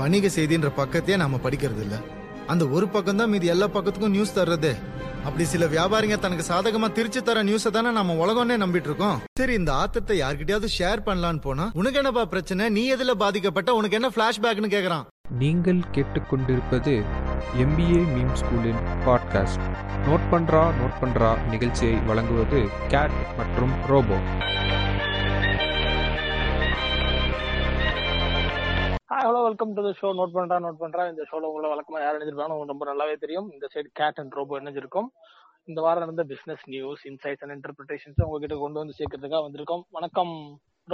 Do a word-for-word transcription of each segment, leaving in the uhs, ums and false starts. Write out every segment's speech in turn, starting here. வணிக செய்தின்ற பக்கத்தையே நாம படிக்கிறது இல்ல. அந்த ஒரு பக்கம் தான் மீது எல்லா பக்கத்துக்கும் நியூஸ் தர்றது. அப்படி சில வியாபாரிங்க தனக்கு சாதகமா திருச்சி தர நியூஸ தானே நம்ம உலகம்னே நம்பிட்டு இருக்கோம். சரி, இந்த ஆத்திரத்தை யார்கிட்டயாவது ஷேர் பண்ணலான்னு போனா, உனக்கு என்னப்பா பிரச்சனை, நீ எதுல பாதிக்கப்பட்ட, உனக்கு என்ன பிளாஷ்பேக்னு கேக்குறான். நீங்கள் கேட்டுக்கொண்டிருப்பது எம்பிஏ மீம் ஸ்கூலின் பாட்காஸ்ட். நோட் பண்றா நோட் பண்றா நிகழ்ச்சியை வழங்குவது கேட் மற்றும் Robo. Hello, welcome to the show. Note பண்றா நோட் பண்றா. இந்த ஷோல உங்களை வழக்கமா யார் நினைச்சிருக்காங்க உங்களுக்கு ரொம்ப நல்லாவே தெரியும். இந்த சைடு கேட் அண்ட் ரோபோ நினைச்சிருக்கோம். இந்த வாரம் நடந்த business news, insights and interpretations உங்ககிட்ட கொண்டு வந்து சேர்க்கறதுக்காக வந்திருக்கோம். வணக்கம்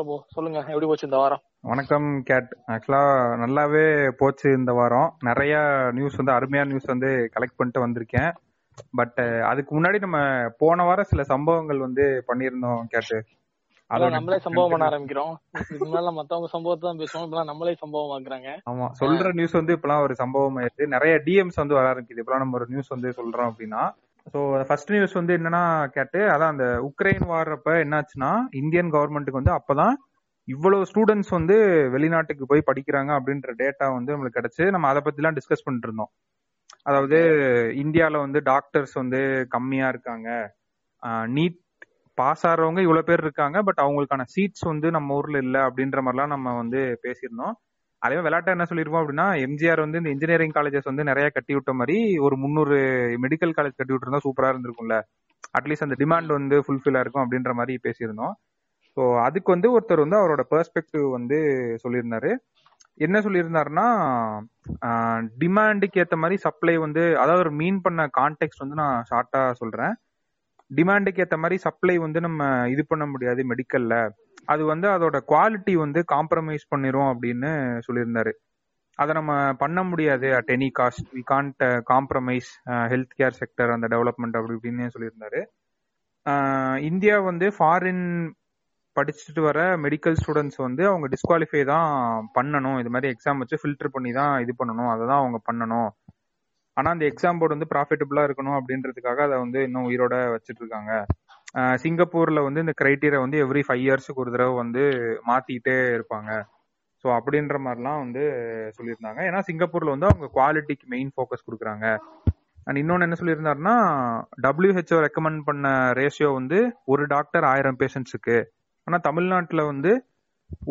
ரோபோ, சொல்லுங்க எப்படி போச்சு இந்த வாரம்? வணக்கம் கேட். ஆக்சுவலா நல்லாவே போச்சு இந்த வாரம். நிறைய நியூஸ் வந்து அருமையான நியூஸ் வந்து கலெக்ட் பண்ணிட்டு வந்திருக்கேன். பட் அதுக்கு முன்னாடி நம்ம போன வாரம் சில சம்பவங்கள் வந்து பண்ணியிருந்தோம் கேட்டு. நம்மளே சம்பவம் பண்ண ஆரம்பிக்கிறோம். மத்தவங்க சம்பவத்தை தான் பேசுவோம், நம்மளே சம்பவம் ஆக்குறாங்க. ஆமா, சொல்ற நியூஸ் வந்து இப்பெல்லாம் ஒரு சம்பவம் ஆயிடுது. நிறைய டிஎம்ஸ் வந்து வர ஆரம்பிக்குது. இப்பெல்லாம் நம்ம ஒரு நியூஸ் வந்து சொல்றோம் அப்படின்னா. சோ ஃபர்ஸ்ட் நியூஸ் வந்து என்னன்னா கேட்டு, அதான் அந்த உக்ரைன் வார்றப்ப என்னாச்சுன்னா, இந்தியன் கவர்மெண்ட்டுக்கு வந்து அப்பதான் இவ்வளவு ஸ்டூடெண்ட்ஸ் வந்து வெளிநாட்டுக்கு போய் படிக்கிறாங்க அப்படின்ற டேட்டா வந்து நம்மளுக்கு கிடைச்சு. நம்ம அதை பத்தி எல்லாம் டிஸ்கஸ் பண்ணிட்டு இருந்தோம். அதாவது இந்தியால வந்து டாக்டர்ஸ் வந்து கம்மியா இருக்காங்க, நீட் பாஸ் ஆறவங்க இவ்வளவு பேர் இருக்காங்க, பட் அவங்களுக்கான சீட்ஸ் வந்து நம்ம ஊர்ல இல்ல அப்படின்ற மாதிரிலாம் நம்ம வந்து பேசியிருந்தோம். அதே விளையாட்டா என்ன சொல்லியிருக்கோம் அப்படின்னா, எம்ஜிஆர் வந்து இந்த இன்ஜினியரிங் காலேஜஸ் வந்து நிறைய கட்டி விட்ட மாதிரி ஒரு முந்நூறு மெடிக்கல் காலேஜ் கட்டி விட்டுருந்தா சூப்பரா இருந்திருக்கும்ல, அட்லீஸ்ட் அந்த டிமாண்ட் வந்து ஃபுல்ஃபில்லா இருக்கும் அப்படின்ற மாதிரி பேசியிருந்தோம். ஸோ அதுக்கு வந்து ஒருத்தர் வந்து அவரோட பெர்ஸ்பெக்டிவ் வந்து சொல்லியிருந்தாரு. என்ன சொல்லியிருந்தாருன்னா, டிமாண்டுக்கு ஏற்ற மாதிரி சப்ளை வந்து, அதாவது ஒரு மீன் பண்ண கான்டெக்ட் வந்து நான் ஷார்ட்டா சொல்றேன். டிமாண்டுக்கு ஏற்ற மாதிரி சப்ளை வந்து நம்ம இது பண்ண முடியாது மெடிக்கல்ல, அது வந்து அதோட குவாலிட்டி வந்து காம்ப்ரமைஸ் பண்ணிரும் அப்படின்னு சொல்லியிருந்தாரு. அதை நம்ம பண்ண முடியாது at any cost, we can't compromise health care sector அந்த டெவலப்மெண்ட் அப்படி இப்படின்னு சொல்லியிருந்தாரு. இந்தியா வந்து ஃபாரின் படிச்சுட்டு வர மெடிக்கல் ஸ்டூடெண்ட்ஸ் வந்து அவங்க டிஸ்குவாலிஃபை தான் பண்ணணும், இது மாதிரி எக்ஸாம் வச்சு ஃபில்டர் பண்ணி தான் இது பண்ணணும், அதை தான் அவங்க பண்ணணும். ஆனா அந்த எக்ஸாம் போர்டு வந்து ப்ராஃபிட்டபிளா இருக்கணும் அப்படின்றதுக்காக அதை வந்து இன்னும் உயிரோட வச்சிட்டு இருக்காங்க. சிங்கப்பூர்ல வந்து இந்த கிரைட்டீரியா வந்து எவ்ரி ஃபைவ் இயர்ஸுக்கு ஒரு தடவை வந்து மாத்திட்டே இருப்பாங்க. ஸோ அப்படின்ற மாதிரிலாம் வந்து சொல்லியிருந்தாங்க. ஏன்னா சிங்கப்பூர்ல வந்து அவங்க குவாலிட்டிக்கு மெயின் ஃபோக்கஸ் கொடுக்குறாங்க. அண்ட் இன்னொன்னு என்ன சொல்லியிருந்தாருன்னா, டபிள்யூஹெச்ஓ ரெக்கமெண்ட் பண்ண ரேஷியோ வந்து ஒரு டாக்டர் ஆயிரம் பேஷண்ட்ஸுக்கு, ஆனா தமிழ்நாட்டுல வந்து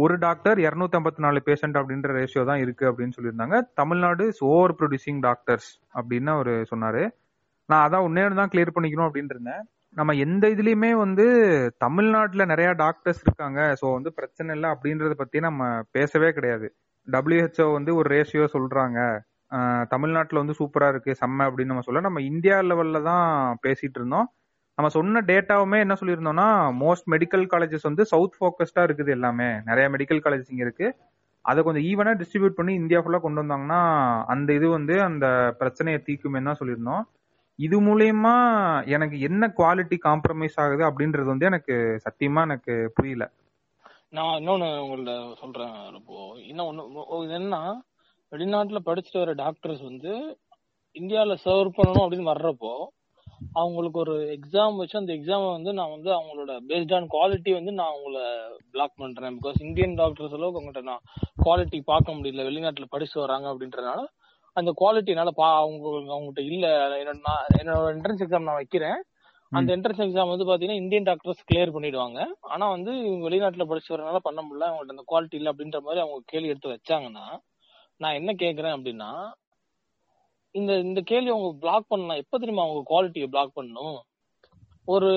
ஒரு டாக்டர் இருநூத்தி ஐம்பத்தி நாலு பேஷண்ட் அப்படின்ற ரேஷியோ தான் இருக்கு அப்படின்னு சொல்லியிருந்தாங்க. தமிழ்நாடு ஓவர் ப்ரொடியூசிங் டாக்டர்ஸ் அப்படின்னு அவர் சொன்னாரு. நான் அதான் உன்னேன்னு தான் கிளியர் பண்ணிக்கணும் அப்படின்னு இருந்தேன். நம்ம எந்த இதுலயுமே வந்து தமிழ்நாட்டுல நிறைய டாக்டர்ஸ் இருக்காங்க, ஸோ வந்து பிரச்சனை இல்லை அப்படின்றத பத்தி நம்ம பேசவே கிடையாது. டபிள்யூஹெச்ஓ வந்து ஒரு ரேஷியோ சொல்றாங்க, தமிழ்நாட்டுல வந்து சூப்பரா இருக்கு செம்ம அப்படின்னு நம்ம சொல்ல, நம்ம இந்தியா லெவல்ல தான் பேசிட்டு இருந்தோம். நம்ம சொன்ன டேட்டாவுமே என்ன சொல்லியிருந்தோம்னா, மோஸ்ட் மெடிக்கல் காலேஜஸ் வந்து சவுத் ஃபோக்கஸ்டா இருக்குது, எல்லாமே நிறைய மெடிக்கல் காலேஜஸ் இங்க இருக்கு, அதை கொஞ்சம் ஈவனா டிஸ்ட்ரிபியூட் பண்ணி இந்தியா ஃபுல்லா கொண்டு வந்தாங்கன்னா அந்த இது வந்து அந்த பிரச்சனையை தீக்குமே தான் சொல்லியிருந்தோம். இது மூலயமா எனக்கு என்ன குவாலிட்டி காம்ப்ரமைஸ் ஆகுது அப்படின்றது வந்து எனக்கு சத்தியமா எனக்கு புரியல. நான் இன்னொன்னு உங்கள்ட்ட சொல்றேன், என்னன்னா வெளிநாட்டுல படிச்சுட்டு வர டாக்டர்ஸ் வந்து இந்தியாவில சர்வ் பண்ணணும் அப்படின்னு வர்றப்போ அவங்களுக்கு ஒரு எக்ஸாம் வச்சு அந்த எக்ஸாமை வந்து நான் வந்து அவங்களோட பேஸ்ட் ஆன் குவாலிட்டி வந்து நான் அவங்கள பிளாக் பண்றேன். பிகாஸ் இந்தியன் டாக்டர்ஸ் அளவுக்கு அவங்ககிட்ட நான் குவாலிட்டி பார்க்க முடியல, வெளிநாட்டுல படிச்சு வராங்க அப்படின்றதுனால அந்த குவாலிட்டினால பா அவங்க அவங்ககிட்ட இல்ல. நான் என்னோட என்ட்ரன்ஸ் எக்ஸாம் நான் வைக்கிறேன், அந்த என்ட்ரன்ஸ் எக்ஸாம் வந்து பாத்தீங்கன்னா இந்தியன் டாக்டர்ஸ் கிளியர் பண்ணிடுவாங்க, ஆனா வந்து இவங்க வெளிநாட்டுல படிச்சு வரனால பண்ண முடியல, அவங்கள்ட்ட அந்த குவாலிட்டி இல்லை அப்படின்ற மாதிரி அவங்க கேள்வி எடுத்து வச்சாங்கன்னா நான் என்ன கேட்கறேன் அப்படின்னா, இந்த இந்த கேள்வி அவங்க பிளாக் பண்ணலாம். எப்ப தெரியுமா அவங்க குவாலிட்டியை பிளாக் பண்ணும்? ஒரு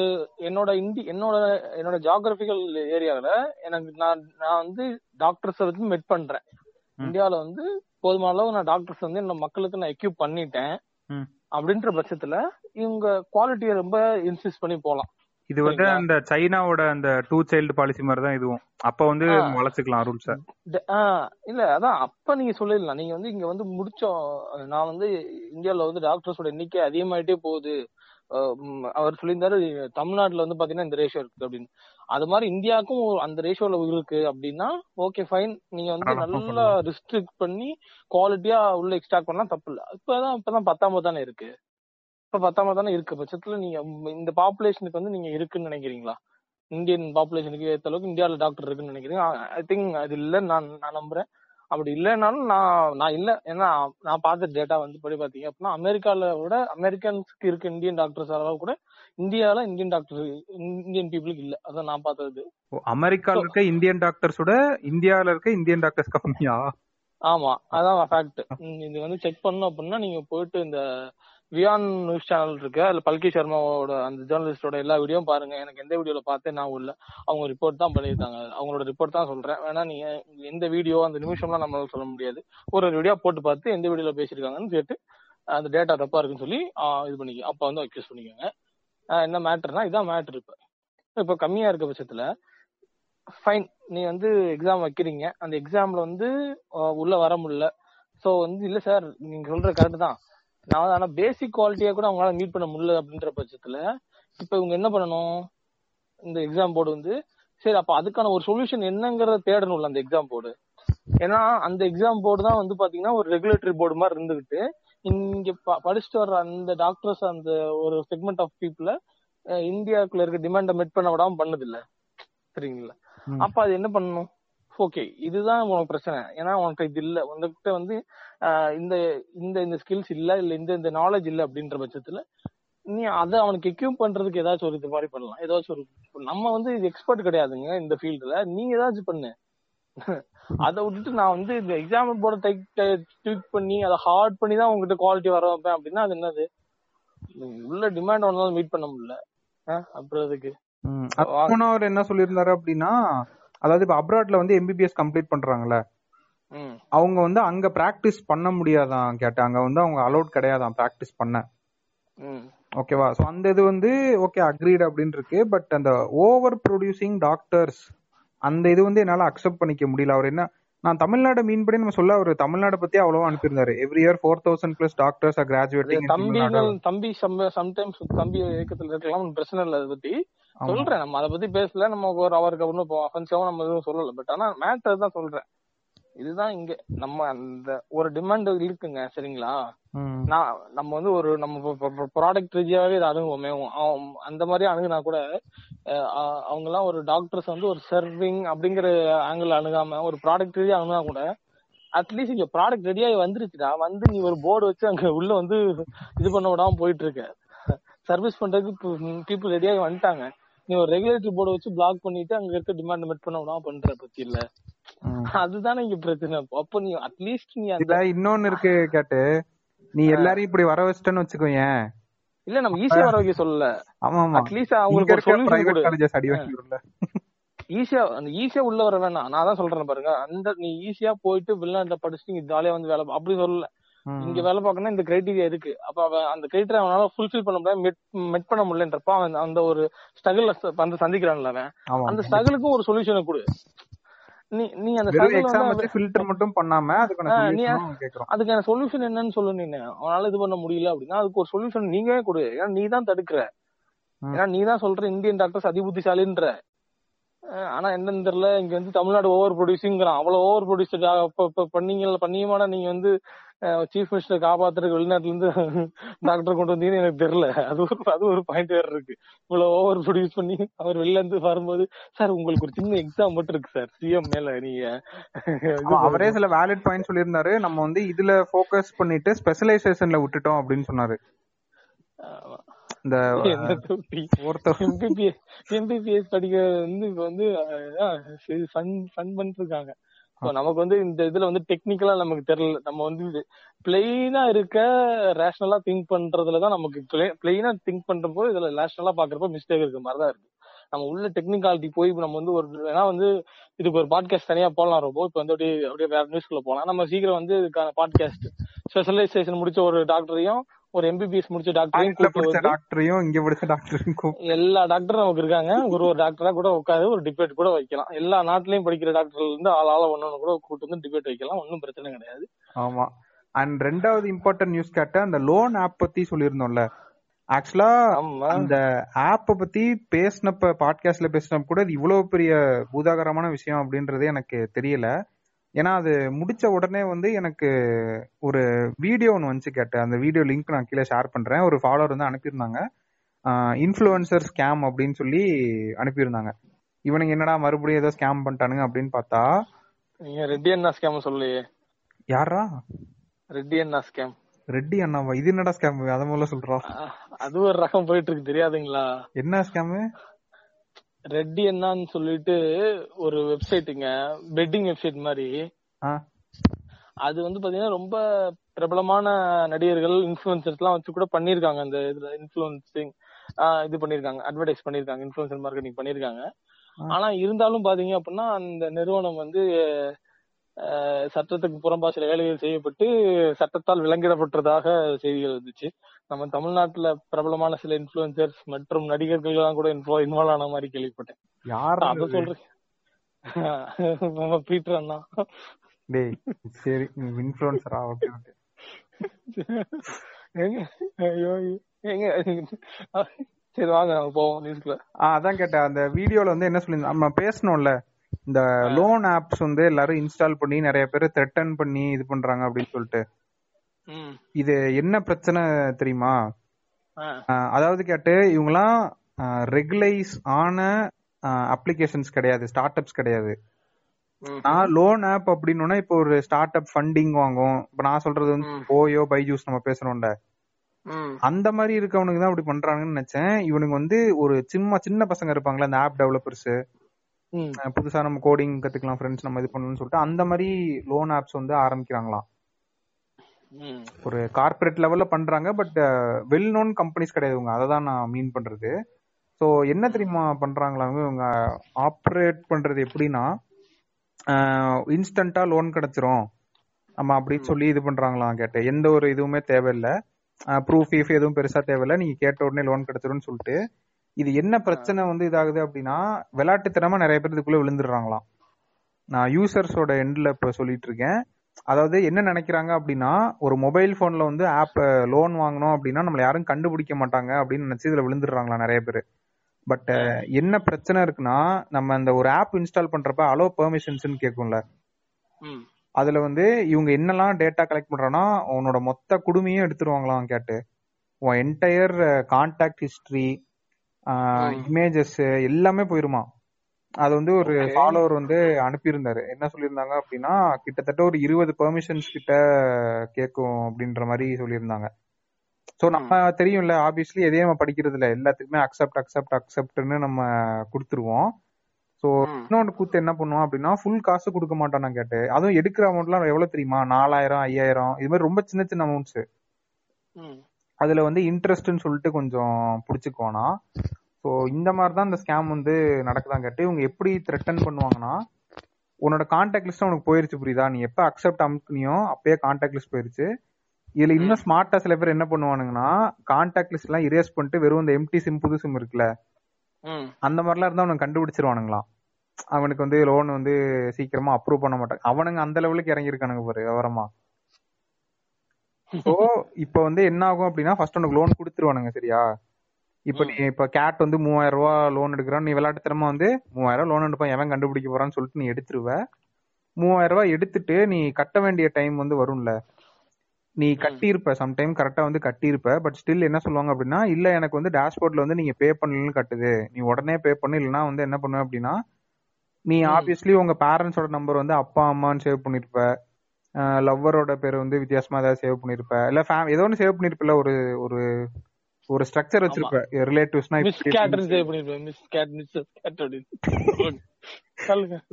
என்னோட இந்தி என்னோட என்னோட ஜியாகிரபிக்கல் ஏரியாவில் எனக்கு நான் நான் வந்து டாக்டர்ஸை வந்து மெட் பண்றேன். இந்தியாவில் வந்து போதுமான அளவு நான் டாக்டர்ஸ் வந்து என்னோட மக்களுக்கு நான் எக்யூப் பண்ணிட்டேன் அப்படின்ற பட்சத்துல இவங்க குவாலிட்டியை ரொம்ப இன்சிஸ்ட் பண்ணி போகலாம். இது வந்து அந்த சைனாவோட அந்த டூ சைல்டு பாலிசி மாதிரி தான் இதுவும். அப்ப வந்து வளர்த்துக்கலாம் ரூல்ஸ் இல்ல, அதான் அப்ப நீங்க சொல்லிடலாம். நீங்க வந்து இங்க வந்து முடிச்சோம், நான் வந்து இந்தியாவில வந்து டாக்டர்ஸோட எண்ணிக்கை அதிகமாயிட்டே போகுது அவர் சொல்லியிருந்தாரு. தமிழ்நாட்டுல வந்து பாத்தீங்கன்னா இந்த ரேஷியோ இருக்கு அப்படின்னு, அது மாதிரி இந்தியாவுக்கும் அந்த ரேஷியோல இருக்கு அப்படின்னா ஓகே ஃபைன், நீங்க வந்து நல்லா ரிஸ்ட்ரிக்ட் பண்ணி குவாலிட்டியா உள்ள எக்ஸ்ட்ராக்ட் பண்ணலாம், தப்பு இல்லை. இப்பதான் இப்பதான் பத்தாம தானே இருக்கு, இப்ப பத்தாம தானே இருக்க பட்சத்துல நீங்க இந்த பாப்புலேஷனுக்கு வந்து நீங்க இருக்குன்னு நினைக்கிறீங்களா? இந்தியன் பாப்புலேஷனுக்கு ஏற்ற அளவுக்கு இந்தியாவில டாக்டர் இருக்குன்னு நினைக்கிறீங்க? ஐ திங்க் அது இல்ல, நான் நான் நம்புறேன். அப்படி இல்லைனாலும் நான் நான் இல்லை ஏன்னா நான் பார்த்த டேட்டா வந்து படி பார்த்தீங்க அப்படின்னா அமெரிக்காவில விட அமெரிக்கன்ஸ்க்கு இருக்க இந்தியன் டாக்டர்ஸ் அளவு கூட இந்தியாவில இந்தியன் டாக்டர் இந்தியன் பீப்புளுக்கு இல்லை. அதான் நான் பார்த்தது அமெரிக்கால இருக்க இந்தியன் டாக்டர்ஸோட இந்தியாவில இருக்க இந்தியன் டாக்டர்ஸ் கம்மியா? ஆமா அதான் ஃபேக்ட். இது வந்து செக் பண்ணணும் அப்படின்னா நீங்க போயிட்டு இந்த வியான் நியூஸ் சேனல் இருக்கு, அதுல பல்கி சர்மாவோட அந்த ஜேர்னலிஸ்டோட எல்லா வீடியோ பாருங்க. எனக்கு எந்த வீடியோல பார்த்தேன் நான் உள்ள அவங்க ரிப்போர்ட் தான் பண்ணியிருக்காங்க, அவங்களோட ரிப்போர்ட் தான் சொல்றேன். வேணா நீங்க எந்த வீடியோ அந்த நிமிஷம்லாம் நம்மளால சொல்ல முடியாது, ஒரு ஒரு வீடியோ போட்டு பார்த்து எந்த வீடியோல பேசியிருக்காங்கன்னு கேட்டு அந்த டேட்டா தப்பா இருக்குன்னு சொல்லி இது பண்ணி அப்ப வந்து அக்யூஸ் பண்ணிக்கோங்க. என்ன மேட்டர்னா இதான் மேட்டர். இப்ப இப்ப கம்மியா இருக்க பட்சத்துல ஃபைன், நீ வந்து எக்ஸாம் வைக்கிறீங்க, அந்த எக்ஸாம்ல வந்து உள்ள வர முடியல. ஸோ வந்து இல்லை சார் நீங்க சொல்ற கரெக்ட் தான், நான் வந்து ஆனால் பேசிக் குவாலிட்டியா கூட அவங்களால மீட் பண்ண முடியல அப்படின்ற பட்சத்துல இப்ப இவங்க என்ன பண்ணணும், இந்த எக்ஸாம் போர்டு வந்து சரி அப்ப அதுக்கான ஒரு சொல்யூஷன் என்னங்கிறத தேடணும்ல அந்த எக்ஸாம் போர்டு. ஏன்னா அந்த எக்ஸாம் போர்டு தான் வந்து பாத்தீங்கன்னா ஒரு ரெகுலேட்டரி போர்டு மாதிரி இருந்துகிட்டு இங்க படிச்சுட்டு வர்ற அந்த டாக்டர்ஸ் அந்த ஒரு செக்மெண்ட் ஆஃப் பீப்புள இந்தியாவுக்குள்ள இருக்க டிமாண்டை மீட் பண்ண விடாம பண்ணுது இல்ல, சரிங்களா? அப்ப அது என்ன பண்ணணும், ஓகே இதுதான் உனக்கு பிரச்சனை, ஏன்னா உனக்கு இது இல்ல, உங்ககிட்ட வந்து இந்த இந்த இந்த ஸ்கில்ஸ் இல்ல இல்ல இந்த இந்த நாலேஜ் இல்ல அப்படின்ற பட்சத்துல நீ அதை அவனுக்கு எக்யூப் பண்றதுக்கு ஏதாச்சும் ஒரு இது மாதிரி பண்ணலாம். ஏதாச்சும் ஒரு நம்ம வந்து இது எக்ஸ்பர்ட் கிடையாதுங்க இந்த ஃபீல்டுல, நீங்க ஏதாச்சும் பண்ணு. அதை விட்டுட்டு நான் வந்து இந்த எக்ஸாம்பிள் போட ட்வீட் பண்ணி அதை ஹார்ட் பண்ணி தான் உங்ககிட்ட குவாலிட்டி வர வைப்பேன் அப்படின்னா அது என்னது, உள்ள டிமாண்ட் ஒன்னாலும் மீட் பண்ண முடியல. அப்புறம் அதுக்கு என்ன சொல்லிருந்தாரு அப்படின்னா, அதாவது இப்ப அப்ராட்ல வந்து எம்பிபிஎஸ் கம்ப்ளீட் பண்றாங்கல்ல அவங்க வந்து அங்க பிராக்டிஸ் பண்ண முடியாதான் கேட்டாங்க, வந்து அவங்க அலோட் கிடையாதான் பிராக்டிஸ் பண்ண. ஓகேவா? சோ அந்த இது வந்து ஓகே அக்ரீட் அப்படின்னு இருக்கு. பட் அந்த ஓவர் ப்ரொடியூசிங் டாக்டர்ஸ் அந்த இது வந்து என்னால அக்செப்ட் பண்ணிக்க முடியல. அவர் என்ன நான் தமிழ்நாடு மீன் படி நம்ம சொல்ல அவர் தமிழ்நாடு பத்தி அவ்வளவா அனுப்பியிருந்தாரு. Every year four thousand plus doctors are graduating. தம்பி தம்பி சம்டைம்ஸ் தம்பி இயக்கத்துல இருக்கலாம், பிரச்சனை இல்லை, அதை பத்தி சொல்றேன், நம்ம அதை பத்தி பேசல, நம்ம ஒரு அவருக்கு ஒன்னும் நம்ம எதுவும் சொல்லல. பட் ஆனா மேட்டர் தான் சொல்றேன். இதுதான் இங்க நம்ம அந்த ஒரு டிமாண்ட் இருக்குங்க, சரிங்களா? நான் நம்ம வந்து ஒரு நம்ம ப்ராடக்ட் ரீதியாவே இதை அணுகுவோமே, அந்த மாதிரி அணுகுனா கூட அவங்க எல்லாம் ஒரு டாக்டர்ஸ் வந்து ஒரு சர்விங் அப்படிங்கிற ஆங்கிள் அணுகாம ஒரு ப்ராடக்ட் ரீதியா அணுகுனா கூட அட்லீஸ்ட் இங்க ப்ராடக்ட் ரெடியாகி வந்துருச்சுடா, வந்து நீ ஒரு போர்டு வச்சு அங்க உள்ள வந்து இது பண்ண விடாம போயிட்டு இருக்க, சர்வீஸ் பண்றதுக்கு பீப்புள் ரெடியாகி வந்துட்டாங்க, நீ ஒரு ரெகுலேட்டரி போர்டு வச்சு பிளாக் பண்ணிட்டு அங்க இருக்க டிமாண்ட் மீட் பண்ண விடாம பண்ற பத்தி இல்ல, அதுதானே இங்க பிரச்சனை. அப்ப நீ அட்லீஸ்ட் நீ அந்த இன்னொன்னு இருக்கு கேட்டு நீ எல்லாரும் இப்படி வர வச்சிட்டேன்னு வச்சுக்கோங்க, இல்ல நம்ம ஈஸியா வர வைக்க சொல்லல, அட்லீஸ்ட் அவங்களுக்கு ஒரு சொல்யூஷன் காலேஜஸ் அடி வைக்கணும்ல, ஈஸியா அந்த ஈஸியா உள்ள வர வேணாம். நான் தான் சொல்றேன் பாருங்க, அந்த நீ ஈஸியா போயிட்டு வெளிநாட்டுல படிச்சுட்டு நீங்க ஜாலியா வந்து வேலை அப்படி சொல்லல, இங்க வேலை பார்க்கணும்னா இந்த கிரைட்டீரியா இருக்கு, அப்ப அந்த கிரைட்டீரியா அவனால ஃபுல்ஃபில் பண்ண முடியாது, மெட் பண்ண முடியலன்றப்ப அவன் அந்த ஒரு ஸ்ட்ரகிள் வந்து சந்திக்கிறான்ல, அவன் அந்த ஸ்ட்ரகிளுக்கும் ஒரு சொல்யூஷனை கொடு. நீ நீ அந்த ஃபில்டர் மட்டும் பண்ணாம அதுக்கான சொல்யூஷன் என்னன்னு சொல்லு, நீ அவனால இது பண்ண முடியல அப்படின்னா அதுக்கு ஒரு சொல்யூஷன் நீங்களே கொடு. ஏன்னா நீ தான் தடுக்கிற, ஏன்னா நீ தான் சொல்ற இந்தியன் டாக்டர்ஸ் அதிபுத்திசாலின்ற, ஆனா என்னன்னு தெரியல இங்க வந்து தமிழ்நாடு ஓவர் ப்ரொடியூசிங்கிறான். அவ்வளவு ஓவர் ப்ரொடியூஸ் பண்ணீங்க பண்ணியுமானா நீங்க வந்து சீஃப் மினிஸ்டர் காப்பாத்துறதுக்கு வெளிநாட்டுல இருந்து டாக்டர் கொண்டு வந்தீங்கன்னு எனக்கு தெரியல. அது ஒரு அது ஒரு பாயிண்ட் வேற இருக்கு, இவ்வளவு ஓவர் ப்ரொடியூஸ் பண்ணி அவர் வெளில இருந்து வரும்போது சார் உங்களுக்கு ஒரு சின்ன எக்ஸாம் மட்டும் இருக்கு சார் சிஎம் மேல நீங்க அவரே சில வேலிட் பாயிண்ட் சொல்லியிருந்தாரு, நம்ம வந்து இதுல போக்கஸ் பண்ணிட்டு ஸ்பெஷலைசேஷன்ல விட்டுட்டோம் அப்படின்னு சொன்னாரு. எம்பிபிஎஸ் படிக்க வந்து இப்ப வந்து ஃபன் பண்ணிட்டு இருக்காங்க. நமக்கு வந்து இந்த இதுல வந்து டெக்னிக்கலா நமக்கு தெரியல, நம்ம வந்து பிளெயினா இருக்க ரேஷனலா திங்க் பண்றதுலதான் நமக்கு பிளெயினா திங்க் பண்றப்போ இதுல ரேஷனலா பாக்குறப்ப மிஸ்டேக் இருக்கு மாதிரிதான் இருக்கு. நம்ம உள்ள டெக்னிகாலிட்டி போய் நம்ம வந்து ஒரு ஏன்னா வந்து இதுக்கு ஒரு பாட்காஸ்ட் தனியா போடலாம், ரொம்ப இப்ப வந்து அப்படியே அப்படியே வேற நியூஸ்குள்ள போலாம். நம்ம சீக்கிரம் வந்து இதுக்கான பாட்காஸ்ட் ஸ்பெஷலைசேஷன் முடிச்ச ஒரு டாக்டரையும் ஒரு எம்பிபிஎஸ் முடிச்ச டாக்டரையும் டாக்டரையும் இங்க முடிச்ச டாக்டரும் எல்லா டாக்டரும் நமக்கு இருக்காங்க, ஒரு ஒரு டாக்டரா கூட உட்காந்து ஒரு டிபேட் கூட வைக்கலாம். எல்லா நாட்டிலயும் படிக்கிற டாக்டர்ல இருந்து ஆள் ஆள ஒன்னு கூட கூட்டு வந்து டிபேட் வைக்கலாம், ஒன்னும் பிரச்சனை கிடையாது. ஆமா. அண்ட் ரெண்டாவது இம்பார்ட்டன்ட் நியூஸ் கேட்ட அந்த லோன் ஆப் பத்தி சொல்லியிருந்தோம்ல, ஆக்சுவலா அந்த ஆப்ப பத்தி பேசினப்ப பாட்காஸ்ட்ல பேசினப்ப கூட இது இவ்வளவு பெரிய பூதாகரமான விஷயம் அப்படின்றது எனக்கு தெரியல. ஏன்னா அது முடிச்ச உடனே வந்து எனக்கு ஒரு வீடியோ ஒன்று வந்துச்சு கேட்டேன், அந்த வீடியோ லிங்க் நான் கீழே ஷேர் பண்றேன். ஒரு ஃபாலோவர் வந்து அனுப்பியிருந்தாங்க இன்ஃப்ளூயன்சர் ஸ்கேம் அப்படின்னு சொல்லி அனுப்பியிருந்தாங்க. இவனுக்கு என்னடா மறுபடியும் ஏதோ ஸ்கேம் பண்ணிட்டானுங்க அப்படின்னு பார்த்தா நீங்க ரெட்டி அண்ணா ஸ்கேம் சொல்லையே. யாரா ரெட்டி அண்ணா ஸ்கேம்? ரெட்டி அண்ணாவா? இது என்னடா ஸ்கேம்? அத மூல சொல்றோம். அது ஒரு ரகம் போயிட்டு இருக்கு, தெரியாதுங்களா என்ன ஸ்கேம்? ரெட்டி அண்ணான்னு சொல்லிட்டு ஒரு வெப்சைட்டுங்க, பெட்டிங் வெப்சைட் மாதிரி. அது வந்து பாத்தீங்கன்னா ரொம்ப பிரபலமான நடிகர்கள், இன்ஃபுளுசர்ஸ் எல்லாம் வச்சு கூட பண்ணிருக்காங்க. அந்த இதுல இன்ஃபுளுசிங் இது பண்ணிருக்காங்க, அட்வர்டைஸ் பண்ணிருக்காங்க, இன்ஃபுளுசர் மார்க்கெட்டிங் பண்ணிருக்காங்க. ஆனா இருந்தாலும் பாத்தீங்க அப்படின்னா அந்த நிறுவனம் வந்து சட்டத்துக்கு புறம்பாசில வேலைகள் செய்யப்பட்டு சட்டத்தால் விலங்கிடப்பட்டதாக செய்திகள் வந்துச்சு. நம்ம தமிழ்நாட்டுல பிரபலமான சில இன்ஃபுளுசர்ஸ் மற்றும் நடிகர்கள் எல்லாம் கூட இன்வால்வ் ஆன மாதிரி கேள்விப்பட்டேன். யாரா அத சொல்றேன்? பீட்டர் அண்ணா. டேய் சரி, இன்ஃபுளுசரா? Okay okay. ஐயோ எங்க சரி வாங்க நம்ம போவோம் நியூஸ்ல. அதான் கேட்டேன், அந்த வீடியோல வந்து என்ன சொல்லிருந்தோம், நம்ம பேசணும்ல, இந்த லோன் ஆப்ஸ் வந்து எல்லாரும் இன்ஸ்டால் பண்ணி நிறைய பேர் த்ரெட்டன் பண்ணி இது பண்றாங்க அப்படின்னு சொல்லிட்டு. இது என்ன பிரச்சனை தெரியுமா? அதாவது கேட்டு இவங்கலாம் ரெகுலைஸ் ஆன அப்ளிகேஷன்ஸ் கிடையாது, ஸ்டார்ட் அப்ஸ் கிடையாது. நான் லோன் ஆப் அப்படின்னா இப்போ ஒரு ஸ்டார்ட் அப் ஃபண்டிங் வாங்கும். இப்ப நான் சொல்றது வந்து ஓயோ, பைஜூஸ் நம்ம பேசுறோம்ல, அந்த மாதிரி இருக்கவனுக்கு தான் அப்படி பண்றாங்கன்னு நினைச்சேன். இவனுக்கு வந்து ஒரு சின்ன சின்ன பசங்க இருப்பாங்களா, அந்த ஆப் டெவலப்பர்ஸ், புதுசா நம்ம கோடிங் கத்துக்கலாம் ஃப்ரெண்ட்ஸ், நம்ம இது பண்ணணும்னு சொல்லிட்டு அந்த மாதிரி லோன் ஆப்ஸ் வந்து ஆரம்பிக்கிறாங்களாம். ஒரு கார்பரேட் லெவல்ல பண்றாங்க, பட் வெல் நோன் கம்பெனிஸ் கிடையாதுங்க. அதை தான் நான் மீன் பண்றது. ஸோ என்ன தெரியுமா பண்றாங்களாங்க இவங்க ஆப்ரேட் பண்றது எப்படின்னா, இன்ஸ்டன்டா லோன் கிடைச்சிரும் நம்ம அப்படின்னு சொல்லி இது பண்றாங்களாம். கேட்ட எந்த ஒரு இதுவுமே தேவையில்லை, ப்ரூஃப் ஈஃப் எதுவும் பெருசா தேவையில்லை, நீங்க கேட்ட உடனே லோன் கிடைச்சிரும்னு சொல்லிட்டு. இது என்ன பிரச்சனை வந்து இதாகுது அப்படின்னா, விளையாட்டுத்தனமா நிறைய பேர் இதுக்குள்ள விழுந்துடுறாங்களாம். நான் யூசர்ஸோட எண்ட்ல இப்ப சொல்லிட்டு இருக்கேன். அதாவது என்ன நினைக்கிறாங்க அப்படின்னா, ஒரு மொபைல் போன்ல வந்து ஆப் லோன் வாங்கணும் அப்படின்னா நம்மள யாரும் கண்டுபிடிக்க மாட்டாங்க அப்படின்னு நினைச்சு இதுல விழுந்துடுறாங்களாம் நிறைய பேர். பட் என்ன பிரச்சனை இருக்குன்னா, நம்ம அந்த ஒரு ஆப் இன்ஸ்டால் பண்றப்ப அலோ பெர்மிஷன்ஸ்ன்னு கேட்கும்ல, அதுல வந்து இவங்க என்னெல்லாம் டேட்டா கலெக்ட் பண்றாங்கன்னா உன்னோட மொத்த குடுமையும் எடுத்துருவாங்களாம். கேட்டு உன் என்டையர் கான்டாக்ட் ஹிஸ்டரி, இமேஜஸ் எல்லாமே போயிருமா. அது வந்து ஒரு ஃபாலோவர் வந்து அனுப்பியிருந்தாரு. என்ன சொல்லியிருந்தாங்க அப்படின்னா, கிட்டத்தட்ட ஒரு இருபது பெர்மிஷன்ஸ் கிட்ட கேட்கும் அப்படின்ற மாதிரி சொல்லியிருந்தாங்க. ஸோ நம்ம தெரியும்ல, ஆப்வியஸ்லி எதையும் நம்ம படிக்கிறது இல்லை, எல்லாத்துக்குமே அக்செப்ட் அக்செப்ட் அக்செப்ட்னு நம்ம கொடுத்துருவோம். ஸோ இன்னொன்று கூத்து என்ன பண்ணுவோம் அப்படின்னா, ஃபுல் காசு கொடுக்க மாட்டோம் நான் கேட்டு. அதுவும் எடுக்கிற அமௌண்ட்லாம் எவ்வளோ தெரியுமா, நாலாயிரம் ஐயாயிரம் இது மாதிரி ரொம்ப சின்ன சின்ன அமௌண்ட்ஸு. அதுல வந்து இன்ட்ரெஸ்ட்னு சொல்லிட்டு கொஞ்சம் பிடிச்சிக்கோனா. ஸோ இந்த மாதிரி தான் இந்த ஸ்கேம் வந்து நடக்குதான் கேட்டு. இவங்க எப்படி த்ரெட்டன் பண்ணுவாங்கன்னா, உன்னோட கான்டாக்ட் லிஸ்ட் உனக்கு போயிருச்சு புரியுதா, நீ எப்போ அக்செப்ட் அமுக்குனியோ அப்பயே கான்டாக்ட் லிஸ்ட் போயிருச்சு. இதுல இன்னும் ஸ்மார்ட்டா சில பேர் என்ன பண்ணுவானுங்கன்னா, கான்டாக்ட் லிஸ்ட் எல்லாம் இரேஸ் பண்ணிட்டு வெறும் இந்த எம்டி சிம், புது சிம் இருக்குல்ல, அந்த மாதிரிலாம் இருந்தா அவனுக்கு கண்டுபிடிச்சிருவானுங்களாம். அவனுக்கு வந்து லோன் வந்து சீக்கிரமா அப்ரூவ் பண்ண மாட்டாங்க. அவனுங்க அந்த லெவலுக்கு இறங்கியிருக்கானுங்க பாரு விவரமா. ஸோ இப்ப வந்து என்ன ஆகும் அப்படின்னா, ஃபர்ஸ்ட் உனக்கு லோன் கொடுத்துருவானுங்க சரியா. இப்ப நீ இப்ப கேட் வந்து மூவாயிரம் ரூபா லோன் எடுக்கிறான், நீ விளையாட்டுத்தனமா வந்து மூவாயிரம் ரூபா லோன் எடுப்பான் எவன் கண்டுபிடிக்க போறான்னு சொல்லிட்டு நீ எடுத்துருவ. மூவாயிரம் ரூபா எடுத்துட்டு நீ கட்ட வேண்டிய டைம் வந்து வரும்ல, நீ கட்டியிருப்ப சம்டைம் கரெக்டா வந்து கட்டியிருப்ப. பட் ஸ்டில் என்ன சொல்லுவாங்க அப்படின்னா, இல்ல எனக்கு வந்து டேஷ்போர்ட்ல வந்து நீங்க பே பண்ணலன்னு கட்டுது, நீ உடனே பே பண்ணு, இல்லைன்னா வந்து என்ன பண்ணுவ அப்படின்னா, நீ ஆப்வியஸ்லி உங்க பேரண்ட்ஸோட நம்பர் வந்து அப்பா அம்மான்னு சேவ் பண்ணிருப்ப, லவ்வரோட பேர் வந்து வித்தியாசமா ஏதாவது சேவ் பண்ணிருப்ப, இல்ல ஏதோ ஒன்று சேவ் பண்ணிருப்பல, ஒரு ஒரு ஒரு ஸ்ட்ரக்சர் வச்சிருப்ப ரிலேட்டிவ்ஸ்னா.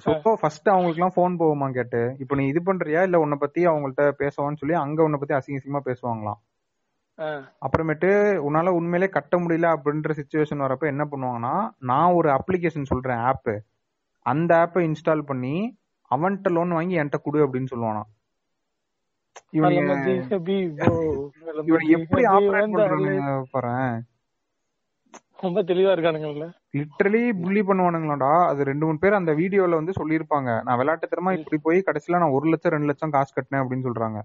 சோ ஃபர்ஸ்ட் அவங்களுக்கு எல்லாம் போன் போகுமா கேட்டு, இப்போ நீ இது பண்றியா இல்ல உன்னை பத்தி அவங்கள்ட்ட பேசுவான்னு சொல்லி அங்க உன்னை பத்தி அசிங்கசிங்கமா பேசுவாங்களாம். அப்புறமேட்டு உன்னால உண்மையிலே கட்ட முடியல அப்படின்ற சிச்சுவேஷன் வரப்ப என்ன பண்ணுவாங்கன்னா, நான் ஒரு அப்ளிகேஷன் சொல்றேன் ஆப், அந்த ஆப்பை இன்ஸ்டால் பண்ணி அவன்கிட்ட லோன் வாங்கி என்கிட்ட கொடு அப்படின்னு சொல்லுவானா. சொல்லிருப்பாங்க நான் விளையாட்டுத்தனமா இப்படி போய் கடைசியில நான் ஒரு லட்சம் ரெண்டு லட்சம் காசு கட்டினேன் அப்படின்னு சொல்றாங்க.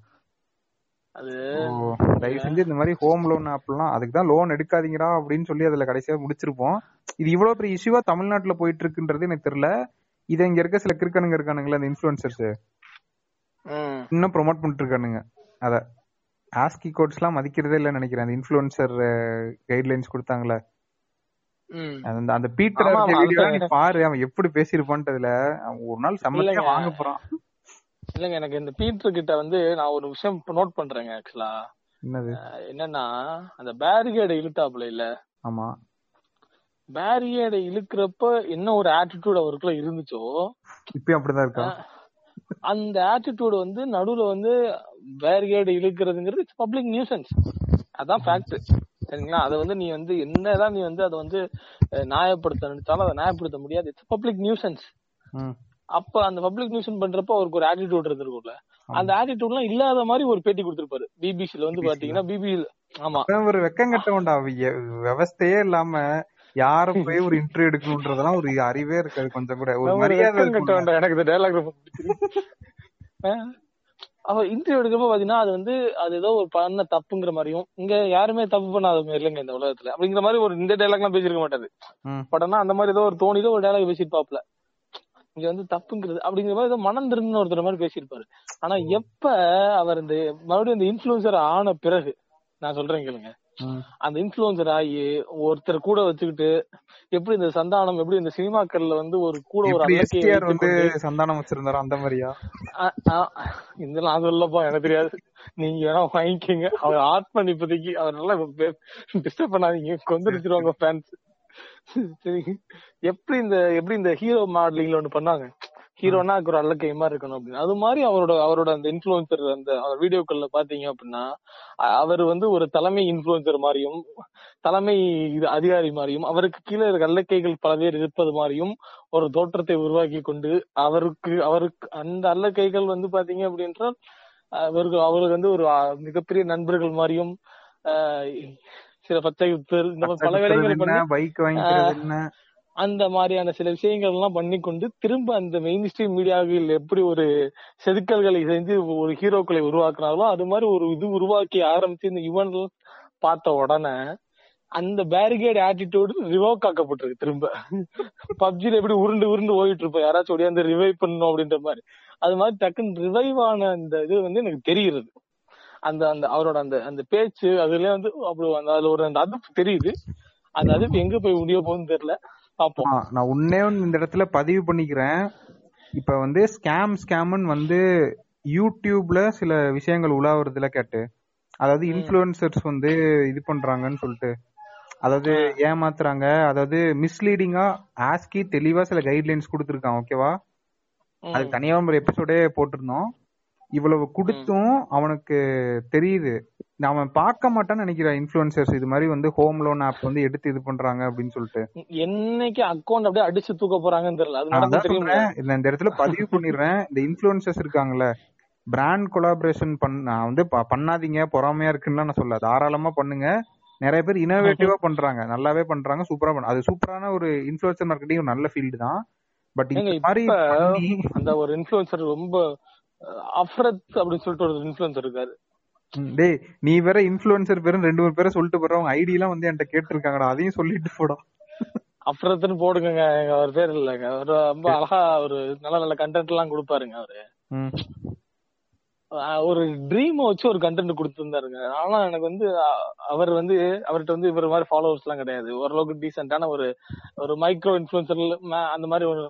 தயவு செஞ்சு இந்த மாதிரி ஹோம் லோன் ஆப்லாம் அதுக்குதான் லோன் எடுக்காதீங்கடா அப்படின்னு சொல்லி அதுல கடைசியா முடிச்சிருப்போம். இது இவ்வளவு பெரிய இஷ்யூவா தமிழ்நாட்டுல போயிட்டு இருக்குன்றது எனக்கு தெரியல. இதை இங்க இருக்க சில கிறுக்கனுங்க இருக்கானுங்களா இந்த இன்ஃப்ளூயன்சர்ஸ், இன்னும் ப்ரொமோட் பண்ணிட்டு இருக்கானுங்க. அத ஆஸ்கி கோட்ஸ் எல்லாம் மதிக்கிறதே இல்லைன்னு நினைக்கிறேன், அந்த இன்ஃப்ளூயன்சர் கைட்லைன்ஸ் கொடுத்தாங்கல்ல. அந்த பீட்டர் வீடியோ பாரு, அவன் எப்படி பேசியிருப்பான்ட்டதுல ஒரு நாள் சம்பளம் வாங்க போறான். இல்லங்க, எனக்கு இந்த பீட்டர் கிட்ட வந்து நான் ஒரு விஷயம் நோட் பண்றேங்க. ஆக்சுவலா என்னன்னா, அந்த பேரிகேடை இழுத்தாப்புல இல்ல, ஆமா, பேரியடை இழுக்கிறப்ப என்ன ஒரு ஆட்டிடியூட் அவருக்குள்ள இருந்துச்சோ இப்ப அப்படிதான் இருக்கா. அந்த ஆட்டிடியூட் வந்து நடுவுல வந்து பேரியடை இழுக்கிறதுங்கிறது இட்ஸ் பப்ளிக் நியூசன்ஸ், அதான் ஃபேக்ட். சரிங்களா, அதை வந்து நீ வந்து என்னதான் நீ வந்து அதை வந்து நியாயப்படுத்த நினைச்சாலும் அதை நியாயப்படுத்த முடியாது. It's public nuisance. அப்ப அந்த பப்ளிக் நியூசன் பண்றப்ப அவருக்கு ஒரு ஆட்டிடியூட் இருந்திருக்கும்ல, அந்த ஆட்டிடியூட் எல்லாம் இல்லாத மாதிரி ஒரு பேட்டி கொடுத்திருப்பாரு பிபிசில வந்து பாத்தீங்கன்னா. பிபிசில ஆமா ஒரு வெக்கங்கட்டவண்டா விவஸ்தையே இல்லாம யார போய் ஒரு இன்டர்வியூ எடுக்கணும்ன்றதெல்லாம் ஒரு அறிவே இருக்காது கொஞ்சம் கூட. ஒரு மரியாதை கட்டவேண்டாம். எனக்கு இந்த டயலாக் ரொம்ப பிடிச்சிருக்கு. அவ இன்டர்வியூ எடுக்கிறப்ப பாத்தீங்கன்னா அது வந்து அது ஏதோ ஒரு பண்ண தப்புங்கிற மாதிரியும், இங்க யாருமே தப்பு பண்ணாத மாதிரி இல்லைங்க இந்த உலகத்துல அப்படிங்கிற மாதிரி ஒரு இந்த டயலாக் எல்லாம் பேசிருக்க மாட்டாரு. பட் ஆனா அந்த மாதிரி ஏதோ ஒரு தோணிதோ ஒரு டயலாக் பேசிருப்பாப்ல, இங்க வந்து தப்புங்கிறது அப்படிங்கிற மாதிரி ஏதோ மனந்திருந்து ஒருத்தர் மாதிரி பேசியிருப்பாரு. ஆனா எப்ப அவர் இந்த மறுபடியும் இந்த இன்ஃபுளுசர் ஆன பிறகு நான் சொல்றேன் கேளுங்க, அந்த இன்ஃபுளுசர் ஆகி ஒருத்தர் கூட வச்சுக்கிட்டு எப்படி இந்த சந்தானம் எப்படி இந்த சினிமாக்கள்ல வந்து ஒரு கூட ஒரு சந்தானம் வச்சிருந்தாரோ அந்த மாதிரியா இந்த நான் சொல்லப்பா எனக்கு தெரியாது, நீங்க வேணா வாங்கிக்கோங்க. அவர் ஆத்மன் இப்போதைக்கு அவர் நல்லா டிஸ்டர்ப் பண்ணாதீங்க, கொந்தளிச்சிருவாங்க ஃபேன்ஸ். எப்படி இந்த எப்படி இந்த ஹீரோ மாடலிங்ல ஒண்ணு பண்ணாங்க, ஹீரோனா ஒரு அழகை மாதிரி இருக்கணும் அப்படின்னு, அது மாதிரி அவரோட அவரோட அந்த இன்ஃபுளுசர் அந்த வீடியோக்கள்ல பாத்தீங்க அப்படின்னா அவர் வந்து ஒரு தலைமை இன்ஃபுளுசர் மாதிரியும் தலைமை இது அதிகாரி மாதிரியும் அவருக்கு கீழே அல்லக்கைகள் பல பேர் இருப்பது மாதிரியும் ஒரு தோற்றத்தை உருவாக்கி கொண்டு அவருக்கு அவருக்கு அந்த அல்லக்கைகள் வந்து பாத்தீங்க அப்படின்னா அவருக்கு அவருக்கு வந்து ஒரு மிகப்பெரிய நண்பர்கள் மாதிரியும் சில பச்சை புத்தர் இந்த மாதிரி பல வேலைகள் அந்த மாதிரியான சில விஷயங்கள் எல்லாம் பண்ணிக்கொண்டு திரும்ப அந்த மெயின் ஸ்ட்ரீம் மீடியாவில் எப்படி ஒரு செதுக்கல்களை செஞ்சு ஒரு ஹீரோக்களை உருவாக்குனாலும் அது மாதிரி ஒரு இது உருவாக்கி ஆரம்பிச்சு இந்த யுவன் பார்த்த உடனே அந்த பேரிகேட் ஆட்டிடியூடு ரிவோக் ஆக்கப்பட்டிருக்கு. திரும்ப பப்ஜில எப்படி உருண்டு உருண்டு ஓடிட்டு இருப்போம் யாராச்சும் ஒடியாந்து ரிவைவ் பண்ணணும் அப்படின்ற மாதிரி, அது மாதிரி டக்குன்னு ரிவைவ் ஆன அந்த இது வந்து எனக்கு தெரிகிறது. அந்த அந்த அவரோட அந்த அந்த பேச்சு அதுல வந்து அப்படி அதுல ஒரு அந்த அதுப்பு தெரியுது. அந்த அதுப்பு எங்க போய் முடிய போகுதுன்னு தெரியல. நான் உன்னே இந்த இடத்துல பதிவு பண்ணிக்கிறேன், இப்ப வந்து ஸ்கேம் ஸ்கேம்னு வந்து யூடியூப்ல சில விஷயங்கள் உலாவுறதுல கேட்டு, அதாவது இன்ஃப்ளூயன்சர்ஸ் வந்து இது பண்றாங்கன்னு சொல்லிட்டு, அதாவது ஏமாத்துறாங்க, அதாவது மிஸ்லீடிங்கா ஆஸ்கி தெளிவா சில கைட்லைன்ஸ் கொடுத்துருக்கான். ஓகேவா, அது தனியா ஒரு எபிசோடே போட்டிருந்தோம். இவ்வளவு கொடுத்தும் அவனுக்கு தெரியுது, நாம பார்க்க மாட்டான்னு நினைக்கிறேன் இன்ஃப்ளூயன்சர்ஸ் இது மாதிரி வந்து ஹோம் லோன் ஆப் வந்து எடுத்து இது பண்றாங்க அப்படின்னு சொல்லிட்டு. என்னைக்கு அக்கௌண்ட் அப்படியே அடிச்சு தூக்க போறாங்கன்னு தெரியல. இல்ல இந்த இடத்துல பதிவு பண்ணிடுறேன், இந்த இன்ஃப்ளூயன்சர்ஸ் இருக்காங்கல்ல பிராண்ட் கொலாபரேஷன் பண்ண வந்து பண்ணாதீங்க, பொறாமையா இருக்குன்னு நான் சொல்ல, தாராளமா பண்ணுங்க. நிறைய பேர் இனோவேட்டிவா பண்றாங்க, நல்லாவே பண்றாங்க, சூப்பரா பண்றாங்க. அது சூப்பரான ஒரு இன்ஃப்ளூயன்சர் மார்க்கெட்டிங் ஒரு நல்ல ஃபீல்டு தான். பட் இந்த மாதிரி அந்த ஒரு இன்ஃப்ளூயன்சர் ரொம்ப அஃப்ரத் அப்படின்னு சொல்லிட்டு ஒரு இன்ஃப்ளூயன்சர் இருக்காரு. டேய் நீ வேற இன்ஃப்ளூயன்சர் பேரும் ரெண்டு மூணு பேரை சொல்லிட்டு போறவங்க ஐடி எல்லாம் வந்து என்கிட்ட கேட்டிருக்காங்கடா, அதையும் சொல்லிட்டு போடா. அஃப்ரத்னு போடுங்க, அவர் பேர் இல்லங்க, அவர் ரொம்ப அழகா ஒரு நல்ல நல்ல கண்டென்ட் எல்லாம் கொடுப்பாருங்க. அவரு ஒரு ட்ரீமை வச்சு ஒரு கண்டென்ட் கொடுத்துருந்தாருங்க. ஆனா எனக்கு வந்து அவர் வந்து அவர்கிட்ட வந்து இவர் மாதிரி ஃபாலோவர்ஸ் எல்லாம் கிடையாது. ஓரளவுக்கு டீசென்டான ஒரு ஒரு மைக்ரோ இன்ஃப்ளூயன்சர் அந்த மாதிரி ஒரு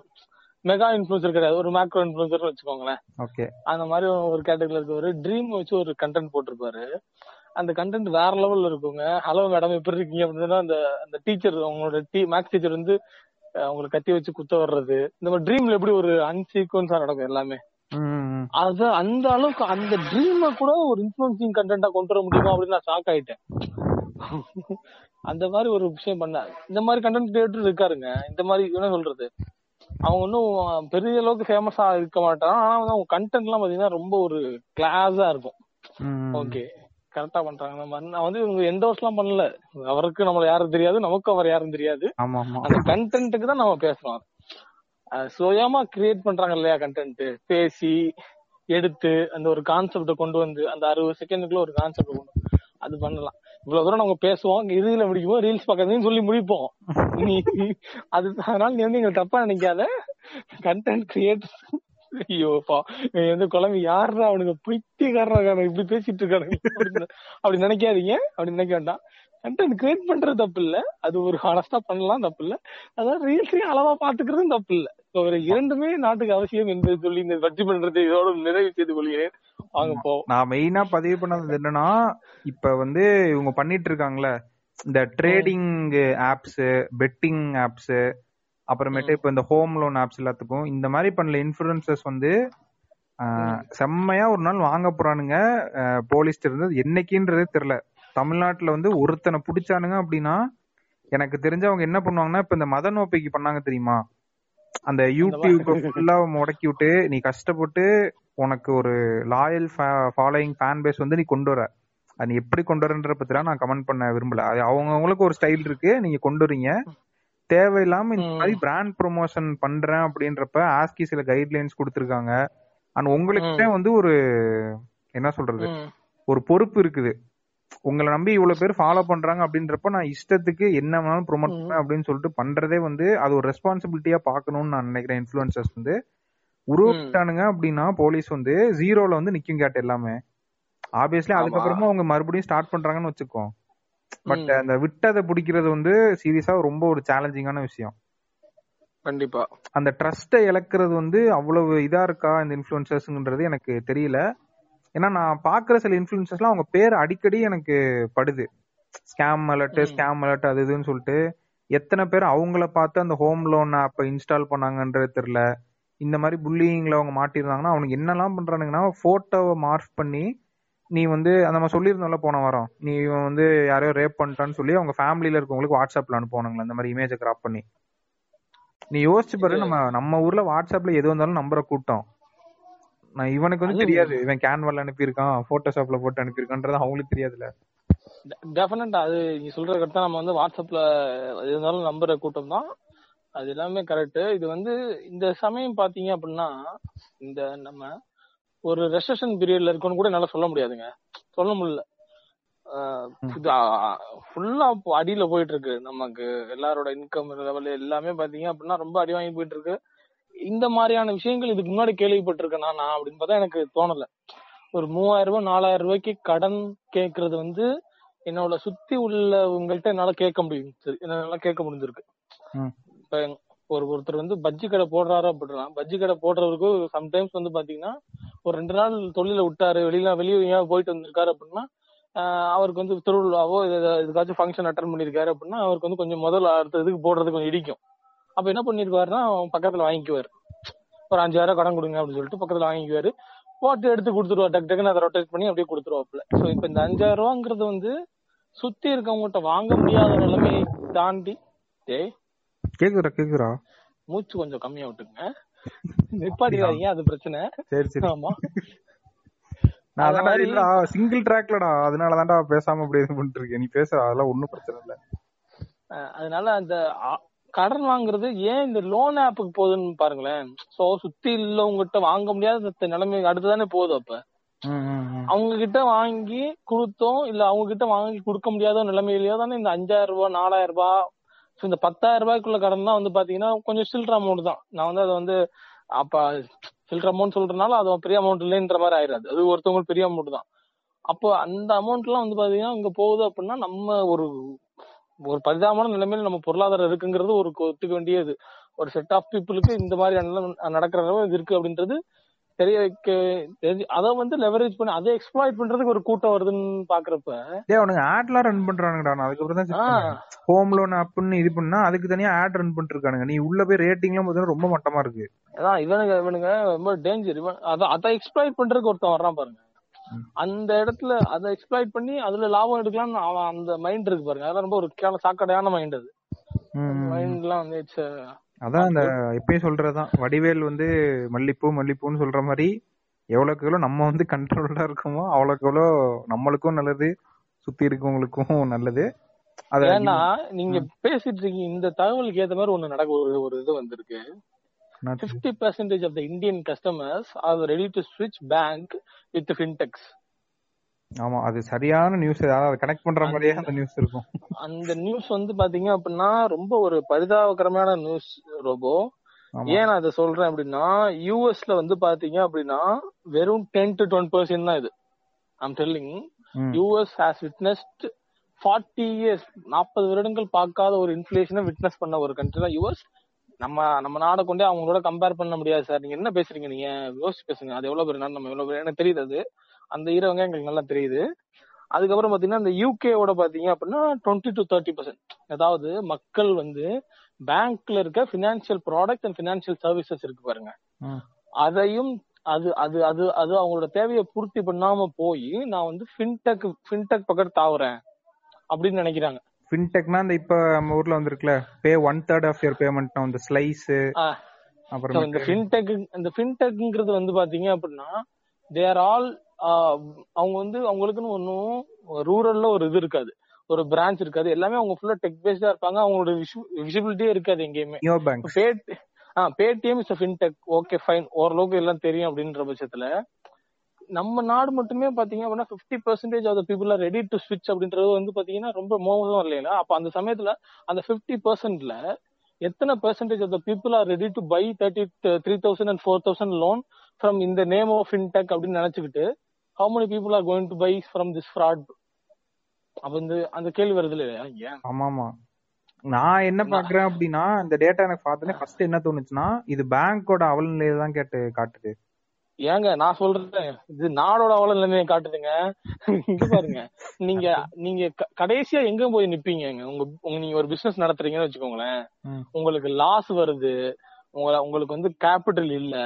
மெகா இன்ஃப்ளூயன்சர் கிடையாது, ஒரு மேக்ரோ இன்ஃப்ளூயன்சர் வச்சுக்கோங்களேன். ஓகே, அந்த மாதிரி ஒரு கேட்டகரியில இருக்க ஒரு ட்ரீம் வச்சு ஒரு கண்டென்ட் போட்டிருப்பாரு. அந்த கண்டென்ட் வேற லெவல்ல இருக்குங்க. ஹலோ மேடம் எப்படி இருக்கீங்க அப்படின்னா அந்த அந்த டீச்சர் அவங்களோட டீ மேக்ஸ் டீச்சர் வந்து அவங்களை கட்டி வச்சு குத்த வர்றது, இந்த மாதிரி ட்ரீம்ல எப்படி ஒரு அன்சீக்வன்ஸா நடக்கும் எல்லாமே. அது அந்த அளவுக்கு அந்த ட்ரீமை கூட ஒரு இன்ஃப்ளூயன்சிங் கண்டென்ட்டா கொண்டு வர முடியுமா அப்படின்னு நான் ஷாக் ஆயிட்டேன். அந்த மாதிரி ஒரு விஷயம் பண்ண இந்த மாதிரி கண்டென்ட் கிரியேட்டர் இருக்காருங்க. இந்த மாதிரி என்ன சொல்றது, அவங்க ஒன்றும் பெரிய அளவுக்கு ஃபேமஸா இருக்க மாட்டாங்க. ஆனா வந்து அவங்க கண்டென்ட் எல்லாம் பாத்தீங்கன்னா ரொம்ப ஒரு கிளாஸா இருக்கும். ஓகே, கரெக்டா பண்றாங்க. நான் வந்து இவங்க என்டோர்ஸ் எல்லாம் பண்ணல, அவருக்கு நம்மள யாரும் தெரியாது, நமக்கு அவர் யாரும் தெரியாது. அந்த கண்டென்ட்டுக்கு தான் நம்ம பேசணும். சுயமா கிரியேட் பண்றாங்க இல்லையா கண்டென்ட், பேசி எடுத்து அந்த ஒரு கான்செப்ட கொண்டு வந்து அந்த அறுபது செகண்டுக்குள்ள ஒரு கான்செப்ட் கொண்டு அது பண்ணலாம். இவ்வளவு தூரம் நம்ம பேசுவோம், இறுதியில முடிக்கும்போது ரீல்ஸ் பாக்கிறதுன்னு சொல்லி முடிப்போம். நீ அது அதனால நீ வந்து எங்களுக்கு தப்பா நினைக்காத. கண்டென்ட் கிரியேட்டர் ஐயோப்பா வந்து குழம்பு யாரா அவனுக்கு பிடிக்காரன் இப்படி பேசிட்டு இருக்கானு அப்படி நினைக்காதீங்க, அப்படி நினைக்க வேண்டாம். கண்டென்ட் கிரியேட் பண்றது தப்பு இல்ல, அது ஒரு ஹானஸ்டா பண்ணலாம், தப்பு இல்ல. அதான் ரீல்ஸ்லயும் அளவா பாத்துக்கிறதும் தப்பு இல்ல. இரண்டுமே நாட்டுக்கு அவசியம் என்பதை சொல்லி இந்த பற்றி பண்றது இதோட நிறைவு செய்து கொள்கிறேன். வாங்க போ. நான் மெயினா பதிவு பண்ணது என்னன்னா, இப்ப வந்து இவங்க பண்ணிட்டு இருக்காங்கல்ல இந்த ட்ரேடிங் ஆப்ஸ், பெட்டிங் ஆப்ஸ், அப்புறமேட்டு இப்ப இந்த ஹோம் லோன் ஆப்ஸ் எல்லாத்துக்கும் இந்த மாதிரி பண்ணல இன்ஃபுளுசர்ஸ் வந்து செம்மையா ஒரு நாள் வாங்க போறானுங்க போலீஸ் இருந்தது. என்னைக்குன்றதே தெரியல. தமிழ்நாட்டுல வந்து ஒருத்தனை பிடிச்சானுங்க அப்படின்னா எனக்கு தெரிஞ்ச அவங்க என்ன பண்ணுவாங்கன்னா, இப்ப இந்த மத நோப்பிக்கு பண்ணாங்க தெரியுமா, அந்த யூடியூப் முடக்கி விட்டு நீ கஷ்டப்பட்டு உனக்கு ஒரு லாயல் ஃபாலோயிங் ஃபேன் பேஸ் வந்து நீ கொண்டு வர, அது நீ எப்படி கொண்டு வரன்ற பத்தி நான் கமெண்ட் பண்ண விரும்பல. அது அவங்கவுங்களுக்கு ஒரு ஸ்டைல் இருக்கு, நீங்க கொண்டு வரீங்க. தேவையில்லாம இந்த மாதிரி பிராண்ட் ப்ரொமோஷன் பண்றேன் அப்படின்றப்ப ஆஸ்கி சில கைட்லைன்ஸ் கொடுத்துருக்காங்க. அண்ட் உங்களுக்கிட்ட வந்து ஒரு என்ன சொல்றது ஒரு பொறுப்பு இருக்குது. உங்களை நம்பி இவ்வளவு பேர் ஃபாலோ பண்றாங்க அப்படின்றப்ப நான் இஷ்டத்துக்கு என்ன வேணாலும் ப்ரொமோட் பண்ணேன் அப்படின்னு சொல்லிட்டு பண்றதே வந்து அது ஒரு ரெஸ்பான்சிபிலிட்டியா பாக்கணும்னு நான் நினைக்கிறேன். இன்ஃபுளுசர்ஸ் வந்து உருவாக்கிட்டானுங்க அப்படின்னா போலீஸ் வந்து ஜீரோல வந்து நிக்கும் கேட்டு எல்லாமே ஆப்வியஸ்லி. அதுக்கப்புறமா அவங்க மறுபடியும் ஸ்டார்ட் பண்றாங்கன்னு வச்சுக்கோ. பட் அந்த விட்டதை பிடிக்கிறது வந்து சீரியஸா ரொம்ப ஒரு சேலஞ்சிங்கான விஷயம். கண்டிப்பா அந்த ட்ரஸ்ட இழக்கிறது வந்து அவ்வளவு இதா இருக்கா இந்த இன்ஃபுளுசர்ஸ்ங்கிறது எனக்கு தெரியல. ஏன்னா நான் பாக்குற சில இன்ஃபுளுசர்ஸ்லாம் அவங்க பேர் அடிக்கடி எனக்கு படுது, ஸ்கேம் அலர்ட் ஸ்கேம் அலர்ட் அது இதுன்னு சொல்லிட்டு. எத்தனை பேர் அவங்கள பார்த்து அந்த ஹோம் லோன் ஆப்பை இன்ஸ்டால் பண்ணாங்கன்றது தெரியல. இந்த மாதிரி புல்லிங்ல அவங்க மாட்டிருந்தாங்கன்னா அவனுக்கு என்னெல்லாம் பண்றானுங்கன்னா, போட்டோவை மார்ஃப் பண்ணி நீ வந்து நம்ம சொல்லியிருந்தோம்ல போன வாரம், நீ வந்து யாரையோ ரேப் பண்ணிட்டான்னு சொல்லி அவங்க ஃபேமிலியில இருக்கவங்களுக்கு வாட்ஸ்அப்ல அனுப்புவானுங்களா அந்த மாதிரி இமேஜை கிராப் பண்ணி. நீ யோசிச்சு பாரு, நம்ம நம்ம ஊர்ல வாட்ஸ்அப்ல எது வந்தாலும் நம்பரை கூட்டம். நான் இவனுக்கு வந்து தெரியாது இவன் கேன்வால அனுப்பியிருக்கான் போட்டோஷாப்ல போட்டு அனுப்பியிருக்கான்றது அவங்களுக்கு தெரியாதுல. டெஃபினட்டா அது நீ சொல்ற கரெக்ட் தான். நம்ம வந்து வாட்ஸ்அப்ல எது இருந்தாலும் நம்புற கூட்டம் தான், அது எல்லாமே கரெக்ட். இது வந்து இந்த சமயம் பாத்தீங்க அப்படின்னா இந்த நம்ம ஒரு ரெஸ்ட்ரிக்ஷன் பீரியட்ல இருக்கோன்னு கூட என்னால சொல்ல முடியாதுங்க, சொல்ல முடியல. ஃபுல்லா அடியில போயிட்டு இருக்கு நமக்கு, எல்லாரோட இன்கம் லெவல் எல்லாமே பாத்தீங்க அப்படின்னா ரொம்ப அடி வாங்கி போயிட்டு இருக்கு. இந்த மாதிரியான விஷயங்கள் இதுக்கு முன்னாடி கேள்விப்பட்டிருக்கேன் நான் அப்படின்னு பார்த்தா எனக்கு தோணல. ஒரு மூவாயிரம் ரூபாய் நாலாயிரம் ரூபாய்க்கு கடன் கேட்கறது வந்து என்னோட சுத்தி உள்ளவங்கள்ட்ட என்னால கேட்க முடியும், என்னால கேட்க முடிஞ்சிருக்கு. இப்ப ஒரு ஒருத்தர் வந்து பஜ்ஜி கடை போடுறாரு அப்படின்னா, பஜ்ஜி கடை போடுறவருக்கு சம்டைம்ஸ் வந்து பாத்தீங்கன்னா ஒரு ரெண்டு நாள் தொழில விட்டாரு, வெளியில வெளியே போயிட்டு வந்திருக்காரு அப்படின்னா அவருக்கு வந்து திருவிழாவோ இதுக்காச்சும் ஃபங்க்ஷன் அட்டன் பண்ணிருக்காரு அப்படின்னா அவருக்கு வந்து கொஞ்சம் முதல் அடுத்ததுக்கு போடுறதுக்கு கொஞ்சம் இடிக்கும். அப்ப என்ன பண்ணிருக்காருன்னா பக்கத்துல வாங்கிக்குவாரு, ஒரு அஞ்சாயிரம் ரூபாய் கடன் கொடுங்க அப்படின்னு சொல்லிட்டு பக்கத்துல வாங்கிக்குவாரு, போட்டு எடுத்து கொடுத்துருவா, டக்கு டக்குன்னு அதை ரொட்டேட் பண்ணி அப்படியே கொடுத்துருவாப்புல. ஸோ இப்ப இந்த அஞ்சாயிரம் ரூபாங்கிறது வந்து சுத்தி இருக்கவங்ககிட்ட வாங்க முடியாத நிலைமையை தாண்டி டே கேக்குறா கேக்குறா மூச்சு கொஞ்சம் கம்மியா விட்டுங்க, நிப்பாடிக்காதீங்க, அது பிரச்சனை. சரி சரி ஆமா சிங்கிள் ட்ராக்லடா, அதனாலதான்டா பேசாம அப்படி பண்ணிட்டு இருக்கேன். நீ பேச அதெல்லாம் ஒன்னும் பிரச்சனை இல்ல. அதனால அந்த கடன் வாங்குறது ஏன் இந்த லோன் ஆப்புக்கு போகுதுன்னு பாருங்களேன். சோ சுத்தி உள்ளவங்ககிட்ட வாங்க முடியாத நிலைமை அடுத்துதானே போகுது. அப்ப அவங்க கிட்ட வாங்கி கொடுத்தோம் இல்ல அவங்க கிட்ட வாங்கி கொடுக்க முடியாத நிலைமையிலயோ தானே இந்த அஞ்சாயிரம் ரூபாய் நாலாயிரம் ரூபாய் இந்த பத்தாயிரம் ரூபாய்க்குள்ள கடன் தான் வந்து பாத்தீங்கன்னா கொஞ்சம் சில்ட்ர அமௌண்ட் தான். நான் வந்து அதை வந்து அப்ப சில்ட்ர அமௌண்ட் சொல்றதுனால அது பெரிய அமௌண்ட் இல்லைன்ற மாதிரி ஆயிடாது, அது ஒருத்தவங்களுக்கு பெரிய அமௌண்ட் தான். அப்போ அந்த அமௌண்ட் எல்லாம் வந்து பாத்தீங்கன்னா இங்க போகுது அப்படின்னா நம்ம ஒரு ஒரு பரிதாபமான நிலைமையில நம்ம பொருளாதாரம் இருக்குங்கிறது ஒரு ஒத்துக்க வேண்டியது. ஒரு செட் ஆஃப் பீப்புளுக்கு இந்த மாதிரி நடக்கிற இது இருக்கு அப்படின்றது தெரிய வைக்க தெரிஞ்சு அதை வந்து லெவரேஜ் பண்ணி அதை எக்ஸ்ப்ளாய்ட் பண்றதுக்கு ஒரு கூட்டம் வருதுன்னு பாக்குறப்ப ஆட்லாம் ரன் பண்றாங்கடா. அதுக்கப்புறம் தான் ஹோம் லோன் ஆப்னு இது பண்ணா அதுக்கு தனியா ஆட் ரன் பண்ணிட்டு இருக்கானுங்க. நீ உள்ள போய் ரேட்டிங்லாம் பார்த்தா ரொம்ப மட்டமா இருக்கு. அதான் இவனுங்க இவனுங்க ரொம்ப டேஞ்சர். இவன் அதான் அதை எக்ஸ்ப்ளாய்ட் பண்றதுக்கு ஒருத்தன் வர்றான் பாருங்க, அந்த இடத்துல அதை எக்ஸ்ப்ளாய்ட் பண்ணி அதுல லாபம் எடுக்கலாம்னு அவன் அந்த மைண்ட் இருக்கு பாருங்க. அதெல்லாம் ரொம்ப ஒரு சாக்கடையான மைண்ட். அது மைண்ட் எல்லாம் வந்து அதான் அந்த எப்பயும் சொல்றதுதான், வடிவேல் வந்து மல்லிப்பூ மல்லிப்பூன்னு சொல்ற மாதிரி எவ்வளவுக்கு எவ்வளவு நம்ம வந்து கண்ட்ரோல்டா இருக்கோமோ அவ்வளவுக்கு எவ்வளவு நம்மளுக்கும் நல்லது, சுத்தி இருக்கவங்களுக்கும் நல்லது. ஏன்னா நீங்க பேசிட்டு இருக்கீங்க இந்த தகவலுக்கு ஏற்ற மாதிரி ஒண்ணு நடக்க ஒரு இது வந்திருக்கு. fifty percent of the Indian customers are ready to switch bank with the fintechs. ஆமா, அது சரியான நியூஸ். அத கனெக்ட் பண்ற மாதிரியே அந்த நியூஸ் இருக்கும். அந்த நியூஸ் வந்து பாத்தீங்க அப்படின்னா ரொம்ப ஒரு பரிதாபகரமான நியூஸ் ரோபோ. ஏன் நான் இதை சொல்றேன் அப்படின்னா யூஎஸ்ல வந்து பாத்தீங்க அப்படின்னா வெறும் ten to twenty percent தான் இது. I'm telling U S has witnessed forty years, நாற்பது வருடங்கள் பார்க்காத ஒரு இன்ஃப்ளேஷனை விட்னஸ் பண்ண ஒரு கண்ட்ரி தான் யூஎஸ். நம்ம நம்ம நாடை கொண்டே அவங்களோட கம்பேர் பண்ண முடியாது சார். நீங்க என்ன பேசுறீங்க, நீங்க யோசிச்சு பேசுங்க. அது எவ்வளவு பேர் நம்ம எவ்வளவு பேர் எனக்கு தெரியுது, அது அந்த ஈரவங்க எங்களுக்கு நல்லா தெரியுது. அதுக்கப்புறம் பாத்தீங்கன்னா இந்த யூகேவோட பாத்தீங்க அப்படின்னா டுவெண்ட்டி டு தேர்ட்டி பெர்சென்ட் அதாவது மக்கள் வந்து பேங்க்ல இருக்க financial product and financial services இருக்கு பாருங்க, அதையும் அது அது அது அது அவங்களோட தேவையை பூர்த்தி பண்ணாம போய் நான் வந்து ஃபின்டெக் ஃபின்டெக் பக்கம் தாவுறேன் அப்படின்னு நினைக்கிறாங்க. ஃபின்டெக்னா இந்த இப்ப நம்ம ஊர்ல வந்திருக்குல pay one third of your payment now இந்த ஸ்லைஸ். அப்புறம் இந்த ஃபின்டெக் இந்த ஃபின்டெக்ங்கிறது வந்து பாத்தீங்க அப்படின்னா தே ஆர் ஆல் அவங்க வந்து அவங்களுக்குன்னு ஒன்னும் ரூரல்ல ஒரு இது இருக்காது, ஒரு பிரான்ச் இருக்காது, எல்லாமே அவங்க ஃபுல்லா டெக் பேஸ்டா இருப்பாங்க. அவங்களோட விசிபிலிட்டியே இருக்காது எங்கேயுமே. Paytm is fintech, okay fine, ஓரளவுக்கு எல்லாம் தெரியும் அப்படின்ற பட்சத்துல நம்ம நாடு மட்டுமே பாத்தீங்க அப்படின்னா fifty percentage of the people are ready to ஸ்விட்ச் அப்படின்றது வந்து பாத்தீங்கன்னா ரொம்ப மோசம் இல்லைங்களா? அப்ப அந்த சமயத்துல அந்த பிப்டி பெர்சென்ட்ல எத்தனை percentage of the people are ready to buy thirty three thousand and four thousand loan from இந்த நேம் ஆஃப் ஃபின்டெக் அப்படின்னு நினைச்சுக்கிட்டு how many people are going to buy from this fraud? அப்ப இந்த அந்த கேள்வி வருது இல்லையா? ஆமா ஆமா, நான் என்ன பாக்குறேன் அப்படின்னா இந்த டேட்டா எனக்கு பார்த்தேனே ஃபர்ஸ்ட் என்ன தோணுச்சுன்னா இது பேங்கோட அவலநிலையை தான் கேட்டு காட்டுது. ஏங்க நான் சொல்றேன், இது நாடோட அவலநிலையை காட்டுதுங்க. இங்க பாருங்க, நீங்க நீங்க கடைசியா எங்க போய் நிப்பீங்க? உங்க நீங்க ஒரு பிசினஸ் நடத்துறீங்கன்னு வச்சுக்கோங்களேன், உங்களுக்கு லாஸ் வருது, உங்களை உங்களுக்கு வந்து கேபிட்டல் இல்ல,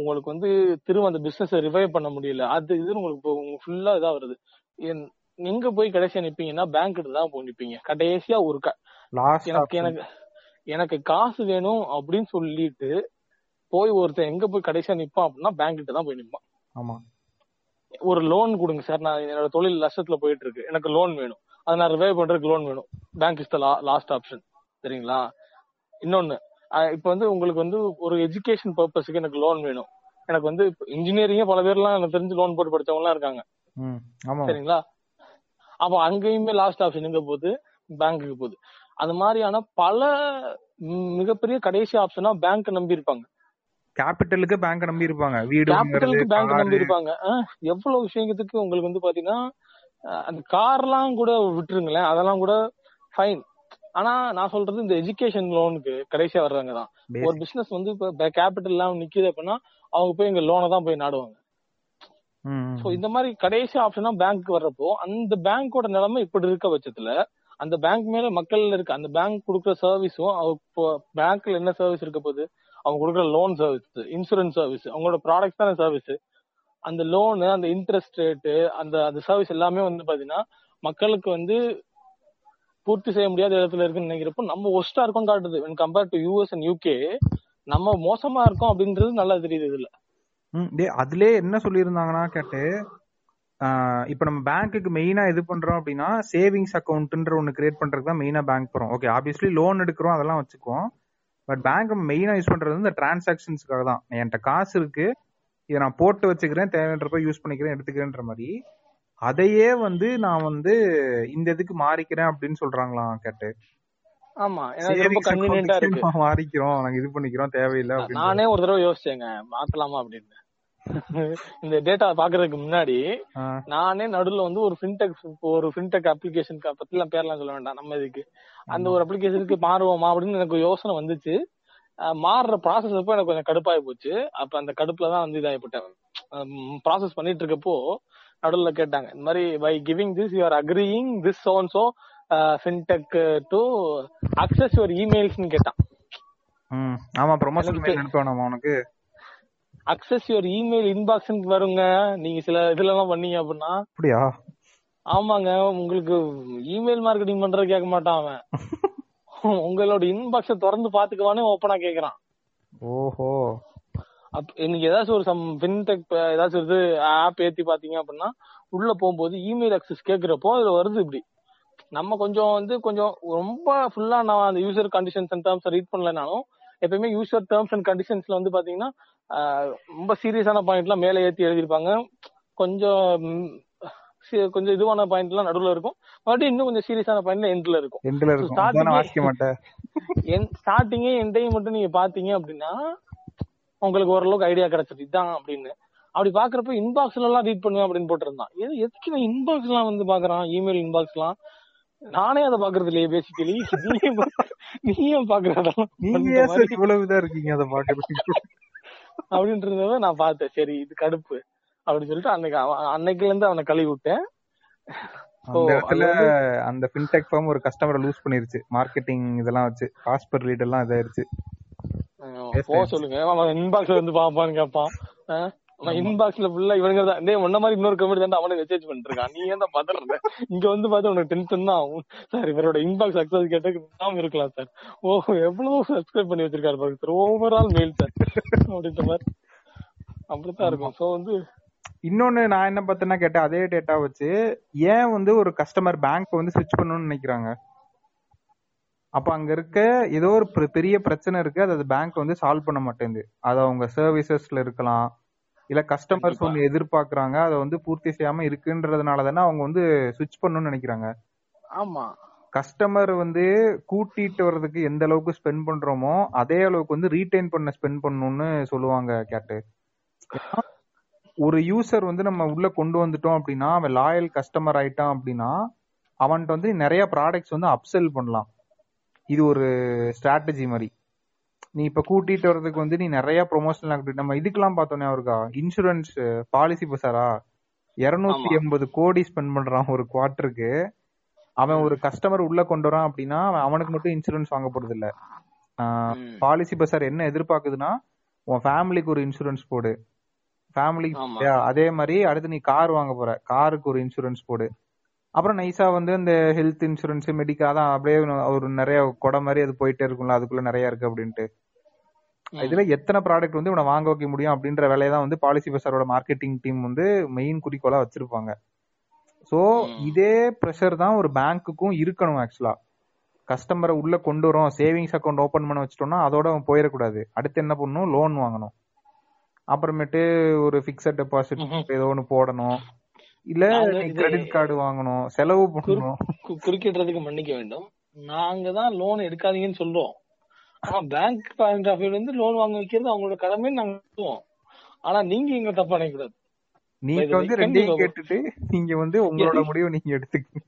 உங்களுக்கு வந்து திரும்ப அந்த பிசினஸ் ரிவைவ் பண்ண முடியல, அது இது உங்களுக்கு ஃபுல்லா இதா வருது. எங்க போய் கடைசியா நிப்பீங்கன்னா பேங்க் கிட்ட தான் போய் நிப்பீங்க கடைசியா. ஒரு எனக்கு எனக்கு எனக்கு காசு வேணும் அப்படின்னு சொல்லிட்டு போய் ஒருத்தன் எங்க போய் கடைசியா நிப்பான் அப்படின்னா பேங்க் கிட்ட தான் போய் நிப்பான். ஆமா, ஒரு லோன் கொடுங்க சார், நான் என்னோட தொழில் லட்சத்துல போயிட்டு இருக்கு, எனக்கு லோன் வேணும், அதை நான் ரிவைவ் பண்றதுக்கு லோன் வேணும். Bank is the last option, சரிங்களா? இன்னொன்னு, இப்ப வந்து உங்களுக்கு வந்து ஒரு எஜுகேஷன் பர்பஸுக்கு எனக்கு லோன் வேணும், எனக்கு வந்து இன்ஜினியரிங்க பல பேர்லாம் எனக்கு தெரிஞ்சு லோன் போட்டு படிச்சவங்க எல்லாம் இருக்காங்க, சரிங்களா? அப்ப அங்கேயுமே லாஸ்ட் ஆப்ஷன் எங்க போகுது? பேங்குக்கு போகுது. அது மாதிரியான பல மிகப்பெரிய கடைசி ஆப்ஷனா பேங்க் நம்பி இருப்பாங்க, கேபிட்டலுக்கு பேங்க் நம்பி இருப்பாங்க, கேபிட்டலுக்கு பேங்க் நம்பி இருப்பாங்க. எவ்வளவு விஷயத்துக்கு உங்களுக்கு வந்து பாத்தீங்கன்னா அந்த கார்லாம் கூட விட்டுருங்களேன், அதெல்லாம் கூட ஃபைன். ஆனா நான் சொல்றது இந்த எஜுகேஷன் லோனுக்கு கடைசியா வர்றவங்க தான். ஒரு பிசினஸ் வந்து இப்ப கேபிட்டல் எல்லாம் நிக்குது அப்படின்னா அவங்க போய் இங்க லோனை தான் போய் நாடுவாங்க. சோ இந்த மாதிரி கடைசி ஆப்ஷனா பேங்க் வர்றப்போ அந்த பேங்கோட நிலைமை இப்படி இருக்க பட்சத்துல அந்த பேங்க் மேல மக்கள் இருக்கு, அந்த பேங்க் கொடுக்குற சர்வீஸும் பேங்க்ல என்ன சர்வீஸ் இருக்க போகுது? அவங்க கொடுக்குற லோன் சர்வீஸ், இன்சூரன்ஸ் சர்வீஸ், அவங்களோட ப்ராடக்ட் தான சர்வீஸ். அந்த லோனு, அந்த இன்ட்ரெஸ்ட் ரேட்டு, அந்த அந்த சர்வீஸ் எல்லாமே வந்து பாத்தீங்கன்னா மக்களுக்கு வந்து பூர்த்தி செய்ய முடியாத இடத்துல இருக்குன்னு நினைக்கிறப்போ நம்ம ஒஸ்டா இருக்கும் காட்டுது. when compared to US and UK நம்ம மோசமா இருக்கும் அப்படின்றது நல்லா தெரியுது. இதுல அதுல என்ன சொல்லியிருந்தாங்கன்னா கேட்டு இப்ப நம்ம பேங்க்குக்கு மெயினா இது பண்றோம் அப்படின்னா சேவிங்ஸ் அக்கௌண்ட்ன்ற ஒண்ணு கிரியேட் பண்றதுக்கு தான் மெயினா பேங்க் போறோம். ஓகே, ஆப்வியஸ்லி லோன் எடுக்கிறோம், அதெல்லாம் வச்சுக்குவோம். பட் பேங்க் மெயினா யூஸ் பண்றது இந்த டிரான்சாக்சன்ஸ்க்காக தான். என்கிட்ட காசு இருக்கு, இதை நான் போட்டு வச்சுக்கிறேன், தேவைன்றப்ப யூஸ் பண்ணிக்கிறேன், எடுத்துக்கிறேன்ற மாதிரி. அதையே வந்து நான் வந்து இந்த இதுக்கு மாறிக்கிறேன் அப்படின்னு சொல்றாங்களாம் கேட்டு. ஆமா, மாறிக்கிறோம், நாங்க இது பண்ணிக்கிறோம், தேவையில்லை. நானே ஒரு தடவை யோசிச்சேங்க மாத்தலாமா அப்படின்னு. இந்த டேட்டா பாக்குறதுக்கு முன்னாடி நானே நடுவுல வந்து ஒரு ஃபின்டெக் ஒரு ஃபின்டெக் அப்ளிகேஷன் பத்தி எல்லாம் பேர்லாம் சொல்ல வேண்டாம் நம்ம இதுக்கு, அந்த ஒரு அப்ளிகேஷனுக்கு மாறுவோமா அப்படின்னு எனக்கு யோசனை வந்துச்சு. மாறுற ப்ராசஸ் அப்போ எனக்கு கொஞ்சம் கடுப்பாயி போச்சு. அப்ப அந்த கடுப்புலதான் வந்து இதாகிப்பட்டேன். ப்ராசஸ் பண்ணிட்டு இருக்கப்போ நடுவுல கேட்டாங்க இந்த மாதிரி, by giving this you are agreeing this so and so fintech to access your இமெயில்ஸ்னு கேட்டான். ம், ஆமா, ப்ரமோஷன் மெயில் அனுப்பணும் உங்களுக்கு, அக்சஸ் யுவர் இமெயில் இன்பாக்ஸ்னு வருங்க. நீங்க சில இதுல எல்லாம் பண்ணீங்க அப்படின்னா அப்படியா? ஆமாங்க, உங்களுக்கு இமெயில் மார்க்கெட்டிங் பண்ற கேட்க மாட்டான் அவன், உங்களோட இன்பாக்ஸ திறந்து பாத்துக்கவானே ஓப்பனா கேக்குறான். ஓஹோ. அப் நீங்க ஏதாச்சும் ஒரு சம் ஃபின்டெக் ஏதாச்சும் இது ஆப் ஏத்தி பாத்தீங்க அப்படின்னா உள்ள போகும்போது இமெயில் அக்சஸ் கேக்குறப்போ அதுல வருது இப்படி. நம்ம கொஞ்சம் வந்து கொஞ்சம் ரொம்ப ஃபுல்லா நான் அந்த user conditions and terms read பண்ணலனாலும் எப்பயுமே யூசர் டேர்ம்ஸ் அண்ட் கண்டிஷன்ஸ்ல வந்து பாத்தீங்கன்னா ரொம்ப சீரியஸான பாயிண்ட்லாம் மேலே ஏற்றி எழுதியிருப்பாங்க, கொஞ்சம் கொஞ்சம் இதுவான பாயிண்ட் எல்லாம் நடுவில் இருக்கும், மறுபடியும் இன்னும் கொஞ்சம் சீரியஸான பாயிண்ட்ல எண்ட்ல இருக்கும். ஸ்டார்டிங்கே எண்டையும் மட்டும் நீங்க பாத்தீங்க அப்படின்னா உங்களுக்கு ஓரளவுக்கு ஐடியா கிடைச்சது இதுதான் அப்படின்னு. அப்படி பாக்குறப்ப இன்பாக்ஸ்ல எல்லாம் ரீட் பண்ணுவேன் அப்படின்னு போட்டிருந்தான். எதுக்கு நான் இன்பாக்ஸ் எல்லாம் வந்து பாக்குறான், இமெயில் இன்பாக்ஸ் எல்லாம் நானே அதை பாக்குறது இல்லையே. பேசிக்கலி நீயும் பாக்குறதாலும் இவ்வளவுதான் இருக்கீங்க அதை பாக்குறது அப்படின்றத நான் பார்த்தேன். சரி இது கடுப்பு அப்படின்னு சொல்லிட்டு அன்னைக்கு அன்னைக்குல இருந்து அவனை கழுவி விட்டேன். அந்த ஃபின்டெக் ஃபார்ம் ஒரு கஸ்டமரை லூஸ் பண்ணிருச்சு, மார்க்கெட்டிங் இதெல்லாம் வச்சு காஸ்ட் பர் லீட் எல்லாம் இதாயிருச்சு. போ சொல்லுங்க இன்பாக்ஸ்ல வந்து பாப்பான்னு கேட்பான். இன்பாக்ஸ்ல ஃபுல்லா இவனுங்க தான் டேய் உன்ன மாதிரி இன்னொரு கமெண்ட் தான் அவனே மெசேஜ் பண்ணிருக்கான். நீ ஏன் தான் பாத்துறத இங்க வந்து பார்த்தா உனக்கு டென்ஷன் தான் ஆகும் சார். இவரோட இன்பாக்ஸ் சக்சஸ் கேட்டா நாம இருக்கலாம் சார். ஓ எவ்வளவு சப்ஸ்கிரைப் பண்ணி வச்சிருக்காரு பாருங்க சார், ஓவரால் மெயில் சார் அப்படின்ற மாதிரி அப்படித்தான் இருக்கும். ஸோ வந்து இன்னொன்னு நான் என்ன பார்த்தேன்னா கேட்டேன், அதே டேட்டா வச்சு ஏன் வந்து ஒரு கஸ்டமர் பேங்க் வந்து ஸ்விட்ச் பண்ணணும்னு நினைக்கிறாங்க? அப்ப அங்க இருக்க ஏதோ ஒரு பெரிய பிரச்சனை இருக்கு, அது பேங்க் வந்து சால்வ் பண்ண மாட்டேங்குது. அது அவங்க சர்வீசஸ்ல இருக்கலாம், இல்ல கஸ்டமர்ஸ் ஒன்று எதிர்பார்க்கறாங்க அதை வந்து பூர்த்தி செய்யாம இருக்குன்றதுனால தானே அவங்க வந்து ஸ்விட்ச் பண்ணணும்னு நினைக்கிறாங்க. ஆமா, கஸ்டமர் வந்து கூட்டிட்டு வர்றதுக்கு எந்த அளவுக்கு ஸ்பெண்ட் பண்றோமோ அதே அளவுக்கு வந்து ரீடைன் பண்ண ஸ்பெண்ட் பண்ணணும்னு சொல்லுவாங்க. கேட்டு ஒரு யூசர் வந்து நம்ம உள்ள கொண்டு வந்துட்டோம் அப்படின்னா அவன் லாயல் கஸ்டமர் ஆயிட்டான் அப்படின்னா அவன்கிட்ட வந்து நிறைய ப்ராடக்ட்ஸ் வந்து அப்செல் பண்ணலாம். இது ஒரு ஸ்ட்ராட்டஜி மாதிரி. நீ இப்ப கூட்டிட்டு வர்றதுக்கு வந்து நீ நிறைய ப்ரொமோஷனல் ஆக்டிவிட்டி நம்ம இதுக்கெல்லாம் பார்த்தோன்னே அவருக்கா இன்சூரன்ஸ் பாலிசி பசாரா இருநூத்தி எண்பது கோடி ஸ்பெண்ட் பண்றான் ஒரு குவார்டருக்கு. அவன் ஒரு கஸ்டமர் உள்ள கொண்டு வரான் அப்படின்னா அவனுக்கு மட்டும் இன்சூரன்ஸ் வாங்க போறது இல்ல. பாலிசி பசார் என்ன எதிர்பார்க்குதுன்னா உன் ஃபேமிலிக்கு ஒரு இன்சூரன்ஸ் போடு, ஃபேமிலிக்கு அதே மாதிரி அடுத்து நீ கார் வாங்க போற காருக்கு ஒரு இன்சூரன்ஸ் போடு, அப்புறம் நைஸா வந்து இந்த ஹெல்த் இன்சூரன்ஸ் மெடிக்கல் தான் அப்படியே ஒரு நிறைய கொடை மாதிரி அது போயிட்டே இருக்கும்ல, அதுக்குள்ள நிறைய இருக்கு அப்படின்ட்டு. இதுல எத்தனை ப்ராடக்ட் வந்து இவனை வாங்க வைக்க முடியும் அப்படின்ற வேலையதான் வந்து பாலிசி பசாரோட மார்க்கெட்டிங் டீம் வந்து மெயின் குறிக்கோளா வச்சிருப்பாங்க. ஸோ இதே ப்ரெஷர் தான் ஒரு பேங்க்குக்கும் இருக்கணும். ஆக்சுவலா கஸ்டமரை உள்ள கொண்டு வரும், சேவிங்ஸ் அக்கௌண்ட் ஓபன் பண்ண வச்சுட்டோம்னா அதோட அவன் போயிடக்கூடாது. அடுத்து என்ன பண்ணணும்? லோன் வாங்கணும், அப்புறமேட்டு ஒரு பிக்ஸட் டெபாசிட் ஏதோ ஒன்று போடணும், இல்ல கிரெடிட் கார்டு வாங்கணும், செலவு பண்ணணும். குறிக்கிட்டதுக்கு மன்னிக்க வேண்டும், நாங்க தான் லோன் எடுக்காதீங்கன்னு சொல்றோம். ஆனா பேங்க் பாயிண்ட் ஆஃப் வியூல இருந்து லோன் வாங்க வைக்கிறது அவங்களோட கடமைன்னு நாங்க சொல்லுவோம். ஆனா நீங்க எங்க தப்பா நினைக்கூடாது. நீங்க வந்து ரெண்டையும் கேட்டுட்டு நீங்க வந்து உங்களோட முடிவை நீங்க எடுத்துக்கீங்க.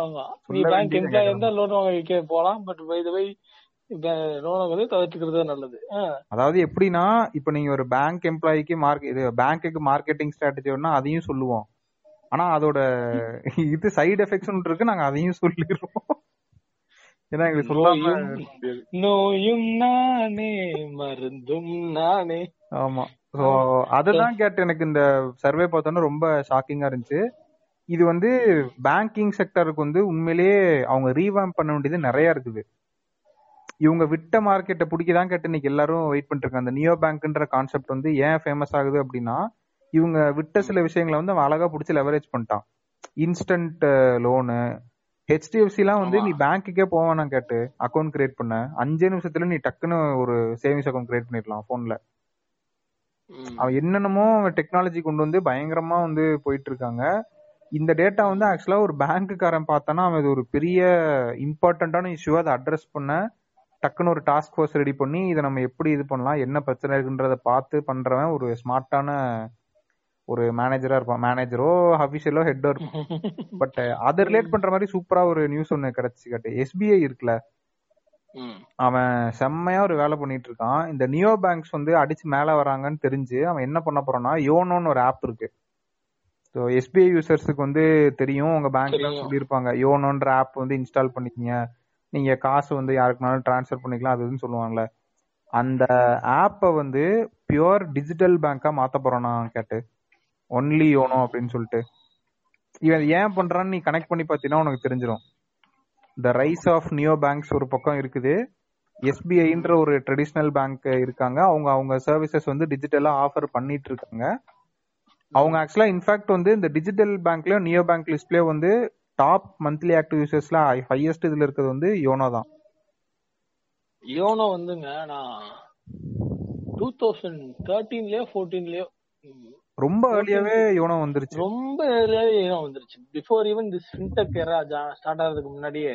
ஆமா, நீ பேங்க் எம்ப்ளாயி இருந்தா லோன் வாங்க வைக்க போலாம், பட் பை தி வே தவிர்த்துக்கிறது நல்லது. அதாவது எப்படின்னா இப்ப நீங்க ஒரு பேங்க் எம்ப்ளாய்க்கு பேங்க்கு மார்க்கெட்டிங் ஸ்ட்ராட்டஜினா அதையும் சொல்லுவோம். ஆனா அதோட இது சைடு எஃபெக்ட்ஸ் இருக்கு, நாங்க அதையும் சொல்லிடுவோம். ஏன்னா எங்களுக்கு சொல்லாம நோயும் நானே மருந்தும் நானே. ஆமா, சோ அததான் கேட்டு எனக்கு இந்த சர்வே பார்த்தோன்னா ரொம்ப ஷாக்கிங்கா இருந்துச்சு. இது வந்து பேங்கிங் செக்டருக்கு வந்து உண்மையிலேயே அவங்க ரீவாம்ப் பண்ண வேண்டியது நிறைய இருக்குது. இவங்க விட்ட மார்க்கெட்டை பிடிக்கதான் கேட்டு இன்னைக்கு எல்லாரும் வெயிட் பண்ணிட்டு இருக்காங்க. அந்த நியோ பேங்க்ன்ற கான்செப்ட் வந்து ஏன் ஃபேமஸ் ஆகுது அப்படின்னா இவங்க விட்ட சில விஷயங்களை வந்து அவன் அழகா பிடிச்சி லெவரேஜ் பண்ணிட்டான். இன்ஸ்டன்ட் லோனு, ஹெச்டிஎஃப்சி எல்லாம் வந்து நீ பேங்க்குக்கே போவானா கேட்டு அக்கௌண்ட் கிரியேட் பண்ண அஞ்சு நிமிஷத்துல நீ டக்குன்னு ஒரு சேவிங்ஸ் அக்கௌண்ட் கிரியேட் பண்ணிடலாம் போன்ல. அவன் என்னென்னமோ டெக்னாலஜி கொண்டு வந்து பயங்கரமா வந்து போயிட்டு இருக்காங்க. இந்த டேட்டா வந்து ஆக்சுவலா ஒரு பேங்க்குக்காரன் பார்த்தானா அவன் இது ஒரு பெரிய இம்பார்ட்டன்டான இஷ்யூ, அதை அட்ரஸ் பண்ண டக்குன்னு ஒரு டாஸ்க் ஃபோர்ஸ் ரெடி பண்ணி இதை நம்ம எப்படி இது பண்ணலாம், என்ன பிரச்சனை இருக்குன்றத பார்த்து பண்றவன் ஒரு ஸ்மார்ட்டான ஒரு மேனேஜரா இருப்பான். மேனேஜரோ ஆஃபீஷியலோ ஹெட்டோ இருப்பான். பட் அதை ரிலேட் பண்ற மாதிரி சூப்பரா ஒரு நியூஸ் ஒண்ணு கிடைச்சு கேட்டு. எஸ்பிஐ இருக்குல்ல, அவன் செம்மையா ஒரு வேலை பண்ணிட்டு இருக்கான். இந்த நியோ பேங்க்ஸ் வந்து அடிச்சு மேல வராங்கன்னு தெரிஞ்சு அவன் என்ன பண்ண போறான்னா, யோனோன்னு ஒரு ஆப் இருக்கு. ஸோ எஸ்பிஐ யூசர்ஸுக்கு வந்து தெரியும், உங்க பேங்க்ல சொல்லியிருப்பாங்க யோனோன்ற ஆப் வந்து இன்ஸ்டால் பண்ணிக்கங்க, நீங்க காசு வந்து யாருக்குனாலும் டிரான்ஸ்ஃபர் பண்ணிக்கலாம் அதுன்னு சொல்லுவாங்கல்ல. அந்த ஆப்பை வந்து பியூர் டிஜிட்டல் பேங்கா மாத்த போறோம் நான் கேட்டு, ஒன்லி யோனோ அப்படின்னு சொல்லிட்டு. இவன் ஏன் பண்றான்னு நீ கனெக்ட் பண்ணி பாத்தீங்கன்னா உனக்கு தெரிஞ்சிடும். The rise of neo banks ஒரு பக்கம் இருக்குது, எஸ்பிஐன்ற ஒரு ட்ரெடிஷ்னல் பேங்க் இருக்காங்க, அவங்க அவங்க சர்வீசஸ் வந்து டிஜிட்டலா ஆஃபர் பண்ணிட்டு இருக்காங்க. அவங்க ஆக்சுவலா இன்ஃபேக்ட் வந்து இந்த டிஜிட்டல் பேங்க்லயோ நியோ பேங்க் லிஸ்ட்லயோ வந்து டாப் மந்த்லி ஆக்டிவ் யூசர்ஸ்ல ஹையஸ்ட் இதுல இருக்குது வந்து யோனோ தான். யோனோ வந்துங்க நான் இருபது பதிமூன்றுலயோ பதினான்றுலயோ ரொம்ப early-யாவே யோனோ வந்துருச்சு. ரொம்ப early-யாவே யோனோ வந்துருச்சு. Before even this fintech era start ஆகிறதுக்கு முன்னாடியே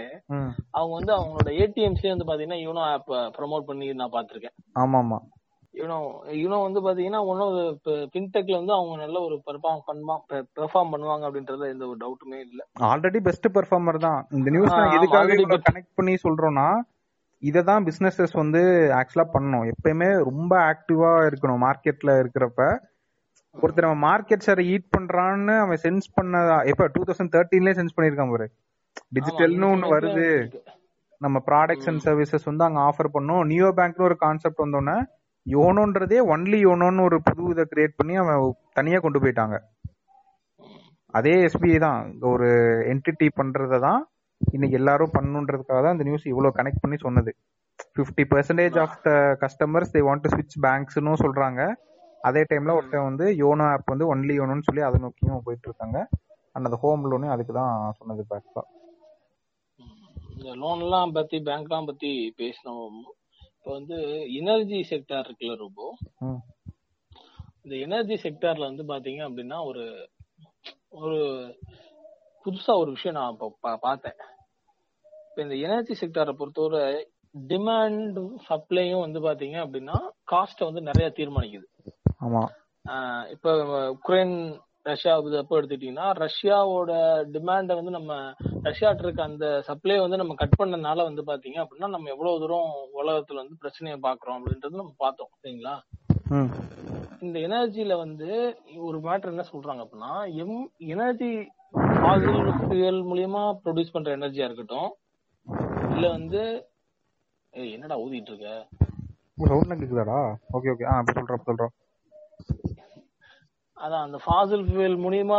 அவங்க வந்து அவங்களோட ஏடிஎம்ஸ்லயே வந்து பாத்தீங்கன்னா யோனோ ஆப் ப்ரோமோட் பண்ணி நான் பாத்துர்க்கேன். ஆமா ஆமா, யூனோ யூனோ வந்து பாத்தீங்கன்னா ஒன்னும் பின்டெக்ல வந்து அவங்க நல்ல ஒரு பெர்ஃபார்ம் பண்ணுவா பெர்ஃபார்ம் பண்ணுவாங்க அப்படின்றதுல எந்த ஒரு டவுட்டுமே இல்ல. ஆல்ரெடி பெஸ்ட் பெர்ஃபார்மர் தான். இந்த நியூஸ் நான் எதுக்காக கனெக்ட் பண்ணி சொல்றேன்னா இததான் பிசினஸஸ் வந்து ஆக்சுவலா பண்ணணும். எப்பயுமே ரொம்ப ஆக்டிவா இருக்கணும் மார்க்கெட்ல இருக்கிறப்ப. ஒருத்தர் அவன் மார்க்கெட் ஷேர் ஈட் பண்றான்னு அவன் சென்ஸ் பண்ணதா எப்ப டூ தௌசண்ட் தேர்ட்டீன்லயே சென்ஸ் பண்ணிருக்கான் பாரு. டிஜிட்டல்னு ஒண்ணு வருது, நம்ம ப்ராடக்ட்ஸ் அண்ட் சர்வீசஸ் வந்து அங்க ஆஃபர் பண்ணோம். நியோ பேங்க்னு ஒரு கான்செப்ட் வந்தோன்னா யோனோன்றதே ஒன்லி யோனோன்னு ஒரு புது இதை கிரியேட் பண்ணி அவன் தனியா கொண்டு போயிட்டாங்க. அதே எஸ்பிஐ தான் ஒரு என்டிட்டி பண்றதான் இன்னைக்கு எல்லாரும் பண்ணணுன்றதுக்காக தான் இந்த நியூஸ் இவ்வளவு கனெக்ட் பண்ணி சொன்னது. Fifty percentage of the customers they want to ஸ்விட்ச் பேங்க்ஸ்ன்னு சொல்றாங்க. அதே டைம்ல ஒருத்தன் வந்து யோனோ ஆப் வந்து ஒன்லி யோனோன்னு சொல்லி அதை நோக்கியும் போயிட்டு இருக்காங்க. அண்ட் அது ஹோம் லோனே அதுக்கு தான் சொன்னது. பேக்ஸா இந்த லோன்லாம் பத்தி பேங்க்லாம் பத்தி பேசினோம். இப்போ வந்து எனர்ஜி செக்டார் இருக்குல்ல ரொம்ப, இந்த எனர்ஜி செக்டார்ல வந்து பாத்தீங்க அப்படின்னா ஒரு ஒரு புதுசா ஒரு விஷயம் நான் இப்போ பார்த்தேன். இப்போ இந்த எனர்ஜி செக்டாரை பொறுத்தவரை டிமாண்ட் சப்ளையும் வந்து பாத்தீங்க அப்படின்னா காஸ்ட வந்து நிறைய தீர்மானிக்குது. இப்போ உக்ரைன் ரஷ்யா அப்போ எடுத்துக்கிட்டீங்கன்னா ரஷ்யாவோட டிமாண்டை வந்து நம்ம ரஷ்யாட்ட இருக்க அந்த சப்ளை வந்து நம்ம கட் பண்ணதுனால வந்து பாத்தீங்க அப்படின்னா நம்ம எவ்வளவு தூரம் உலகத்துல வந்து பிரச்சனையை பாக்குறோம் அப்படின்றது நம்ம பார்த்தோம் சரிங்களா. இந்த எனர்ஜில வந்து ஒரு மேட்டர் என்ன சொல்றாங்க அப்படின்னா எம் எனர்ஜி ஃபியூயல் மூலியமா ப்ரொடியூஸ் பண்ற எனர்ஜியா இருக்கட்டும் இல்ல வந்து என்னடா ஊதிட்டு இருக்க அதான் அந்த ஃபாசில் ஃபியூயல் மூலியமா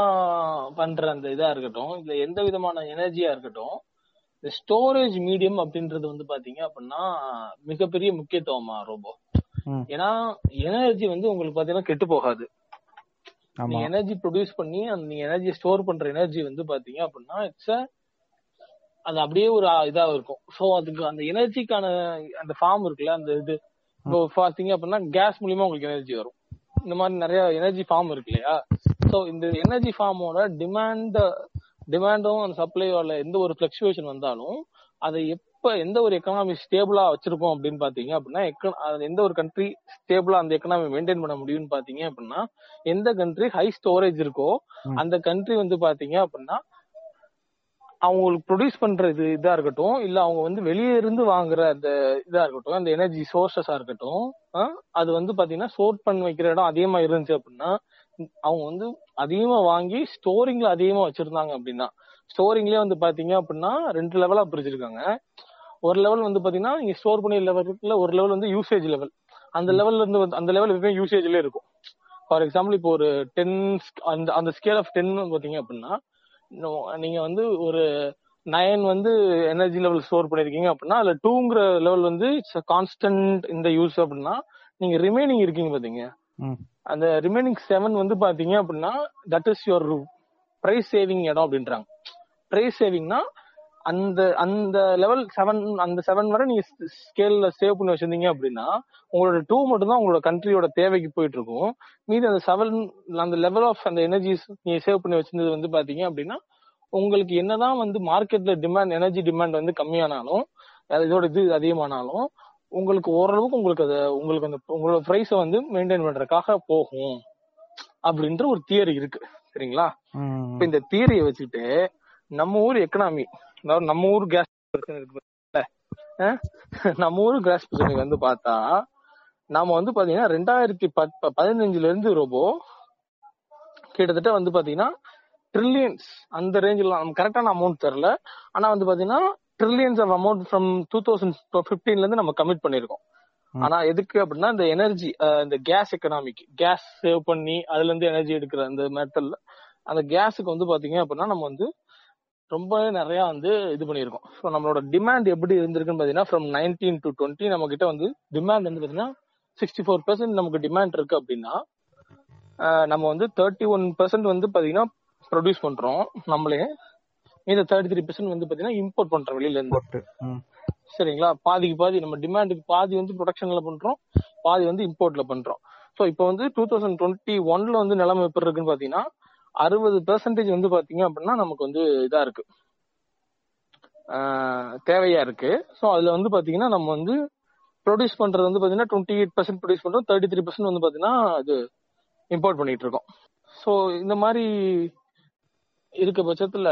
பண்ற அந்த இதா இருக்கட்டும் இல்ல எந்த விதமான எனர்ஜியா இருக்கட்டும் இந்த ஸ்டோரேஜ் மீடியம் அப்படின்றது வந்து பாத்தீங்க அப்படின்னா மிகப்பெரிய முக்கியத்துவமா ரொம்ப. ஏன்னா எனர்ஜி வந்து உங்களுக்கு பாத்தீங்கன்னா கெட்டு போகாது. நீங்க எனர்ஜி ப்ரொடியூஸ் பண்ணி அந்த எனர்ஜி ஸ்டோர் பண்ற எனர்ஜி வந்து பாத்தீங்க அப்படின்னா இட்ஸ் அது அப்படியே ஒரு இதா இருக்கும். ஸோ அதுக்கு அந்த எனர்ஜிக்கான அந்த ஃபார்ம் இருக்குல்ல அந்த இது இப்போ பாத்தீங்க அப்படின்னா கேஸ் மூலியமா உங்களுக்கு எனர்ஜி வரும். இந்த மாதிரி நிறைய எனர்ஜி ஃபார்ம் இருக்கு இல்லையா. ஸோ இந்த எனர்ஜி ஃபார்மோட டிமாண்ட் டிமாண்டும் அந்த சப்ளையோட எந்த ஒரு ஃபிளக்சுவேஷன் வந்தாலும் அதை எப்ப எந்த ஒரு எக்கனாமி ஸ்டேபிளா வச்சிருக்கோம் அப்படின்னு பாத்தீங்க அப்படின்னா எந்த ஒரு கண்ட்ரி ஸ்டேபிளா அந்த எக்கனாமி மெயின்டைன் பண்ண முடியும்னு பாத்தீங்க அப்படின்னா எந்த கண்ட்ரி ஹை ஸ்டோரேஜ் இருக்கோ அந்த கண்ட்ரி வந்து பாத்தீங்க அப்படின்னா அவங்களுக்கு ப்ரொடியூஸ் பண்ற இது இதா இருக்கட்டும் இல்ல அவங்க வந்து வெளியே இருந்து வாங்குற அந்த இதா இருக்கட்டும் அந்த எனர்ஜி சோர்சஸா இருக்கட்டும் அது வந்து பாத்தீங்கன்னா ஸ்டோர் பண்ணி வைக்கிற இடம் அதிகமா இருந்துச்சு அப்படின்னா அவங்க வந்து அதிகமா வாங்கி ஸ்டோரிங்ல அதிகமா வச்சிருந்தாங்க அப்படின்னா ஸ்டோரிங்லயே வந்து பாத்தீங்க அப்படின்னா ரெண்டு லெவலா பிரிச்சிருக்காங்க. ஒரு லெவல் வந்து பாத்தீங்கன்னா நீங்க ஸ்டோர் பண்ணி லெவலுக்குள்ள ஒரு லெவல் வந்து யூசேஜ் லெவல். அந்த லெவல்ல இருந்து அந்த லெவல் எப்பவுமே யூசேஜ்ல இருக்கும். ஃபார் எக்ஸாம்பிள் இப்போ ஒரு டென் அந்த அந்த ஸ்கேல் ஆஃப் டென் பாத்தீங்க அப்படின்னா நீங்க வந்து ஒரு நைன் வந்து எனர்ஜி லெவல் ஸ்டோர் பண்ணிருக்கீங்க அப்படின்னா அதுல டூங்கிற லெவல் வந்து இட்ஸ் கான்ஸ்டன்ட் இந்த யூஸ் அப்படின்னா நீங்க ரிமைனிங் இருக்கீங்க பாத்தீங்க அந்த ரிமைனிங் செவன் வந்து பாத்தீங்க அப்படின்னா that is your price saving இடம் அப்படின்றாங்க. பிரைஸ் சேவிங்னா அந்த அந்த லெவல் செவன் அந்த செவன் வரை நீங்க ஸ்கேல்ல சேவ் பண்ணி வச்சிருந்தீங்க அப்படின்னா உங்களோட டூ மட்டும் தான் உங்களோட கண்ட்ரியோட தேவைக்கு போயிட்டு இருக்கும். மீது அந்த செவன் அந்த லெவல் ஆஃப் அந்த எனர்ஜிஸ் நீங்க சேவ் பண்ணி வச்சிருந்தது வந்து பாத்தீங்க அப்படின்னா உங்களுக்கு என்னதான் வந்து மார்க்கெட்ல டிமாண்ட் எனர்ஜி டிமாண்ட் வந்து கம்மியானாலும் இதோட இது அதிகமானாலும் உங்களுக்கு ஓரளவுக்கு உங்களுக்கு அது உங்களுக்கு அந்த உங்களோட பிரைஸை வந்து மெயின்டைன் பண்றதுக்காக போகும் அப்படின்ற ஒரு தியரி இருக்கு சரிங்களா. இப்ப இந்த தியரியை வச்சுட்டு நம்ம ஊர் எக்கனாமி அதாவது நம்ம ஊர் கேஸ் பிரச்சனை இருக்கு. நம்ம ஊர் கேஸ் பிரச்சனை வந்து பார்த்தா நாம வந்து பாத்தீங்கன்னா ரெண்டாயிரத்தி பத் பதினஞ்சுல இருந்து ரொம்ப கிட்டத்தட்ட வந்து பாத்தீங்கன்னா ட்ரில்லியன்ஸ் அந்த ரேஞ்சில் நம்ம கரெக்டான அமௌண்ட் தரல ஆனா வந்து பாத்தீங்கன்னா trillions of amount from two thousand பிப்டீன்ல இருந்து நம்ம கமிட் பண்ணிருக்கோம். ஆனா எதுக்கு அப்படின்னா இந்த எனர்ஜி இந்த கேஸ் எக்கனாமிக்கு கேஸ் சேவ் பண்ணி அதுல இருந்து எனர்ஜி எடுக்கிற அந்த மெத்தட்ல அந்த கேஸுக்கு வந்து பாத்தீங்க அப்படின்னா நம்ம வந்து ரொம்ப நிறைய வந்து இது பண்ணிருக்கோம். ஸோ நம்மளோட டிமாண்ட் எப்படி இருந்திருக்குன்னு பாத்தீங்கன்னா ஃப்ரம் நைன்டீன் டு டுவெண்ட்டி நம்ம கிட்ட வந்து டிமாண்ட் வந்து பாத்தீங்கன்னா சிக்ஸ்டி ஃபோர் பெர்சென்ட் நமக்கு டிமாண்ட் இருக்கு அப்படின்னா நம்ம வந்து தேர்ட்டி ஒன் பெர்சென்ட் வந்து பாத்தீங்கன்னா ப்ரொடியூஸ் பண்றோம் நம்மளே. இந்த தேர்ட்டி த்ரீ பெர்சென்ட் வந்து பாத்தீங்கன்னா இம்போர்ட் பண்றோம் வெளியில இருந்து சரிங்களா. பாதிக்கு பாதி நம்ம டிமாண்டுக்கு பாதி வந்து ப்ரொடக்ஷன்ல பண்றோம் பாதி வந்து இம்போர்ட்ல பண்றோம். ஸோ இப்போ வந்து டூ தௌசண்ட் டுவெண்ட்டி ஒன்ல வந்து நிலைமை எப்படி இருக்குன்னு பாத்தீங்கன்னா அறுபது பெர்சன்டேஜ் வந்து பாத்தீங்க அப்படின்னா நமக்கு வந்து இதா இருக்கு தேவையா இருக்கு. ஸோ அதுல வந்து பாத்தீங்கன்னா நம்ம வந்து ப்ரொடியூஸ் பண்றது வந்து பாத்தீங்கன்னா டுவெண்ட்டி எயிட் பர்சன்ட் ப்ரொடியூஸ் பண்றோம், தேர்ட்டி த்ரீ பர்சன்ட் வந்து பாத்தீங்கன்னா அது இம்போர்ட் பண்ணிட்டு இருக்கோம். ஸோ இந்த மாதிரி இருக்க பட்சத்துல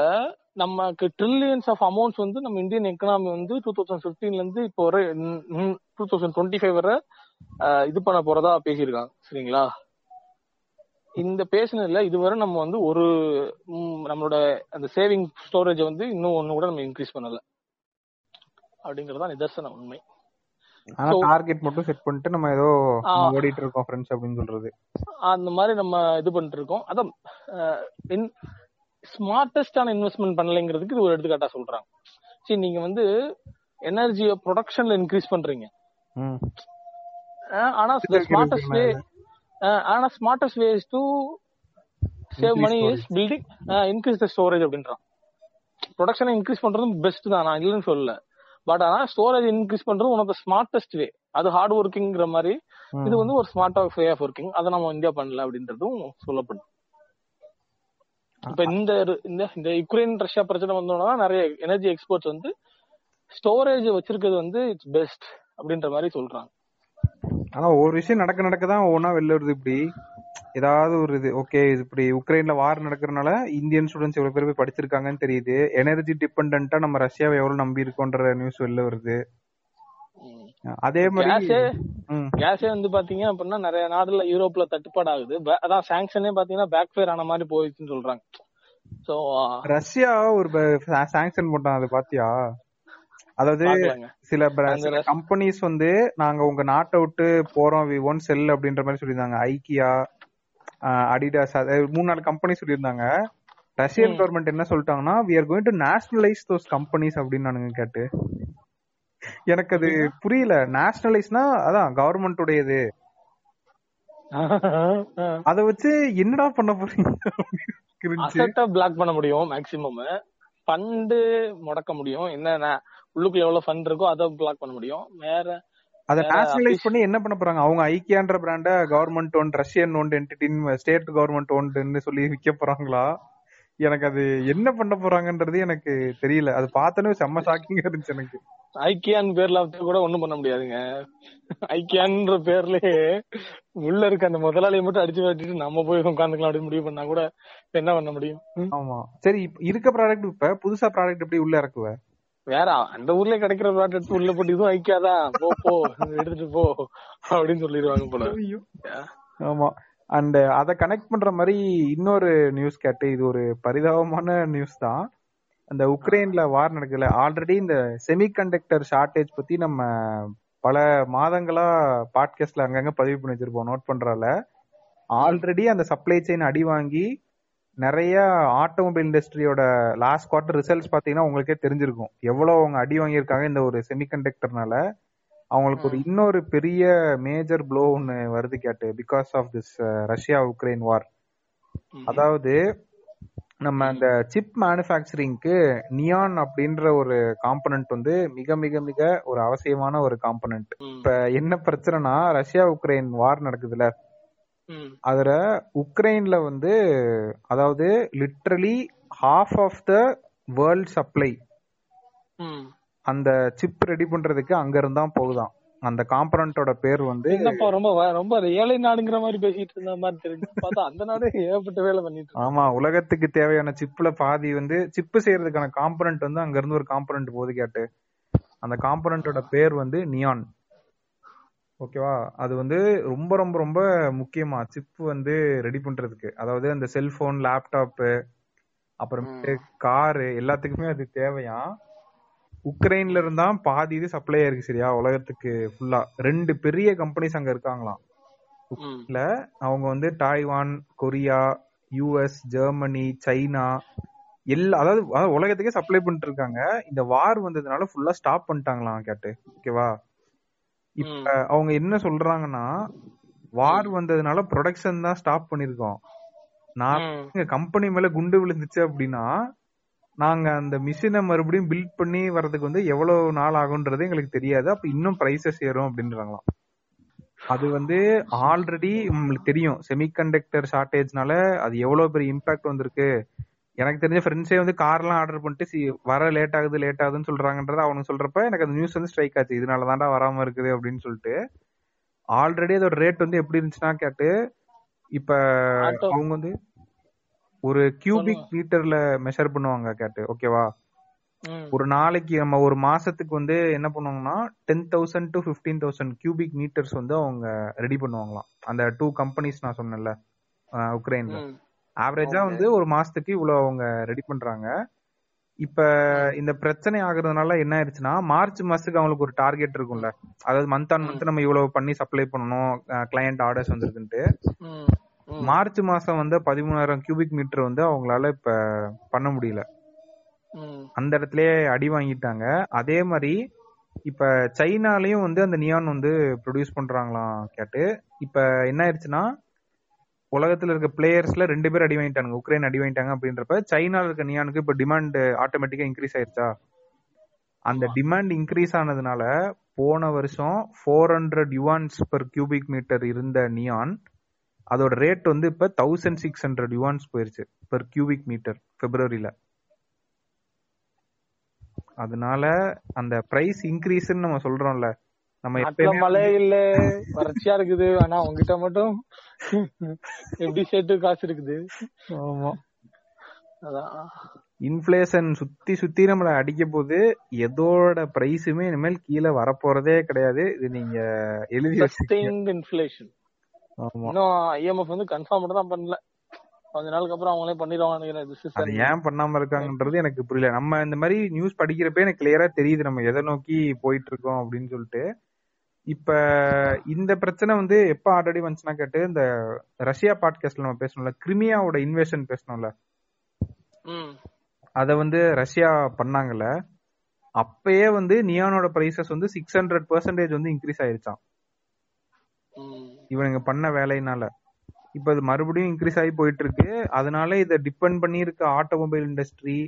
நமக்கு ட்ரில்லியன்ஸ் ஆஃப் அமௌண்ட்ஸ் வந்து நம்ம இந்தியன் எக்கனாமி வந்து டூ தௌசண்ட் பிப்டீன்ல இருந்து இப்போ வர டூ தௌசண்ட் டுவெண்ட்டி ஃபைவ் வரை இது பண்ண போறதா பேசியிருக்காங்க. சரிங்களா, இந்த பேசினதுல இதுவரை நம்ம வந்து ஒரு நம்மளோட அந்த சேவிங் ஸ்டோரேஜ் வந்து இன்னும் ஒன்னு கூட நம்ம இன்க்ரீஸ் பண்ணல அப்படிங்கறதா நிதர்சன உண்மை. ஆனா டார்கெட் மட்டும் செட் பண்ணிட்டு நம்ம ஏதோ ஓடிட்டு இருக்கோம் ஃப்ரெண்ட்ஸ் அப்படினு சொல்றது. அந்த மாதிரி நம்ம இது பண்ணிட்டு இருக்கோம். அதான் ஸ்மார்ட்டஸ்டான இன்வெஸ்ட்மென்ட் பண்ணலங்கிறதுக்கு இது ஒரு எடுத்துக்காட்டா சொல்றாங்க. சரி, நீங்க வந்து எனர்ஜியை ப்ரொடக்ஷன்ல இன்க்ரீஸ் பண்றீங்க, ஆனா ஸ்மார்ட்டஸ்ட் வே ஆனா smartest ways to save money is building increase the storage அப்படின்றான். ப்ரொடக்ஷனை இன்க்ரீஸ் பண்றதும் பெஸ்ட் தான், நான் இல்லைன்னு சொல்லல. பட் ஆனா ஸ்டோரேஜ் இன்க்ரீஸ் பண்றது one of the smartest way. அது ஹார்ட் ஒர்க்கிங்கிற மாதிரி இது வந்து ஒரு smart of way of working. அதை நம்ம இந்தியா பண்ணல அப்படின்றதும் சொல்லப்படும். இப்ப இந்த இந்த யுக்ரைன் ரஷ்யா பிரச்சனை வந்தோம்னா நிறைய எனர்ஜி எக்ஸ்போர்ட்ஸ் வந்து ஸ்டோரேஜ் வச்சிருக்கிறது வந்து இட்ஸ் பெஸ்ட் அப்படின்ற மாதிரி சொல்றாங்க. ஆனா ஒரு விஷயம் நடக்க நடக்கதான் ஒவ்வொன்னா வெளில வருது. இப்படி ஏதாவது ஒரு இது ஓகே, இது இப்படி உக்ரைன்ல வார் நடக்கிறதுனால இந்தியன் ஸ்டூடெண்ட்ஸ் எவ்வளவு பேர் போய் படிச்சிருக்காங்கன்னு தெரியுது. எனர்ஜி டிபெண்டா நம்ம ரஷ்யாவை எவ்வளவு நம்பி இருக்கோன்ற நியூஸ் வெளில வருது. அதே மாதிரி கேஸே வந்து பாத்தீங்க அப்படின்னா நிறைய நாடுல யூரோப்ல தட்டுப்பாடு ஆகுது. அதான் சாங்ஷனே பாத்தீங்கன்னா பேக் ஃபயர் ஆன மாதிரி போயிடுச்சுன்னு சொல்றாங்க. சோ ரஷ்யா ஒரு சாங்ஷன் போட்டாங்க, அது பாத்தியா? அதாவது சில கம்பெனிஸ் வந்து நாங்க உங்க நாட் அவுட் போறோம் வி ஒன் செல் அப்படின்ற மாதிரி சொல்லியிருந்தாங்க. ஐக்கியா, அடிடாஸ், மூணு நாலு கம்பெனி சொல்லியிருந்தாங்க. ரஷ்யன் கவர்மெண்ட் என்ன சொல்லிட்டாங்கன்னா we are going to nationalise those companies அப்படின்னு நானுங்க கேட்டு. எனக்கு அது புரியல. நேஷனலைஸ்னா அதான் கவர்மெண்ட் உடையது, அத வச்சு என்னடா பண்ண போறீங்க? அசெட்டா பிளாக் பண்ண முடியும், மேக்ஸிமம் ஃபண்டு முடக்க முடியும். என்ன உள்ளுக்குள்ள எவ்வளவு ஃபண்ட் இருக்கோ அதை பிளாக் பண்ண முடியும். வேற அத நேஷனலைஸ் பண்ணி என்ன பண்ண போறாங்க? அவங்க ஐக்கியான்ற பிராண்ட கவர்மெண்ட் ஓன், ரஷ்யன் ஓன் என்டிட்டின்னு ஸ்டேட் கவர்மெண்ட் ஓன்டுன்னு சொல்லி விற்க போறாங்களா? எனக்கு அது என்ன பண்ண போறாங்கன்றது எனக்கு தெரியல. அது பார்த்தனே செம்ம ஷாக்கிங்கா இருந்துச்சு எனக்கு. ஐக்கியான் பேர்ல கூட ஒண்ணும் பண்ண முடியாதுங்க. ஐக்கியான்ற பேர்லயே உள்ள இருக்க அந்த முதலாளியை மட்டும் அடிச்சு விட்டுட்டு நம்ம போய் உட்காந்துக்கலாம் அப்படின்னு முடிவு பண்ணா கூட என்ன பண்ண முடியும்? ஆமா, சரி. இருக்க ப்ராடக்ட் இப்ப புதுசா ப்ராடக்ட் எப்படி உள்ள இறக்குவ? வேற அந்த ஊர்ல கிடைக்கிற ப்ராடக்ட் உள்ள போட்டு இதுவும் ஐக்கியாதான், போ போ எடுத்துட்டு போ அப்படின்னு சொல்லிடுவாங்க போல. ஆமா, அண்ட் அதை கனெக்ட் பண்ற மாதிரி இன்னொரு நியூஸ் கேட்டு, இது ஒரு பரிதாபமான நியூஸ் தான். அந்த உக்ரைன்ல வார் நடக்கல, ஆல்ரெடி இந்த செமிகண்டக்டர் ஷார்டேஜ் பத்தி நம்ம பல மாதங்களா பாட்காஸ்ட்ல அங்கங்க பதிவு பண்ணி வச்சிருப்போம். நோட் பண்றால ஆல்ரெடி அந்த சப்ளை செயின் அடி வாங்கி நிறைய ஆட்டோமொபைல் இண்டஸ்ட்ரியோட லாஸ்ட் குவார்டர் ரிசல்ட்ஸ் பாத்தீங்கன்னா உங்களுக்கே தெரிஞ்சிருக்கும் எவ்வளவு அவங்க அடி வாங்கியிருக்காங்க இந்த ஒரு செமிகண்டக்டர்னால. அவங்களுக்கு ஒரு இன்னொரு பெரிய மேஜர் ப்ளோ ஒன்னு வருது கேட்டு, because of this Russia Ukraine war. அதாவது நம்ம அந்த சிப் மேனுஃபேக்சரிங்க்கு நியான் அப்படின்ற ஒரு காம்பனன்ட் வந்து மிக மிக மிக ஒரு அவசியமான ஒரு காம்பனன்ட். இப்ப என்ன பிரச்சனைனா ரஷ்யா உக்ரைன் வார் நடக்குதுல, அதுல உக்ரைன்ல வந்து அதாவது literally half of the world supply அந்த சிப் ரெடி பண்றதுக்கு அங்க இருந்தா போகுதான். அந்த காம்பனன்ட்டோட பேர் வந்து ஏழை நாடுங்கிற மாதிரி பேசிட்டு இருந்த மாதிரி தெரிஞ்சு அந்த நாடு ஏகப்பட்ட வேலை பண்ணிட்டு. ஆமா, உலகத்துக்கு தேவையான சிப்ல பாதி வந்து சிப்பு செய்யறதுக்கான காம்பனன்ட் வந்து அங்க இருந்து ஒரு காம்பனன்ட் போது கேட்டு. அந்த காம்பனன்ட்டோட பேர் வந்து நியான். ஓகேவா? அது வந்து ரொம்ப ரொம்ப ரொம்ப முக்கியமா சிப் வந்து ரெடி பண்றதுக்கு. அதாவது அந்த செல்போன், லேப்டாப்பு, அப்புறமேட்டு காரு எல்லாத்துக்குமே அது தேவையா. உக்ரைன்ல இருந்தா பாதி இது சப்ளை ஆயிருக்கு. சரியா, உலகத்துக்கு ஃபுல்லா ரெண்டு பெரிய கம்பெனிஸ் அங்க இருக்காங்களாம். அவங்க வந்து Taiwan, Korea, US, Germany, China எல்லா அதாவது உலகத்துக்கே சப்ளை பண்ணிட்டு இருக்காங்க. இந்த வார் வந்ததுனால ஃபுல்லா ஸ்டாப் பண்ணிட்டாங்களாம் கேட்டு. ஓகேவா? இப்ப அவங்க என்ன சொல்றாங்கன்னா வார் வந்ததுனால ப்ரொடக்ஷன் தான் ஸ்டாப் பண்ணிருக்கோம். நான் கம்பெனி மேல குண்டு விழுந்துச்சு அப்படின்னா நாங்க அந்த மிஷினை மறுபடியும் பில்ட் பண்ணி வர்றதுக்கு வந்து எவ்வளவு நாள் ஆகும்ன்றது எங்களுக்கு தெரியாது. அப்ப இன்னும் பிரைஸஸ் ஏறும் அப்படின்றாங்களாம். அது வந்து ஆல்ரெடி உங்களுக்கு தெரியும் செமிகண்டக்டர் ஷார்டேஜ்னால அது எவ்வளவு பெரிய இம்பாக்ட் வந்திருக்கு. எனக்கு தெரிஞ்ச ஃப்ரெண்ட்ஸே வந்து கார்லாம் ஆர்டர் பண்ணிட்டு வர லேட் ஆகுது லேட் ஆகுதுன்னு சொல்றாங்கன்றத அவனுக்கு சொல்றப்ப எனக்கு அந்த நியூஸ் வந்து ஸ்ட்ரைக் ஆச்சு, இதனால தான்டா வராம இருக்குது அப்படின்னு சொல்லிட்டு. ஆல்ரெடி அதோட ரேட் வந்து எப்படி இருந்துச்சுன்னா கேட்டு இப்ப அவங்க வந்து ஒரு கியூபிக் மீட்டர்ல மெஷர் பண்ணுவாங்க கேட்டு ஓகேவா. ஒரு நாளைக்கு நம்ம ஒரு மாசத்துக்கு வந்து என்ன பண்ணுவாங்கன்னா ten thousand to fifteen thousand cubic metres வந்து அவங்க ரெடி பண்ணுவாங்களாம். அந்த டூ கம்பெனிஸ் நான் சொன்னேன்ல உக்ரைன்ல ஆவரேஜா வந்து ஒரு மாசத்துக்கு இவ்வளவு அவங்க ரெடி பண்றாங்க. இப்ப இந்த பிரச்சனை ஆகுறதுனால என்ன ஆயிடுச்சுன்னா மார்ச் மாசத்துக்கு அவங்களுக்கு ஒரு டார்கெட் இருக்கும்ல, அதாவது மந்த் ஆன் மந்த் நம்ம இவ்வளவு பண்ணி சப்ளை பண்ணணும் கிளையண்ட் ஆர்டர்ஸ் வந்துருக்குன்ட்டு. மார்ச் மாசம் வந்து பதிமூணாயிரம் கியூபிக் மீட்டர் வந்து அவங்களால இப்ப பண்ண முடியல, அந்த இடத்துலயே அடி வாங்கிட்டாங்க. அதே மாதிரி இப்ப சைனாலையும் வந்து அந்த நியான் வந்து ப்ரொடியூஸ் பண்றாங்களாம் கேட்டு. இப்ப என்ன ஆயிடுச்சுன்னா உலகத்துல இருக்க பிளேயர்ஸ்ல ரெண்டு பேர் அடி வாங்கிட்டாங்க, உக்ரைன் அடி வாங்கிட்டாங்க. அப்படின்றப்ப சைனால இருக்க நியானுக்கு இப்ப டிமாண்ட் ஆட்டோமேட்டிக்கா இன்க்ரீஸ் ஆயிடுச்சா, அந்த டிமாண்ட் இன்க்ரீஸ் ஆனதுனால போன வருஷம் four hundred yuans per cubic metre இருந்த நியான் அதோட ரேட் வந்து இப்ப தௌசண்ட் சிக்ஸ் ஹண்ட்ரட் யுவான்ஸ் போயிருச்சு பெர் கியூபிக் மீட்டர் பிப்ரவரியில. அதனால அந்த பிரைஸ் இன்க்ரீஸ் நம்ம சொல்றோம்ல, நம்ம எப்பவுமே மழை இல்ல வறட்சியா இருக்குது ஆனா உங்ககிட்ட மட்டும் எப்படி சேட்டு காசு இருக்குது. ஆமா அதான் இன்ஃப்ளேஷன் சுத்தி சுத்தி நம்மள அடிக்க போது எதோட பிரைஸுமே இனிமேல் கீழே வரப்போறதே கிடையாது. இது நீங்க எழுதி சஸ்டைன்ட் இன்ஃப்ளேஷன். இன்னும் ஐஎம்எஃப் வந்து கன்ஃபார்ம் மட்டும் தான் பண்ணல, கொஞ்ச நாளுக்கு அப்புறம் அவங்களே பண்ணிடுவாங்க. ஏன் பண்ணாம இருக்காங்கன்றது எனக்கு புரியல. நம்ம இந்த மாதிரி நியூஸ் படிக்கிறப்ப எனக்கு கிளியரா தெரியுது நம்ம எதை நோக்கி போயிட்டு இருக்கோம் அப்படின்னு சொல்லிட்டு. இப்ப இந்த பிரச்சனை வந்து எப்ப ஆல்ரெடி வந்துச்சுன்னா கேட்டு இந்த ரஷ்யா பாட்காஸ்ட்ல நம்ம பேசணும்ல கிரிமியாவோட இன்வேஷன் பேசணும்ல, அத வந்து ரஷ்யா பண்ணாங்கல்ல, அப்பயே வந்து நியானோட பிரைசஸ் வந்து சிக்ஸ் ஹண்ட்ரட் பெர்சன்டேஜ் வந்து இன்க்ரீஸ் ஆயிருச்சான் இவனுங்க பண்ண வேலையினால. இப்ப அது மறுபடியும் இன்க்ரீஸ் ஆகி போயிட்டு இருக்கு. அதனால இதை டிபெண்ட் பண்ணி இருக்க ஆட்டோமொபைல் இண்டஸ்ட்ரி,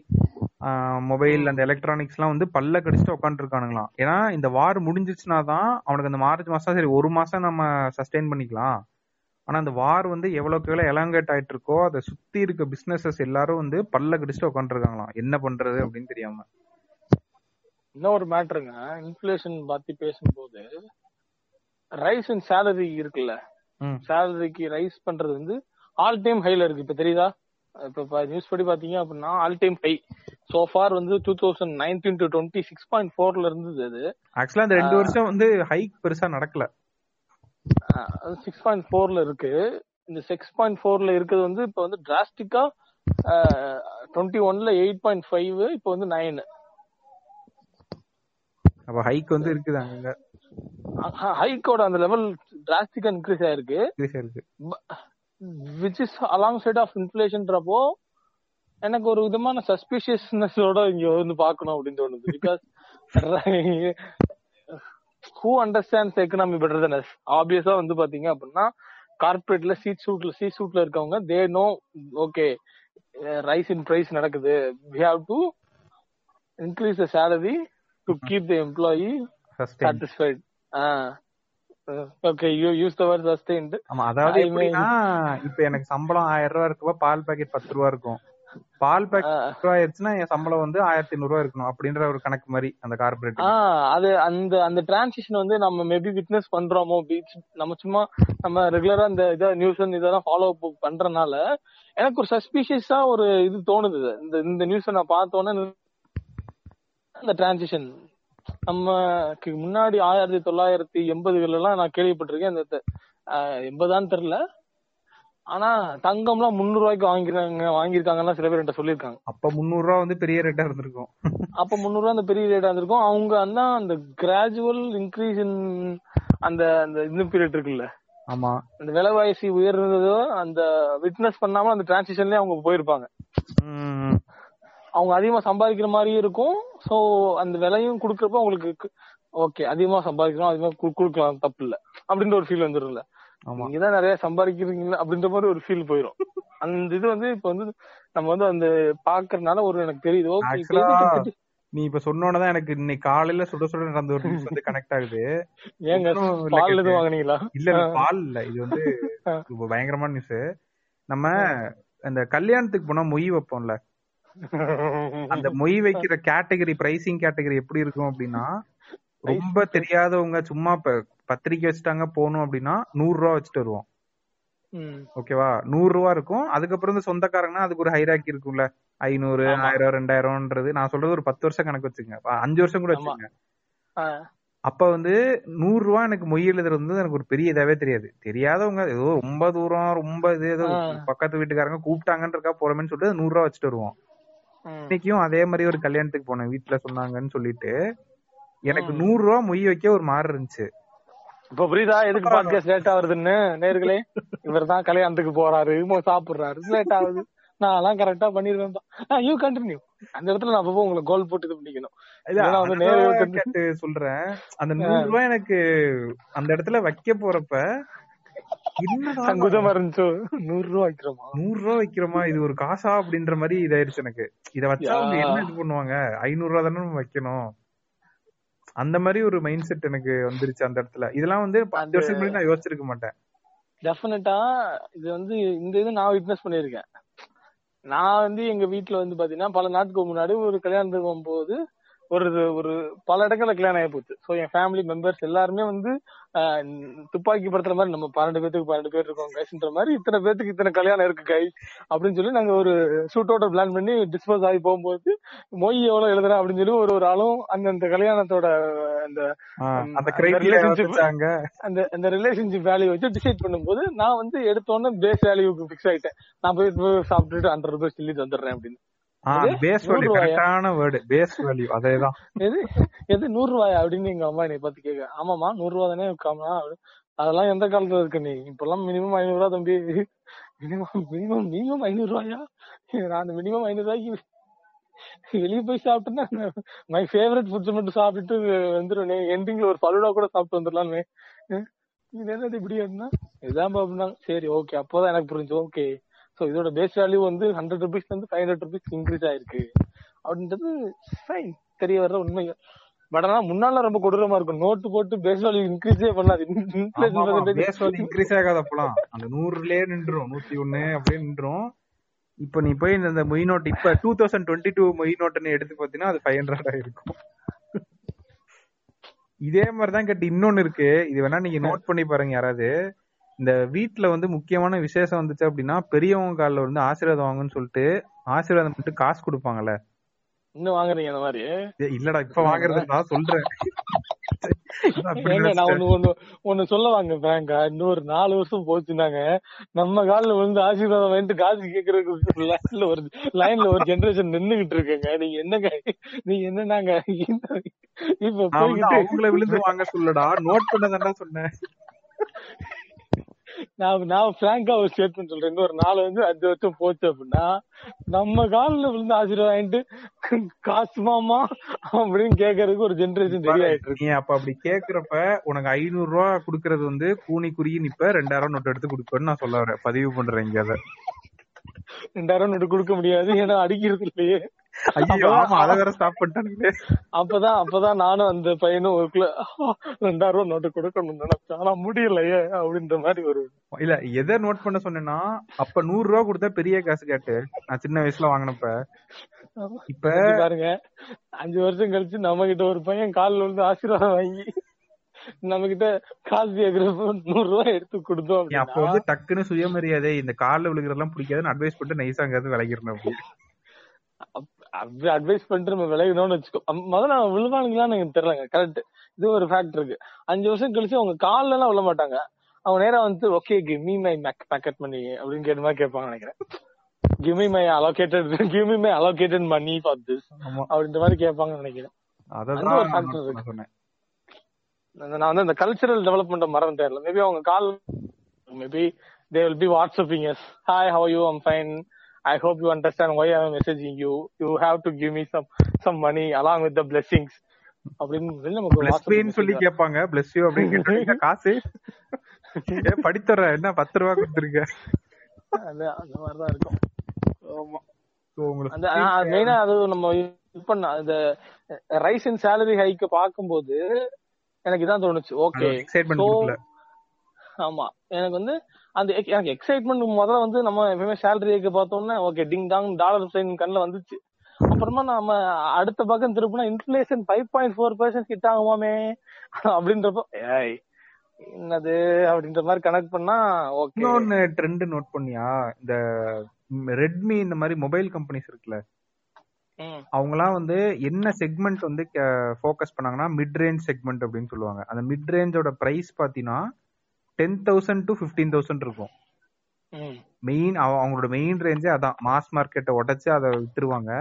மொபைல், அந்த எலக்ட்ரானிக்ஸ் எல்லாம் வந்து பல்ல கடிச்சுட்டு உட்காந்துருக்கானுங்களாம். ஏன்னா இந்த வார் முடிஞ்சிச்சுன்னா தான் அவனுக்கு அந்த மார்ச் மாசம் சரி ஒரு மாசம் நம்ம சஸ்டெயின் பண்ணிக்கலாம், ஆனா அந்த வார் வந்து எவ்வளவுக்கு எவ்வளவு எலாங்கேட் ஆயிட்டு இருக்கோ அதை சுத்தி இருக்க பிசினஸஸ் எல்லாரும் வந்து பல்ல கடிச்சுட்டு உட்காந்துருக்காங்களாம், என்ன பண்றது அப்படின்னு தெரியாம. இன்னொரு மேட்டருங்க, இன்ஃபிளேஷன் பத்தி பேசும்போது ரைஸ் இன் சேலரி இருக்குல்ல, சேலரிக்கு ரைஸ் பண்றது வந்து ஆல் டைம் ஹைல இருக்கு இப்ப தெரியுதா. இப்ப நியூஸ் படி பாத்தீங்க அப்படின்னா ஆல் டைம் ஹை சோஃபார் வந்து two thousand nineteen to twenty six point ஃபோர்ல இருந்தது. அது ஆக்சுவலா அந்த ரெண்டு வருஷம் வந்து ஹைக் பெருசா நடக்கல, சிக்ஸ் பாயிண்ட் ஃபோர்ல இருக்கு. இந்த சிக்ஸ் பாயிண்ட் ஃபோர்ல இருக்கிறது வந்து இப்ப வந்து டிராஸ்டிக்கா டுவெண்ட்டி ஒன்ல எயிட் பாயிண்ட் ஃபைவ் இப்ப வந்து நைன். அப்ப ஹைக் வந்து இருக்குதாங்க, ஹைக்கோட அந்த லெவல் டிராஸ்டிக்கா இன்க்ரீஸ் ஆயிருக்கு, which is along side of இன்ஃபிளேஷன்றப்போ எனக்கு ஒரு விதமான சஸ்பிஷியஸ்னஸோட இங்க வந்து பாக்கணும் அப்படின்னு தோணுது. Because who understands economy better than us. ஆப்வியஸா வந்து பாத்தீங்க அப்படின்னா கார்பரேட்ல சீட் சூட்ல சீட் சூட்ல இருக்கவங்க they know okay rise in price நடக்குது, we have to increase the salary to keep the employee satisfied. Ah. Okay, you use the word sustained. ஆமா, அதாவது எப்படின்னா இப்ப எனக்கு சம்பளம் ஆயிரம் ரூபாய் இருக்குப்பா, பால் பாக்கெட் பத்து ரூபா இருக்கும். பால் பாக்கெட் பத்து ரூபா ஆயிடுச்சுன்னா என் சம்பளம் வந்து ஆயிரத்தி ஐநூறு ரூபா இருக்கணும் அப்படின்ற ஒரு கணக்கு மாதிரி அந்த கார்பரேட். அது அந்த அந்த டிரான்சிஷன் வந்து நம்ம மேபி விட்னஸ் பண்றோமோ, நம்ம சும்மா நம்ம ரெகுலரா இந்த இதை நியூஸ் இதெல்லாம் ஃபாலோ அப் பண்றதுனால எனக்கு ஒரு சஸ்பிஷியஸா ஒரு இது தோணுது. இந்த இந்த நியூஸை நான் பார்த்தோன்னே அந்த டிரான்சிஷன் நமக்கு முன்னாடி ஆயிரத்தி தொள்ளாயிரத்தி எண்பதுகள் எல்லாம் நான் கேள்விப்பட்டிருக்கேன். இந்த எண்பதான்னு தெரியல, ஆனா தங்கம்லாம் முந்நூறு ரூபாய்க்கு வாங்கிருக்காங்க வாங்கிருக்காங்கலாம் சில பேர் என்கிட்ட சொல்லியிருக்காங்க. அப்ப முந்நூறு ரூபா வந்து பெரிய ரேட்டா இருந்திருக்கும், அப்ப முந்நூறு ரூபா அந்த பெரிய ரேட்டா இருந்திருக்கும். அவங்க அந்த அந்த கிராஜுவல் இன்க்ரீஸ் இன் அந்த அந்த இன்னும் பீரியட் இருக்குல்ல, ஆமா அந்த விலைவாசி உயர்ந்ததோ அந்த விட்னஸ் பண்ணாம அந்த டிரான்சிஷன்லயே அவங்க போயிருப்பாங்க. அவங்க அதிகமா சம்பாதிக்கிற மாதிரியும் இருக்கும். சோ அந்த விலையும் குடுக்கறப்ப அவங்களுக்கு ஓகே அதிகமா சம்பாதிக்கிறோம் அதிகமா குடுக்கலாம் தப்பு இல்ல அப்படின்ற ஒரு ஃபீல் வந்துடும்ல, இங்கதான் நிறைய சம்பாதிக்கிறீங்களா அப்படின்ற மாதிரி ஒரு ஃபீல் போயிடும். அந்த இது வந்து இப்ப வந்து நம்ம வந்து அந்த பாக்குறதுனால ஒரு எனக்கு தெரியுது. நீ இப்ப சொன்னோன்னதான் எனக்கு இன்னைக்கு காலையில சுட சுட நடந்த ஒரு நியூஸ் வந்து கனெக்ட் ஆகுது. ஏங்க பால் எதுவும் வாங்கினீங்களா? இல்ல பால் இல்ல, இது வந்து பயங்கரமான நியூஸ். நம்ம அந்த கல்யாணத்துக்கு போனா மொய் வைப்போம்ல, அந்த மொய் வைக்கிற கேட்டகரி பிரைசிங் கேட்டகரி எப்படி இருக்கும் அப்படின்னா, ரொம்ப தெரியாதவங்க சும்மா இப்ப பத்திரிக்கை வச்சுட்டாங்க போகணும் அப்படின்னா நூறு ரூபா வச்சுட்டு வருவோம். ஓகேவா, நூறு ரூபா இருக்கும். அதுக்கப்புறம் இந்த சொந்தக்காரங்கன்னா அதுக்கு ஒரு ஹைராக்கி இருக்கும்ல, ஐநூறு ஆயிரம் ரெண்டாயிரம்ன்றது. நான் சொல்றது ஒரு பத்து வருஷம் கணக்கு வச்சுக்கோங்க, அஞ்சு வருஷம் கூட வச்சுக்கோங்க. அப்ப வந்து நூறு ரூபா எனக்கு மொய் எழுதுறது வந்து எனக்கு ஒரு பெரிய இதாவே தெரியாது. தெரியாதவங்க ஏதோ ரொம்ப தூரம் ரொம்ப இது ஏதோ பக்கத்து வீட்டுக்காரங்க கூப்பிட்டாங்கன்னு இருக்கா போறோமேன்னு சொல்லிட்டு நூறு ரூபா வச்சுட்டு வருவோம். இன்னைக்கும் அதே மாதிரி ஒரு கல்யாணத்துக்கு போனேன், வீட்டுல சொன்னாங்கன்னு சொல்லிட்டு எனக்கு நூறு ரூபா மொய் வைக்க ஒரு மாறு இருந்துச்சு. இப்ப புரியுதா எதுக்கு பாட்காஸ்ட் லேட் ஆகுதுன்னு? நேர்களே, இவர் தான் கல்யாணத்துக்கு போறாரு, சாப்பிடுறாரு, லேட் ஆகுது. நான் எல்லாம் கரெக்டா பண்ணிருவேன். You continue. அந்த இடத்துல நான் அப்போ உங்களுக்கு கோல் போட்டு பிடிக்கணும் சொல்றேன். அந்த நூறு ரூபாய் எனக்கு அந்த இடத்துல வைக்க போறப்ப குதமா இருந்துச்சு. நூறு ரூபா வைக்கிறோமா நூறு ரூபா வைக்கிறோமா இது ஒரு காசா அப்படின்ற மாதிரி இதாயிருச்சு எனக்கு. இதை வச்சா அவங்க என்ன இது பண்ணுவாங்க, ஐநூறு ரூபா தானே வைக்கணும், அந்த மாதிரி ஒரு மைண்ட் செட் எனக்கு வந்துருச்சு அந்த இடத்துல. இதெல்லாம் வந்து பத்து வருஷத்துக்கு முன்னாடி நான் யோசிச்சிருக்க மாட்டேன். டெஃபினட்டா இது வந்து இந்த இது நான் விட்னஸ் பண்ணிருக்கேன். நான் வந்து எங்க வீட்டுல வந்து பாத்தீங்கன்னா பல நாட்களுக்கு முன்னாடி ஒரு கல்யாணத்துக்கு போகும்போது ஒரு ஒரு பல இடங்கள்ல கல்யாணம் ஆகி போச்சு. ஸோ என் ஃபேமிலி மெம்பர்ஸ் எல்லாருமே வந்து துப்பாக்கி படுத்துற மாதிரி நம்ம பன்னெண்டு பேத்துக்கு பன்னெண்டு பேர் இருக்கோம் கைஸ்ன்ற மாதிரி இத்தனை பேத்துக்கு இத்தனை கல்யாணம் இருக்கு கை அப்படின்னு சொல்லி நாங்க ஒரு ஷூட் அவுட் பிளான் பண்ணி டிஸ்போஸ் ஆகி போகும்போது மொய் எவ்வளவு எழுதுறேன் அப்படின்னு சொல்லி ஒரு ஒரு ஆளும் அந்தந்த கல்யாணத்தோட அந்த அந்த ரிலேஷன்ஷிப் வேல்யூ வச்சு டிசைட் பண்ணும்போது நான் வந்து எடுத்தோன்னு பேஸ் வேல்யூக்கு பிக்ஸ் ஆயிட்டேன். நான் போய் சாப்பிட்டுட்டு ஹண்ட்ரட் ருபீஸ் சில்லி வந்துடுறேன் அப்படின்னு. நூறு ரூபாயா அப்படின்னு எங்க அம்மா என்னை பார்த்து கேட்க, ஆமாமா நூறு ரூபா தானே காமனா, அதெல்லாம் எந்த காலத்துல இருக்கு நீ, இப்ப எல்லாம் மினிமம் ஐநூறு ரூபா தம்பி, மினிமம் மினிமம் மினிமம் ஐநூறு ரூபாயா? நான் அந்த மினிமம் ஐநூறு ரூபாய்க்கு வெளியே போய் சாப்பிட்டேன்னா மை ஃபேவரட் ஃபுட்ஸ் மட்டும் சாப்பிட்டு வந்துருவேன், எண்டிங்ல ஒரு பலூடா கூட சாப்பிட்டு வந்துடலாமே, இது என்னது இப்படி அப்படின்னா இதான் அப்படின்னா சரி ஓகே. அப்போதான் எனக்கு புரிஞ்சு ஓகே ஸோ இதோட பேஸ் வேல்யூ வந்து ஹண்ட்ரட் ருபீஸ்ல இருந்து ஃபைவ் ஹண்ட்ரட் ருபீஸ் இன்க்ரீஸ் ஆயிருக்கு அப்படின்றது ஃபைன், தெரிய வர்ற உண்மை. பட் ஆனா முன்னால ரொம்ப கொடூரமா இருக்கும், நோட்டு போட்டு பேஸ் வேல்யூ இன்க்ரீஸே பண்ணாது, இன்க்ரீஸ் ஆகாது. அப்பலாம் அந்த நூறுலயே நின்றுரும், நூத்தி ஒன்னு அப்படியே நின்றுரும். இப்ப நீ போய் இந்த மொய் நோட்டு இப்ப டூ தௌசண்ட் டுவெண்ட்டி டூ மொய் நோட்டுன்னு எடுத்து பார்த்தீங்கன்னா அது ஃபைவ் ஹண்ட்ரட் ஆயிருக்கும். இதே மாதிரிதான் கேட்டு இன்னொன்னு இருக்கு, இது வேணா நீங்க நோட் பண்ணி பாருங்க யாராவது. இந்த வீட்டுல வந்து முக்கியமான விசேஷம் வந்துச்சு அப்படின்னா பெரியவங்க காலில் வந்து ஆசீர்வாதம் வாங்குன்னு சொல்லிட்டு ஆசீர்வாதம் மட்டும் காசு கொடுப்பாங்கல்ல. இன்னும் வாங்குறீங்க அந்த மாதிரி? இல்லடா இப்ப வாங்குறது நான் சொல்றேன். ஒண்ணு சொல்ல வாங்க பிரியங்கா, இன்னொரு நாலு வருஷம் போச்சுன்னாங்க நம்ம காலில் வந்து ஆசீர்வாதம் வாங்கிட்டு காசு கேட்கறதுக்கு லைன்ல ஒரு லைன்ல ஒரு ஜெனரேஷன் நின்னுகிட்டு இருக்கேங்க. நீங்க என்னங்க நீங்க என்னன்னாங்க இப்ப அவங்கள விழுந்து வாங்க சொல்லடா, நோட் பண்ணதாண்டா சொன்னேன். நான் நான் பிராங்கா ஒரு ஸ்டேட்மெண்ட் சொல்றேன், இன்னொரு நாலு வந்து அஞ்சு வருஷம் போச்சு அப்படின்னா நம்ம காலில் விழுந்து ஆசீர்வாயிட்டு காசுமாமா அப்படின்னு கேக்குறதுக்கு ஒரு ஜென்ரேஷன் ரெடி ஆயிட்டு இருக்கீங்க. அப்ப அப்படி கேக்குறப்ப உனக்கு ஐநூறு ரூபா குடுக்கறது வந்து கூனி குறுகி நிப்ப ரெண்டாயிரம் நோட்டு எடுத்து கொடுப்பேன்னு நான் சொல்ல வரேன், பதிவு பண்றேன். அதை ரெண்டாயிரம் நோட்டு கொடுக்க முடியாது, ஏன்னா அடிக்கிறது இல்லையே. அப்பதான் அப்பதான் நானும் அந்த பையனும் ஒருக்குள்ள ரெண்டாயிரம் ரூபா நோட்டு கொடுக்கணும் நினைச்சா ஆனா முடியலையே அப்படின்ற மாதிரி ஒரு இல்ல. எதை நோட் பண்ண சொன்னா அப்ப நூறு ரூபா கொடுத்தா பெரிய காசு கேட்டு நான் சின்ன வயசுல வாங்கினப்ப. இப்ப பாருங்க அஞ்சு வருஷம் கழிச்சு நம்ம கிட்ட ஒரு பையன் காலில் வந்து ஆசீர்வாதம் வாங்கி நம்ம கிட்ட காசு கேக்குறப்போ நூறு ரூபாய் எடுத்து கொடுத்தோம். அப்ப வந்து டக்குன்னு சுயமரியாதை இந்த காலில் விழுகிறதெல்லாம் பிடிக்காதுன்னு அட்வைஸ் பண்ணிட்டு நைசாங்கிறது விளைக்கிறேன். அப்படி அட்வைஸ் பண்ணிட்டு நம்ம விலகணும்னு வச்சுக்கோ. முதல்ல நம்ம விழுவானுங்களான்னு எனக்கு தெரியலங்க. கரெக்ட், இது ஒரு ஃபேக்ட் இருக்கு. அஞ்சு வருஷம் கழிச்சு அவங்க காலில் எல்லாம் விழ மாட்டாங்க, அவங்க நேரம் வந்து okay give me my pocket money அப்படின்னு கேட்ட மாதிரி கேட்பாங்க நினைக்கிறேன். Give me my allocated give me my allocated money for this அப்படின்ற மாதிரி கேட்பாங்கன்னு நினைக்கிறேன். அதான் ஒரு ஃபேக்டர் இருக்கு. நான் வந்து அந்த கல்ச்சரல் டெவலப்மெண்ட் மறந்து தெரியல. மேபி அவங்க call maybe they will be WhatsApping yes hi how you I'm fine I hope you understand why I am messaging you. You have to give me some some money along with the blessings. அப்படினு நமக்கு வாட்ஸ்அப்ல சொல்லி கேட்பாங்க bless you அப்படிங்க. இந்த காசு ஏ படித்தற என்ன பத்து ரூபாய் கொடுத்துருங்க. அது அந்த மாதிரி தான் இருக்கும். ஆமா. சோ உங்களுக்கு அந்த மெயினா அது நம்ம ஹெல்ப் பண்ண அந்த ரைஸ் இன் salary hike பாக்கும்போது எனக்கு இதான் தோணுச்சு. ஓகே. ஆமா, எனக்கு வந்து அந்த எனக்கு எக்ஸைட்மெண்ட் முதல்ல வந்து நம்ம எப்பவுமே சேலரிக்கு பார்த்தோம்னா okay ding dong dollar sign கண்ணில் வந்துச்சு. அப்புறமா நம்ம அடுத்த பக்கம் திருப்பினா inflation five point four percent கிட்ட ஆகுமாமே அப்படின்றப்போ என்னது அப்படின்ற மாதிரி கனெக்ட் பண்ணா ஓகே. இன்னொன்னு ட்ரெண்ட் நோட் பண்ணியா, இந்த ரெட்மி இந்த மாதிரி மொபைல் கம்பெனிஸ் இருக்குல்ல, அவங்கலாம் வந்து என்ன செக்மெண்ட் வந்து ஃபோக்கஸ் பண்ணாங்கன்னா மிட் ரேஞ்ச் செக்மெண்ட் அப்படின்னு சொல்லுவாங்க. அந்த மிட் ரேஞ்சோட பிரைஸ் பாத்தீங்கன்னா ten thousand to fifteen thousand இருக்கும். மெயின் அவங்களோட மெயின் ரேஞ்சே அதான், மாஸ் மார்க்கெட்டை உடச்சு அதை வித்துருவாங்க.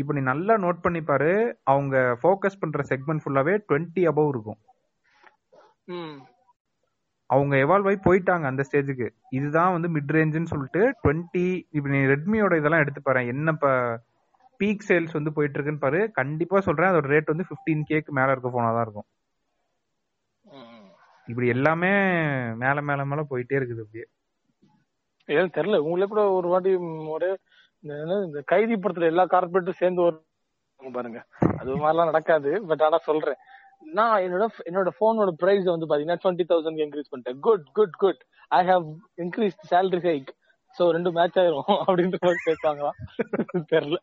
இப்போ நீ நல்லா நோட் பண்ணிப்பாரு, அவங்க ஃபோக்கஸ் பண்ற செக்மெண்ட் ஃபுல்லாவே டுவெண்ட்டி அபவ் இருக்கும். அவங்க எவால்வ் ஆகி போயிட்டாங்க அந்த ஸ்டேஜுக்கு. இதுதான் வந்து மிட் ரேஞ்சுன்னு சொல்லிட்டு டுவெண்ட்டி. இப்போ நீ ரெட்மியோட இதெல்லாம் எடுத்து பாரு, என்ன இப்போ பீக் சேல்ஸ் வந்து போயிட்டு இருக்குன்னு பாரு. கண்டிப்பா சொல்றேன் அதோட ரேட் வந்து பிப்டீன் கேக்கு மேல இருக்க போனா தான் இருக்கும். இப்படி எல்லாமே மேல மேல மேல போயிட்டே இருக்குது. அப்படியே ஏதாவது தெரியல, உங்களே கூட ஒரு வாட்டி ஒரு இந்த கைதி படத்துல எல்லா கார்பரேட்டும் சேர்ந்து ஒரு பாருங்க, அது மாதிரிலாம் நடக்காது. பட் ஆனா சொல்றேன், நான் என்னோட என்னோட போனோட பிரைஸ் வந்து பாத்தீங்கன்னா டுவெண்ட்டி தௌசண்ட் இன்க்ரீஸ் பண்ணிட்டேன். Good good good, I have increase salary hike, so ரெண்டு மேட்ச் ஆயிரும் அப்படின்ற மாதிரி கேட்பாங்களா தெரியல.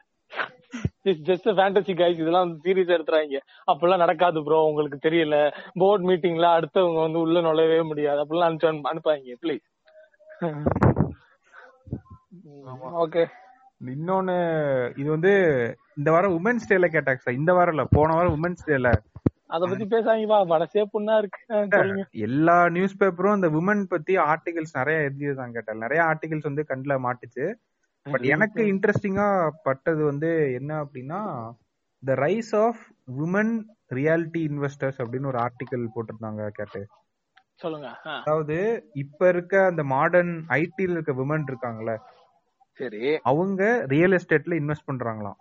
ஜஸ்ட் ஃபேண்டசி கைஸ், இதெல்லாம் சீரியஸா எடுத்துறாங்க. அப்பெல்லாம் நடக்காது ப்ரோ, உங்களுக்கு தெரியல, போர்ட் மீட்டிங்ல அடுத்தவங்க வந்து உள்ள நுழையவே முடியாது அப்படிலாம் அனுப்பிச்சு அனுப்பாங்க பிளீஸ். ஓகே, இன்னொன்னு இது வந்து இந்த வாரம் உமன்ஸ் டேல கேட்டாங்க, இந்த வாரம் இல்ல போன வாரம் உமன்ஸ் டேல அத பத்தி பேசாங்கப்பா. மனசே புண்ணா இருக்கு. எல்லா நியூஸ் பேப்பரும் இந்த உமன் பத்தி ஆர்டிகல்ஸ் நிறைய எழுதிதான் கேட்டாங்க. நிறைய ஆர்டிகல்ஸ் வந்து கண்ணுல மாட்டுச்சு. பட் எனக்கு இன்ட்ரெஸ்டிங்கா பட்டது வந்து என்ன அப்படின்னா, the rise of woman reality investors அப்படின்னு ஒரு ஆர்டிகல் போட்டிருந்தாங்க கேட்டு. சொல்லுங்க. அதாவது இப்ப இருக்க அந்த மாடர்ன் ஐடில இருக்க விமன் இருக்காங்கல்ல, சரி, அவங்க ரியல் எஸ்டேட்ல இன்வெஸ்ட் பண்றாங்களாம்.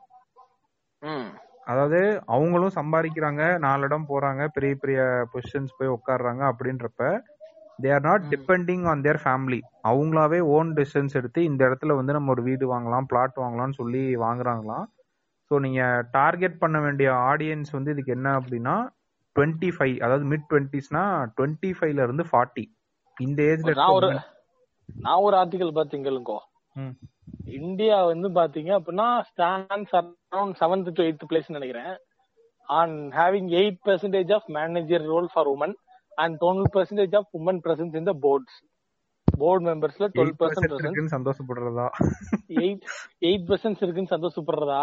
அதாவது அவங்களும் சம்பாதிக்கிறாங்க, நாலு இடம் போறாங்க, பெரிய பெரிய பொசிஷன்ஸ் போய் உட்காடுறாங்க. அப்படின்றப்ப they are not depending on their family. அவங்களாவே ஓன் டிசிஷன்ஸ் எடுத்து இந்த இடத்துல வந்து நம்ம ஒரு வீடு வாங்கலாம், பிளாட் வாங்கலாம்னு சொல்லி வாங்குறாங்களாம். ஸோ நீங்க டார்கெட் பண்ண வேண்டிய ஆடியன்ஸ் வந்து இதுக்கு என்ன அப்படின்னா டுவெண்ட்டி ஃபைவ், அதாவது மிட் டுவெண்டிஸ்னா டுவெண்ட்டி ஃபைவ்ல இருந்து ஃபார்ட்டி இந்த ஏஜ்ல. நான் ஒரு ஆர்டிகல் பாத்தீங்களுங்கோ, இந்தியா வந்து பாத்தீங்க அப்படின்னா stands around seventh to eighth place நினைக்கிறேன், on having eight percentage of manager role for women and twelve percentage of women presence in the boards. Board மெம்பர்ஸ்ல டுவெல் பெர்சன்ட் இருக்குன்னு சந்தோஷப்படுறதா, எயிட் எயிட் பெர்சன்ட் இருக்குன்னு சந்தோஷப்படுறதா,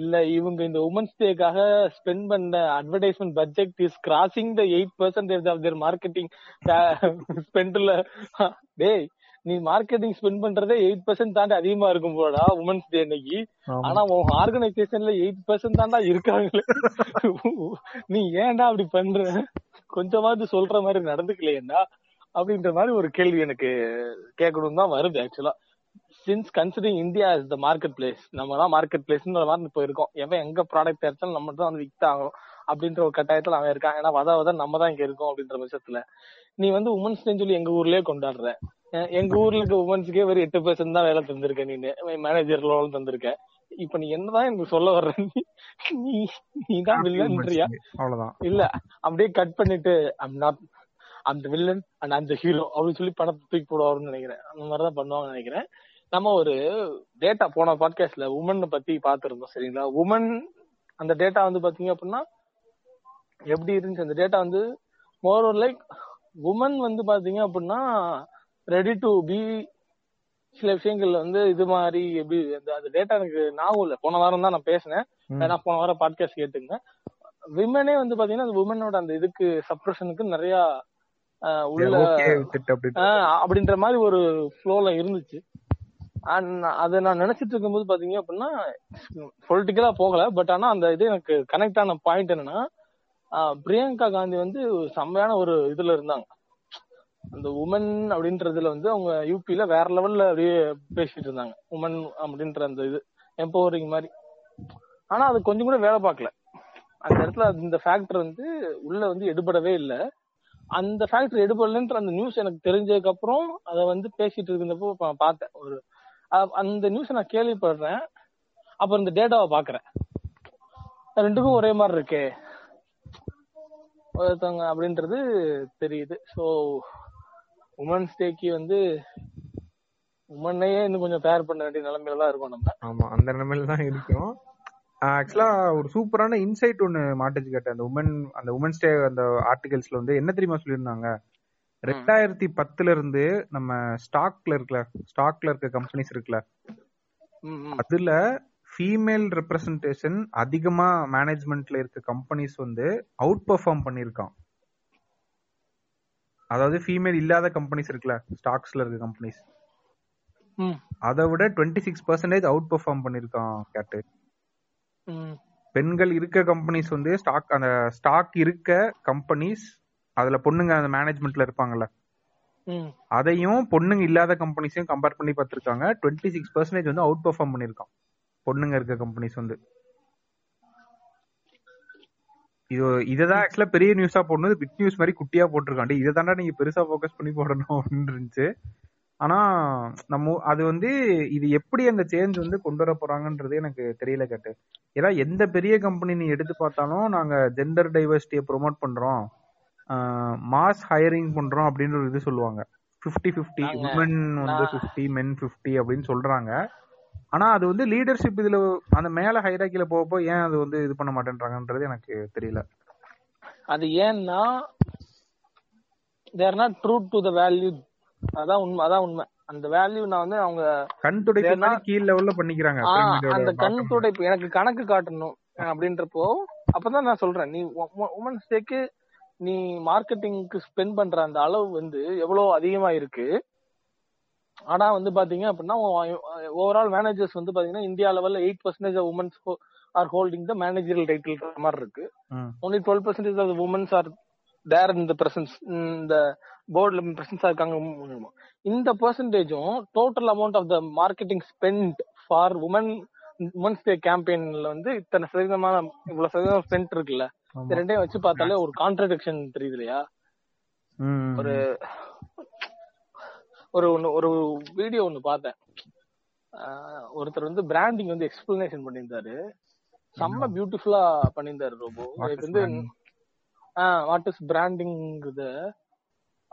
இல்ல இவங்க இந்த உமன்ஸ் டேக்காக spend பண்ண advertisement budget is crossing the eight percentage of their marketing ஸ்பெண்ட்ல. டேய், நீ மார்க்கெட்டிங் ஸ்பெண்ட் பண்றதே எயிட் பெர்சன்ட் தாண்டி அதிகமா இருக்கும் போடா உமன்ஸ் டே அன்னைக்கு. ஆனா உங்க ஆர்கனைசேஷன்ல எயிட் பெர்சன்ட் தாண்டா இருக்காங்களே, நீ ஏன்டா அப்படி பண்ற, கொஞ்சமாவது சொல்ற மாதிரி நடந்துக்கலையேண்டா அப்படின்ற மாதிரி ஒரு கேள்வி எனக்கு கேட்கணும் தான் வருது. ஆக்சுவலா since considering India is the market place, நம்ம தான் மார்க்கெட் பிளேஸ்ன்ற மாதிரி இப்போ இருக்கோம். எவன் எங்க ப்ராடக்ட் எடுத்தாலும் நம்ம தான் வந்து விற்காகும் அப்படின்ற ஒரு கட்டாயத்தில் அவன் இருக்கான். ஏன்னா வத வத நம்ம தான் இங்க இருக்கோம். அப்படின்ற பட்சத்துல நீ வந்து உமன்ஸ் டேன்னு சொல்லி எங்க ஊர்லயே கொண்டாடுற, எங்க ஊர்ல இருக்க உமன்ஸுக்கே வெறும் எட்டு பர்சன்ட் தான் வேலை தந்திருக்க, நீ மேனேஜர் லோன் தந்திருக்க. இப்ப நீ என்னதான் எனக்கு சொல்ல வர்ற, நீ தான் வில்லன்றியா? அவ்வளவுதான் இல்ல, அப்படியே கட் பண்ணிட்டு ஐம் நாட் அந்த வில்லன் அண்ட் அந்த ஹீரோ அப்படின்னு சொல்லி பணத்தை தூக்கி போடுவாருன்னு நினைக்கிறேன். அந்த மாதிரிதான் பண்ணுவாங்கன்னு நினைக்கிறேன். நம்ம ஒரு டேட்டா போன பாட்காஸ்ட்ல உமன் பத்தி பாத்துருந்தோம், சரிங்களா? உமன் அந்த டேட்டா வந்து பாத்தீங்க அப்படின்னா எப்படி இருந்துச்சு அந்த டேட்டா வந்து, மோர் ஓவர் லைக் உமன் வந்து பாத்தீங்க அப்படின்னா ரெடி டு பி சில விஷயங்கள்ல வந்து இது மாதிரி எப்படி அந்த டேட்டா எனக்கு ஞாபகம் இல்லை. போன வாரம் தான் நான் பேசினேன், ஏன்னா போன வாரம் பாட்காஸ்ட் கேட்டுங்க. விமனே வந்து பாத்தீங்கன்னா அந்த உமனோட அந்த இதுக்கு சப்ரஷனுக்கு நிறைய உள்ள அப்படின்ற மாதிரி ஒரு ஃப்ளோல இருந்துச்சு. அண்ட் அதை நான் நினைச்சிட்டு இருக்கும்போது பாத்தீங்க அப்படின்னா பொலிட்டிக்கலா போகல, பட் ஆனா அந்த இது எனக்கு கனெக்ட் ஆன பாயிண்ட் என்னன்னா, பிரியங்கா காந்தி வந்து செம்மையான ஒரு இதுல இருந்தாங்க. அந்த உமன் அப்படின்றதுல வந்து அவங்க யூபியில வேற லெவல்ல அப்படியே பேசிட்டு இருந்தாங்க, உமன் அப்படின்ற அந்த இது எம்பவரிங் மாதிரி. ஆனா அது கொஞ்சம் கூட வேலை பார்க்கல அந்த இடத்துல. இந்த ஃபேக்டர் வந்து உள்ள வந்து எடுபடவே இல்லை. அந்த ஃபேக்டர் எடுபடலன்ற அந்த நியூஸ் எனக்கு தெரிஞ்சதுக்கு அப்புறம் அதை வந்து பேசிட்டு இருந்தப்போ பார்த்தேன். ஒரு அந்த நியூஸ் நான் கேள்விப்படுறேன், அப்புறம் இந்த டேட்டாவை பாக்குறேன், ரெண்டுக்கும் ஒரே மாதிரி இருக்கே ஒருத்தவங்க அப்படின்றது தெரியுது. ஸோ உமன்ஸ் டேக்கு வந்து உமன்னையே இன்னும் கொஞ்சம் தயார் பண்ண வேண்டிய நிலைமையில தான் இருக்கும் நம்ம. ஆமா, அந்த நிலைமையில தான் இருக்கும். ஆக்சுவலா ஒரு சூப்பரான இன்சைட் ஒன்னு மாட்டிச்சு கேட்டேன். அந்த உமன் அந்த உமன்ஸ் டே அந்த ஆர்டிகல்ஸ்ல வந்து என்ன தெரியுமா சொல்லியிருந்தாங்க, ரெண்டாயிரத்தி பத்துல இருந்து நம்ம ஸ்டாக்ல இருக்கல ஸ்டாக்ல இருக்க கம்பெனிஸ் இருக்குல்ல, அதுல ஃபீமேல் ரெப்ரசன்டேஷன் அதிகமா மேனேஜ்மெண்ட்ல இருக்க கம்பெனிஸ் வந்து அவுட் பெர்ஃபார்ம் பண்ணிருக்கான். அதாவது ஃபீமேல் இல்லாத கம்பெனிஸ் இருக்குல்ல ஸ்டாக்ஸ்ல இருக்க கம்பெனிஸ், அதை விட twenty six percentage outperform பண்ணிருக்கான் கேட்டு. பெண்கள் இருக்க கம்பெனிஸ் வந்து ஸ்டாக் அந்த ஸ்டாக் இருக்க கம்பெனிஸ் அதுல பொண்ணுங்க அந்த மேனேஜ்மெண்ட்ல இருப்பாங்கல்ல, அதையும் பொண்ணுங்க இல்லாத கம்பெனிஸையும் கம்பேர் பண்ணி பார்த்திருக்காங்க. டுவெண்ட்டி சிக்ஸ் பர்சன்டேஜ் வந்து அவுட் பெர்ஃபார்ம் பண்ணிருக்கான் பொண்ணுங்க இருக்க கம்பெனிஸ் வந்து. இது இதான் ஆக்சுவலா பெரிய நியூஸா போடணும், பிக் நியூஸ் மாதிரி குட்டியா போட்டிருக்காண்டி. இதை தாண்டா நீங்க பெருசா போக்கஸ் பண்ணி போடணும் அப்படின்னு இருந்துச்சு. ஆனா நம்ம அது வந்து இது எப்படி அந்த சேஞ்ச் வந்து கொண்டு வர போறாங்கன்றது எனக்கு தெரியல கேட்டு. ஏன்னா எந்த பெரிய கம்பெனி நீ எடுத்து பார்த்தாலும் நாங்க ஜெண்டர் டைவர்சிட்டியை ப்ரொமோட் பண்றோம், மாஸ் ஹையரிங் பண்றோம் அப்படின்ற ஒரு இது சொல்லுவாங்க. ஃபிஃப்டி ஃபிஃப்டி உமன் வந்து ஃபிஃப்டி மென் ஃபிஃப்டி அப்படின்னு சொல்றாங்க. ஆனா அது வந்து லீடர்ஷிப் இதுல அந்த மேல ஹையராக்கில போகப்போ ஏன் அது வந்து இது பண்ண மாட்டேன்றாங்கன்றது எனக்கு தெரியல. அது ஏன்னா they are not true to the value. அதான் உண்மை, அதான் உண்மை. அந்த வேல்யூ நான் வந்து அவங்க கண் துடைப்புனா கீழ் லெவல்ல பண்ணிக்கிறாங்க. அந்த கண் துடைப்பு எனக்கு கணக்கு காட்டணும் அப்படின்றப்போ அப்பதான் நான் சொல்றேன், நீ உமன்ஸ் டேக்கு நீ மார்க்கெட்டிங்க்கு ஸ்பெண்ட் பண்ற அந்த அளவு வந்து எவ்வளவு அதிகமா இருக்கு. ஆனா வந்து பாத்தீங்க அப்படின்னா ஓவரால் மேனேஜர்ஸ் வந்து பாத்தீங்கன்னா இந்தியா லெவல்ல eight percentage of womens are holding the managerial டைட்டில்ன்ற மாதிரி இருக்கு. Only twelve percentage of womens are there இந்த பிரசன்ஸ் இந்த போர்ட்ல பிரசன்ஸா இருக்காங்க. இந்த பெர்சன்டேஜும் total amount of the marketing spend for women womens day கேம்பெயின்ல வந்து இத்தனை சதவீதமான இவ்வளவு சதவீதம் ஸ்பெண்ட் இருக்குல்ல, இந்த ரெண்டையும் வச்சு பார்த்தாலே ஒரு கான்ட்ராடிக்ஷன் தெரியுது இல்லையா? ஒரு ஒரு ஒரு வீடியோ ஒண்ணு பார்த்தேன், ஒருத்தர் வந்து பிராண்டிங் வந்து எக்ஸ்பிளனேஷன் பண்ணியிருந்தாரு. செம்ம பியூட்டிஃபுல்லா பண்ணியிருந்தாரு. ரொம்ப எனக்கு வந்து வாட் இஸ் பிராண்டிங்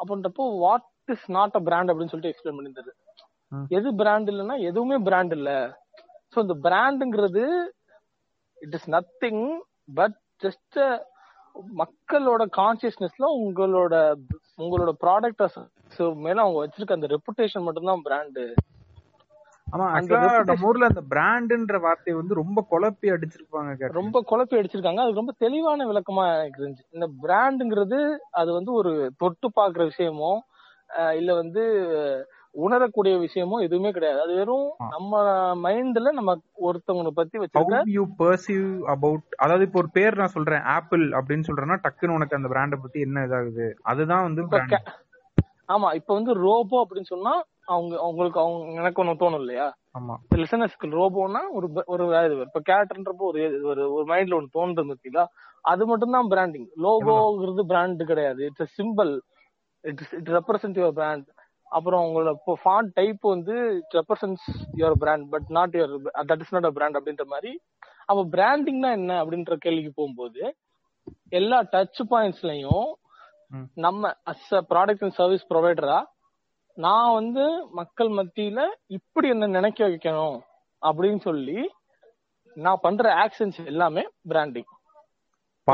அப்படின்றப்போ what is not a brand அப்படின்னு சொல்லிட்டு எக்ஸ்பிளைன் பண்ணியிருந்தாரு. எது பிராண்ட் இல்லைன்னா எதுவுமே பிராண்ட் இல்ல. ஸோ இந்த பிராண்டுங்கிறது it is nothing but just மக்களோட கான்சியஸ்னஸ்ல உங்களோட உங்களோட ப்ராடக்ட் மேல அவங்க வச்சிருக்க அந்த ரெபுடேஷன் மட்டும்தான் பிராண்டு. ஆமா, ஆக்சுவலா நம்ம ஊர்ல அந்த பிராண்ட்ன்ற வார்த்தையை வந்து ரொம்ப குழப்பி அடிச்சிருப்பாங்க, ரொம்ப குழப்பி அடிச்சிருக்காங்க. அது ரொம்ப தெளிவான விளக்கமா இருந்துச்சு. இந்த பிராண்டுங்கிறது அது வந்து ஒரு தொட்டு பாக்குற விஷயமோ இல்ல வந்து உணரக்கூடிய விஷயமோ எதுவுமே கிடையாது. அது வெறும் நம்ம மைண்ட்ல நம்ம ஒருத்தவங்களை பத்தி வச்சிருக்கோம். இப்போ ஒரு பேர் நான் சொல்றேன் ஆப்பிள் அப்படின்னு சொல்றேன்னா டக்குன்னு உனக்கு அந்த பிராண்டை பத்தி என்ன இதாகுது, அதுதான் வந்து. ஆமா, இப்ப வந்து ரோபோ அப்படின்னு சொன்னா அவங்க அவங்களுக்கு அவங்க எனக்கு ஒண்ணு தோணும் இல்லையா? ஆமா, லிசனர்ஸ்க்கு ரோபோன்னா ஒரு ஒரு இப்ப கேட்ன்றப்போ ஒரு ஒரு மைண்ட்ல ஒண்ணு தோன்றது பார்த்தீங்களா? அது மட்டும் தான் பிராண்டிங். லோகோங்கிறது பிராண்ட் கிடையாது. It's a simple. It's it represent your brand. அப்புறம் உங்களோட ஃபாண்ட் டைப் வந்து it represents your brand but not your that is not a brand அப்படின்ற மாதிரி. அப்ப பிராண்டிங்னா என்ன அப்படின்ற கேள்விக்கு போகும்போது எல்லா டச் பாயிண்ட்ஸ்லயும் நம்ம as a product and service ப்ரொவைடரா நான் வந்து மக்கள் மத்தியில இப்படி என்ன நினைக்க வைக்கணும் அப்படின்னு சொல்லி நான் பண்ற ஆக்ஷன்ஸ் எல்லாமே பிராண்டிங்.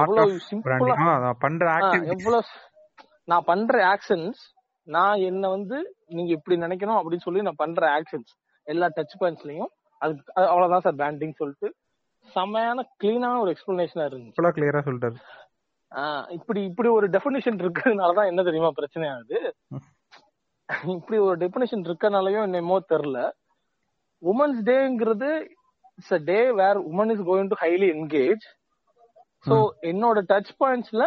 எவ்வளவு நான் பண்ற ஆக்ஷன்ஸ், நான் என்ன வந்து நீங்க இப்படி நினைக்கணும் அப்படின்னு சொல்லி நான் பண்ற ஆக்ஷன்ஸ் எல்லா டச் பாயிண்ட்ஸ்லயும் அது அவ்வளவுதான் சார் பிராண்டிங் சொல்லிட்டு செமையான கிளீனான ஒரு எக்ஸ்பிளனேஷனா இருந்துச்சு. கிளியரா சொல்லிட்டாரு. ஆஹ் இப்படி இப்படி ஒரு டெஃபினிஷன் இருக்கிறதுனாலதான் என்ன தெரியுமா பிரச்சனை ஆகுது, இப்படி ஒரு டெபினேஷன் இருக்கனாலயும் என்னமோ தெரியல உமன்ஸ் டேங்கிறது it's a day where women is going to highly engage. So என்னோட டச் பாயிண்ட்ஸ்ல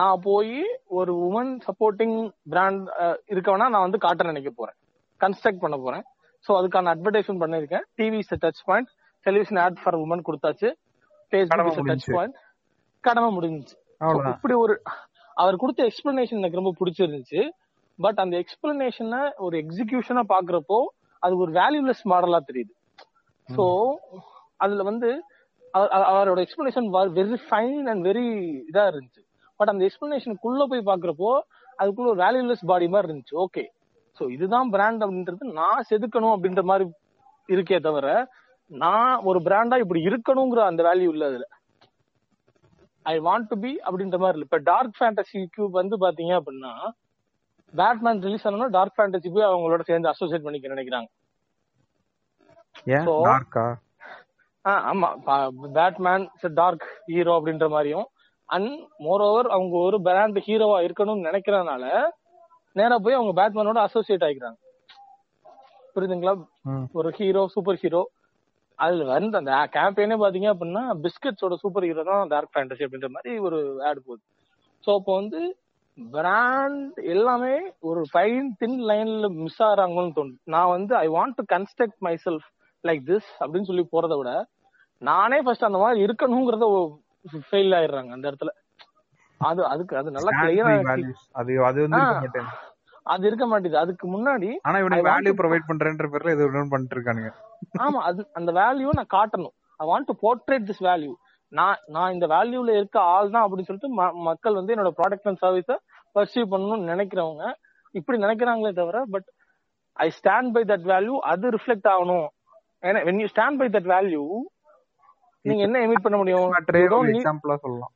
நான் போய் ஒரு உமன் சப்போர்ட்டிங் பிராண்ட் இருக்கவனா நான் வந்து காட்ட நினைக்க போறேன், கன்ஸ்ட்ரக்ட் பண்ண போறேன். சோ அதுக்கான அட்வர்டைஸ்மெண்ட் பண்ணிருக்கேன். TV is a touch point, television ad for woman கொடுத்தாச்சு, Facebook is a touch point, கடமை முடிஞ்சிச்சு. இப்படி ஒரு அவர் கொடுத்த எக்ஸ்பிளனேஷன் எனக்கு ரொம்ப பிடிச்சிருந்துச்சு. பட் அந்த எக்ஸ்பிளனேஷனை ஒரு எக்ஸிகியூஷனா பாக்குறப்போ அது ஒரு வேல்யூலெஸ் மாடலா தெரியுது. சோ அதுல வந்து அவரோட explanation very fine and very இதா இருந்துச்சு. பட் அந்த எக்ஸ்பிளனேஷனுக்குள்ள போய் பாக்குறப்போ அதுக்குள்ள ஒரு வேல்யூலெஸ் பாடி மாதிரி இருந்துச்சு. ஓகே, ஸோ இதுதான் பிராண்ட் அப்படின்றது நான் செதுக்கணும் அப்படின்ற மாதிரி இருக்கே தவிர நான் ஒரு பிராண்டா இப்படி இருக்கணுங்கிற அந்த வேல்யூ இல்லை. அதுல ஐ வாண்ட் டு பி அப்படின்ற மாதிரி இல்லை. இப்போ டார்க் ஃபேண்டசி கியூப் வந்து பாத்தீங்க அப்படின்னா பேட்மேன் ரிலீஸ் ஆனோம்னா டார்க் ஃபேண்டசி போய் அவங்களோட சேர்ந்து அசோசியேட் பண்ணிக்க நினைக்கிறாங்க. ஆமா, பேட்மேன் டார்க் ஹீரோ அப்படின்ற மாதிரியும் அண்ட் மோர் ஓவர் அவங்க ஒரு பிராண்ட் ஹீரோவா இருக்கணும்னு நினைக்கிறதுனால நேரா போய் அவங்க பேட்மேனோட அசோசியேட் ஆகிக்கிறாங்க. புரியுதுங்களா? ஒரு ஹீரோ சூப்பர் ஹீரோ அதுல வந்து அந்த கேம்பெயினே பாத்தீங்க அப்படின்னா பிஸ்கட்ஸோட சூப்பர் ஹீரோ தான் டார்க் ஃபேண்டசி அப்படின்ற மாதிரி ஒரு ஆட் போகுது. ஸோ அப்போ வந்து பிராண்ட் எல்லாமே ஒரு ஃபைன் தின் லைன்ல மிஸ் ஆகிறாங்கன்னு தோணுது. நான் வந்து I want to construct my self like this அப்படின்னு சொல்லி போறதை விட நானே ஃபர்ஸ்ட் அந்த மாதிரி இருக்கணுங்கிறத ஃபெயில் ஆயிடுறாங்க அந்த இடத்துல. அது அதுக்கு அது நல்லா கிளியரா அது இருக்க மாட்டேது. அதுக்கு முன்னாடி ஆமா அது அந்த வேல்யூ நான் காட்டணும். I want to portrait this value. நான் நான் இந்த வேல்யூல இருக்க ஆள் தான் அப்படின்னு சொல்லிட்டு மக்கள் வந்து என்னோட ப்ராடக்ட் அண்ட் சர்வீஸை பர்சீவ் பண்ணணும்னு நினைக்கிறவங்க இப்படி நினைக்கிறாங்களே தவிர but I stand by that value. அது ரிஃப்ளெக்ட் ஆகணும். ஏன்னா when you stand by that value நீங்க என்ன எமிட் பண்ண முடியும்? எக்ஸாம்பிளா சொல்லலாம்.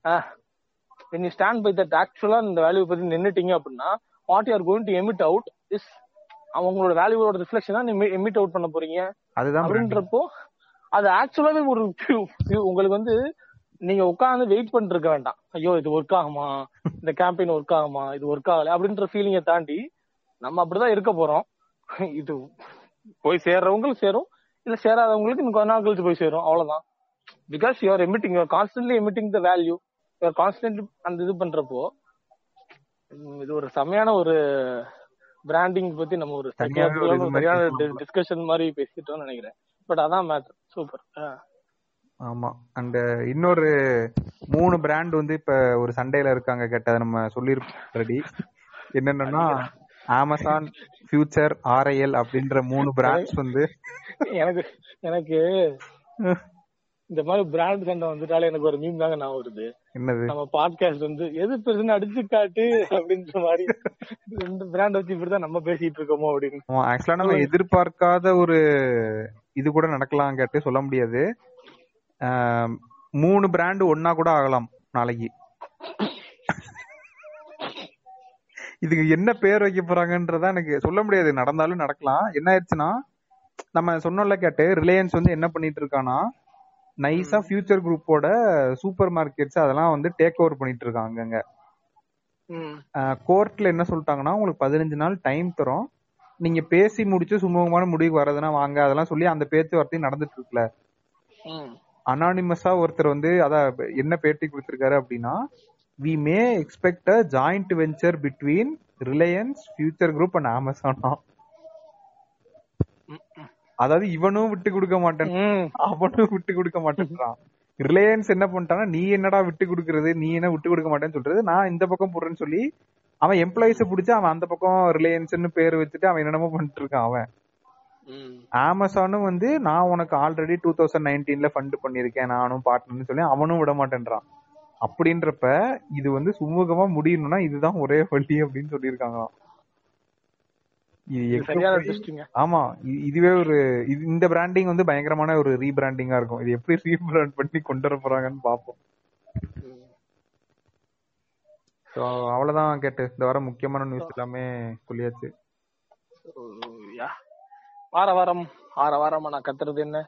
when you stand by that actually அந்த வேல்யூ பத்தி நின்னுட்டீங்க அப்படின்னா what you are going to emit out is அவங்களோட வேல்யூவோட ரிஃப்ளெக்ஷன் தான் நீங்க எமிட் அவுட் பண்ண போறீங்க. அதுதான் அப்படின்றப்போ அது ஆக்சுவலாவே ஒரு உங்களுக்கு வந்து நீங்க உட்காந்து வெயிட் பண்ணிட்டு இருக்க வேண்டாம். ஐயோ இது ஒர்க் ஆகுமா, இந்த கேம்பெயின் ஒர்க் ஆகுமா, இது ஒர்க் ஆகல அப்படின்ற ஃபீலிங்கை தாண்டி நம்ம அப்படிதான் இருக்க போறோம். இது போய் சேர்றவங்களுக்கு சேரும், இல்ல சேராதவங்களுக்கு இன்னும் கொஞ்ச நாள் கழிச்சு போய் சேரும், அவ்வளவுதான். Because you're emitting, you're constantly emitting the value, you're constantly அந்த இது பண்றப்போ இது ஒரு செமையான ஒரு பிராண்டிங் பத்தி நம்ம ஒரு சரியான டிஸ்கஷன் மாதிரி பேசிட்டோம்னு நினைக்கிறேன். பட் அதான் மேட்டர். சூப்பர். ஆமா, அண்ட் இன்னொரு மூணு பிராண்ட் வந்து இப்ப ஒரு சண்டையில இருக்காங்க கேட்டதை நம்ம சொல்லிருக்கோம். என்னன்னா அமேசான், ஃபியூச்சர், ஆர்ஐஎல் அப்படின்ற மூணு பிராண்ட்ஸ் வந்து எனக்கு எனக்கு இந்த மாதிரி பிராண்ட் சண்டை வந்துட்டாலே எனக்கு ஒரு மீம் தாங்க நான் வருது. என்னது? நம்ம பாட்காஸ்ட் வந்து எது பெருசுன்னு அடிச்சு காட்டு அப்படின்ற மாதிரி ரெண்டு பிராண்ட் வச்சு இப்படிதான் நம்ம பேசிட்டு இருக்கோமோ அப்படின்னு. ஆக்சுவலா நம்ம எதிர்பார்க்காத ஒரு இது கூட நடக்கலாம் கேட்டு சொல்ல முடியாது. மூணு பிராண்ட் ஒன்னா கூட ஆகலாம் நாளைக்கு. இதுக்கு என்ன பேர் வைக்க போறாங்கன்றதா எனக்கு சொல்ல முடியாது. நடந்தாலும் நடக்கலாம். என்ன ஆயிடுச்சுன்னா நம்ம சொன்னோம்ல கேட்டு, ரிலையன்ஸ் வந்து என்ன பண்ணிட்டு இருக்கான்னா நைஸா ஃபியூச்சர் குரூப்போட சூப்பர் மார்க்கெட்ஸ் அதெல்லாம் வந்து டேக் ஓவர் பண்ணிட்டு இருக்காங்க. அங்க கோர்ட்ல என்ன சொல்லிட்டாங்கன்னா உங்களுக்கு பதினஞ்சு நாள் டைம் தரும், நீங்க பேசி முடிச்சு சுமூகமான முடிவுக்கு வரதுன்னா வாங்க அதெல்லாம் சொல்லி அந்த பேச்சுவார்த்தையும் நடந்துட்டு இருக்குல்ல. அனானிமஸா ஒருத்தர் வந்து அத என்ன பேட்டி கொடுத்திருக்காரு அப்படின்னா we may expect a joint venture between Reliance, Future Group and Amazon. அதாவது இவனும் விட்டு கொடுக்க மாட்டான், அவனும் விட்டு கொடுக்க மாட்டான். ரிலையன்ஸ் என்ன பண்ணிட்டானா நீ என்னடா விட்டு கொடுக்கறது, நீ என்ன விட்டு கொடுக்க மாட்டேன்னு சொல்றது, நான் இந்த பக்கம் போடுறேன்னு சொல்லி அவன் எம்ப்ளாயிஸ பிடிச்சி அவன் அந்த பக்கம் ரிலையன்ஸ்ன்னு பேர் வச்சுட்டு அவன் என்னென்னமோ பண்ணிட்டு இருக்கான். அவன் அமேசானும் வந்து நான் உனக்கு ஆல்ரெடி டூ தௌசண்ட் நைன்டீன்ல ஃபண்ட் பண்ணிருக்கேன் நானும் பார்ட்னர்னு சொல்லி அவனும் விட மாட்டேன்றான். அப்படின்றப்ப இது வந்து சுமூகமா முடியணும்னா இதுதான் ஒரே வழி அப்படின்னு சொல்லியிருக்காங்களாம். ஆமா, இதுவே ஒரு இந்த பிராண்டிங் வந்து பயங்கரமான ஒரு ரீபிராண்டிங்கா இருக்கும். இது எப்படி ரீபிராண்ட் பண்ணி கொண்டு வர போறாங்கன்னு பாப்போம். சோ அவ்வளவுதான் கேட்டு இந்த வாரம் முக்கியமான நியூஸ் எல்லாமே சொல்லியாச்சு. வார வாரம் ஆற வாரமா நான் கத்துறது என்ன,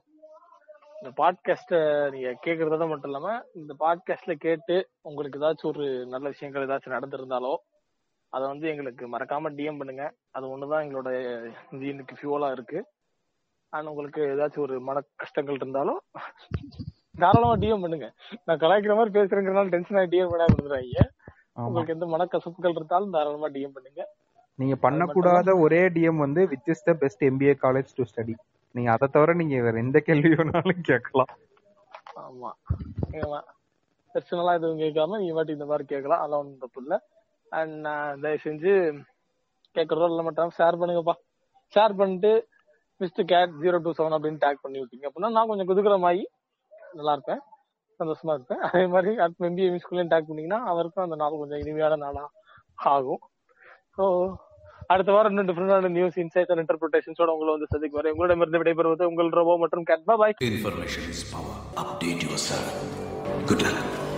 இந்த பாட்காஸ்ட நீங்க கேட்கறத மட்டும் இல்லாம இந்த பாட்காஸ்ட்ல கேட்டு உங்களுக்கு ஏதாச்சும் ஒரு நல்ல விஷயங்கள் ஏதாச்சும் நடந்திருந்தாலோ அதை வந்து எங்களுக்கு மறக்காம டிஎம் பண்ணுங்க. அது ஒண்ணுதான் எங்களோட இன்றைக்கு ஃபியூலா இருக்கு. அண்ட் உங்களுக்கு ஏதாச்சும் ஒரு மன கஷ்டங்கள் இருந்தாலும் தாராளமா டிஎம் பண்ணுங்க. நான் கலாய்க்கிற மாதிரி பேசுறேங்கிறதுனால டென்ஷன் ஆகி டிஎம் பண்ணா கொடுத்துறாங்க. உங்களுக்கு எந்த மன கசப்புகள் இருந்தாலும் தாராளமா டிஎம் பண்ணுங்க. நீங்க பண்ணக்கூடாத ஒரே டிஎம் வந்து which is the best MBA college to study. நீங்க அதை தவிர நீங்க வேற எந்த கேள்வி வேணாலும் கேட்கலாம். ஆமா, பர்சனலா எதுவும் கேட்காம நீங்க மாட்டி இந்த மாதிரி கேட்கலாம். அதெல்லாம் ஒன்றும் தப்பு இல்லை. அண்ட் தயவு செஞ்சு கேட்கறதோ இல்லை மட்டும் ஷேர் பண்ணுங்கப்பா. ஷேர் பண்ணிட்டு mister gate zero two seven அப்படின்னு டேக் பண்ணி விட்டீங்க அப்படின்னா நான் கொஞ்சம் குதுக்குற மாதிரி நல்லா இருப்பேன், சந்தோஷமா இருப்பேன். அதே மாதிரி எம்பிஏ ஸ்கூல்லையும் டேக் பண்ணீங்கன்னா அவருக்கும் அந்த நாள் கொஞ்சம் இனிமையான நாளா ஆகும். ஓ அடுத்த வாரம் இன்னும் டிஃபரெண்டான நியூஸ் இன்சைட்ஸ் அண்ட் இன்டர்பிரேஷன்ஸோட உங்களை வந்து சந்திக்க வரேன். உங்களிடம் இருந்து விடைபெறுவது உங்கள் ரோபோ மற்றும் gate. Bye bye. Information is power. Update yourself. Good night.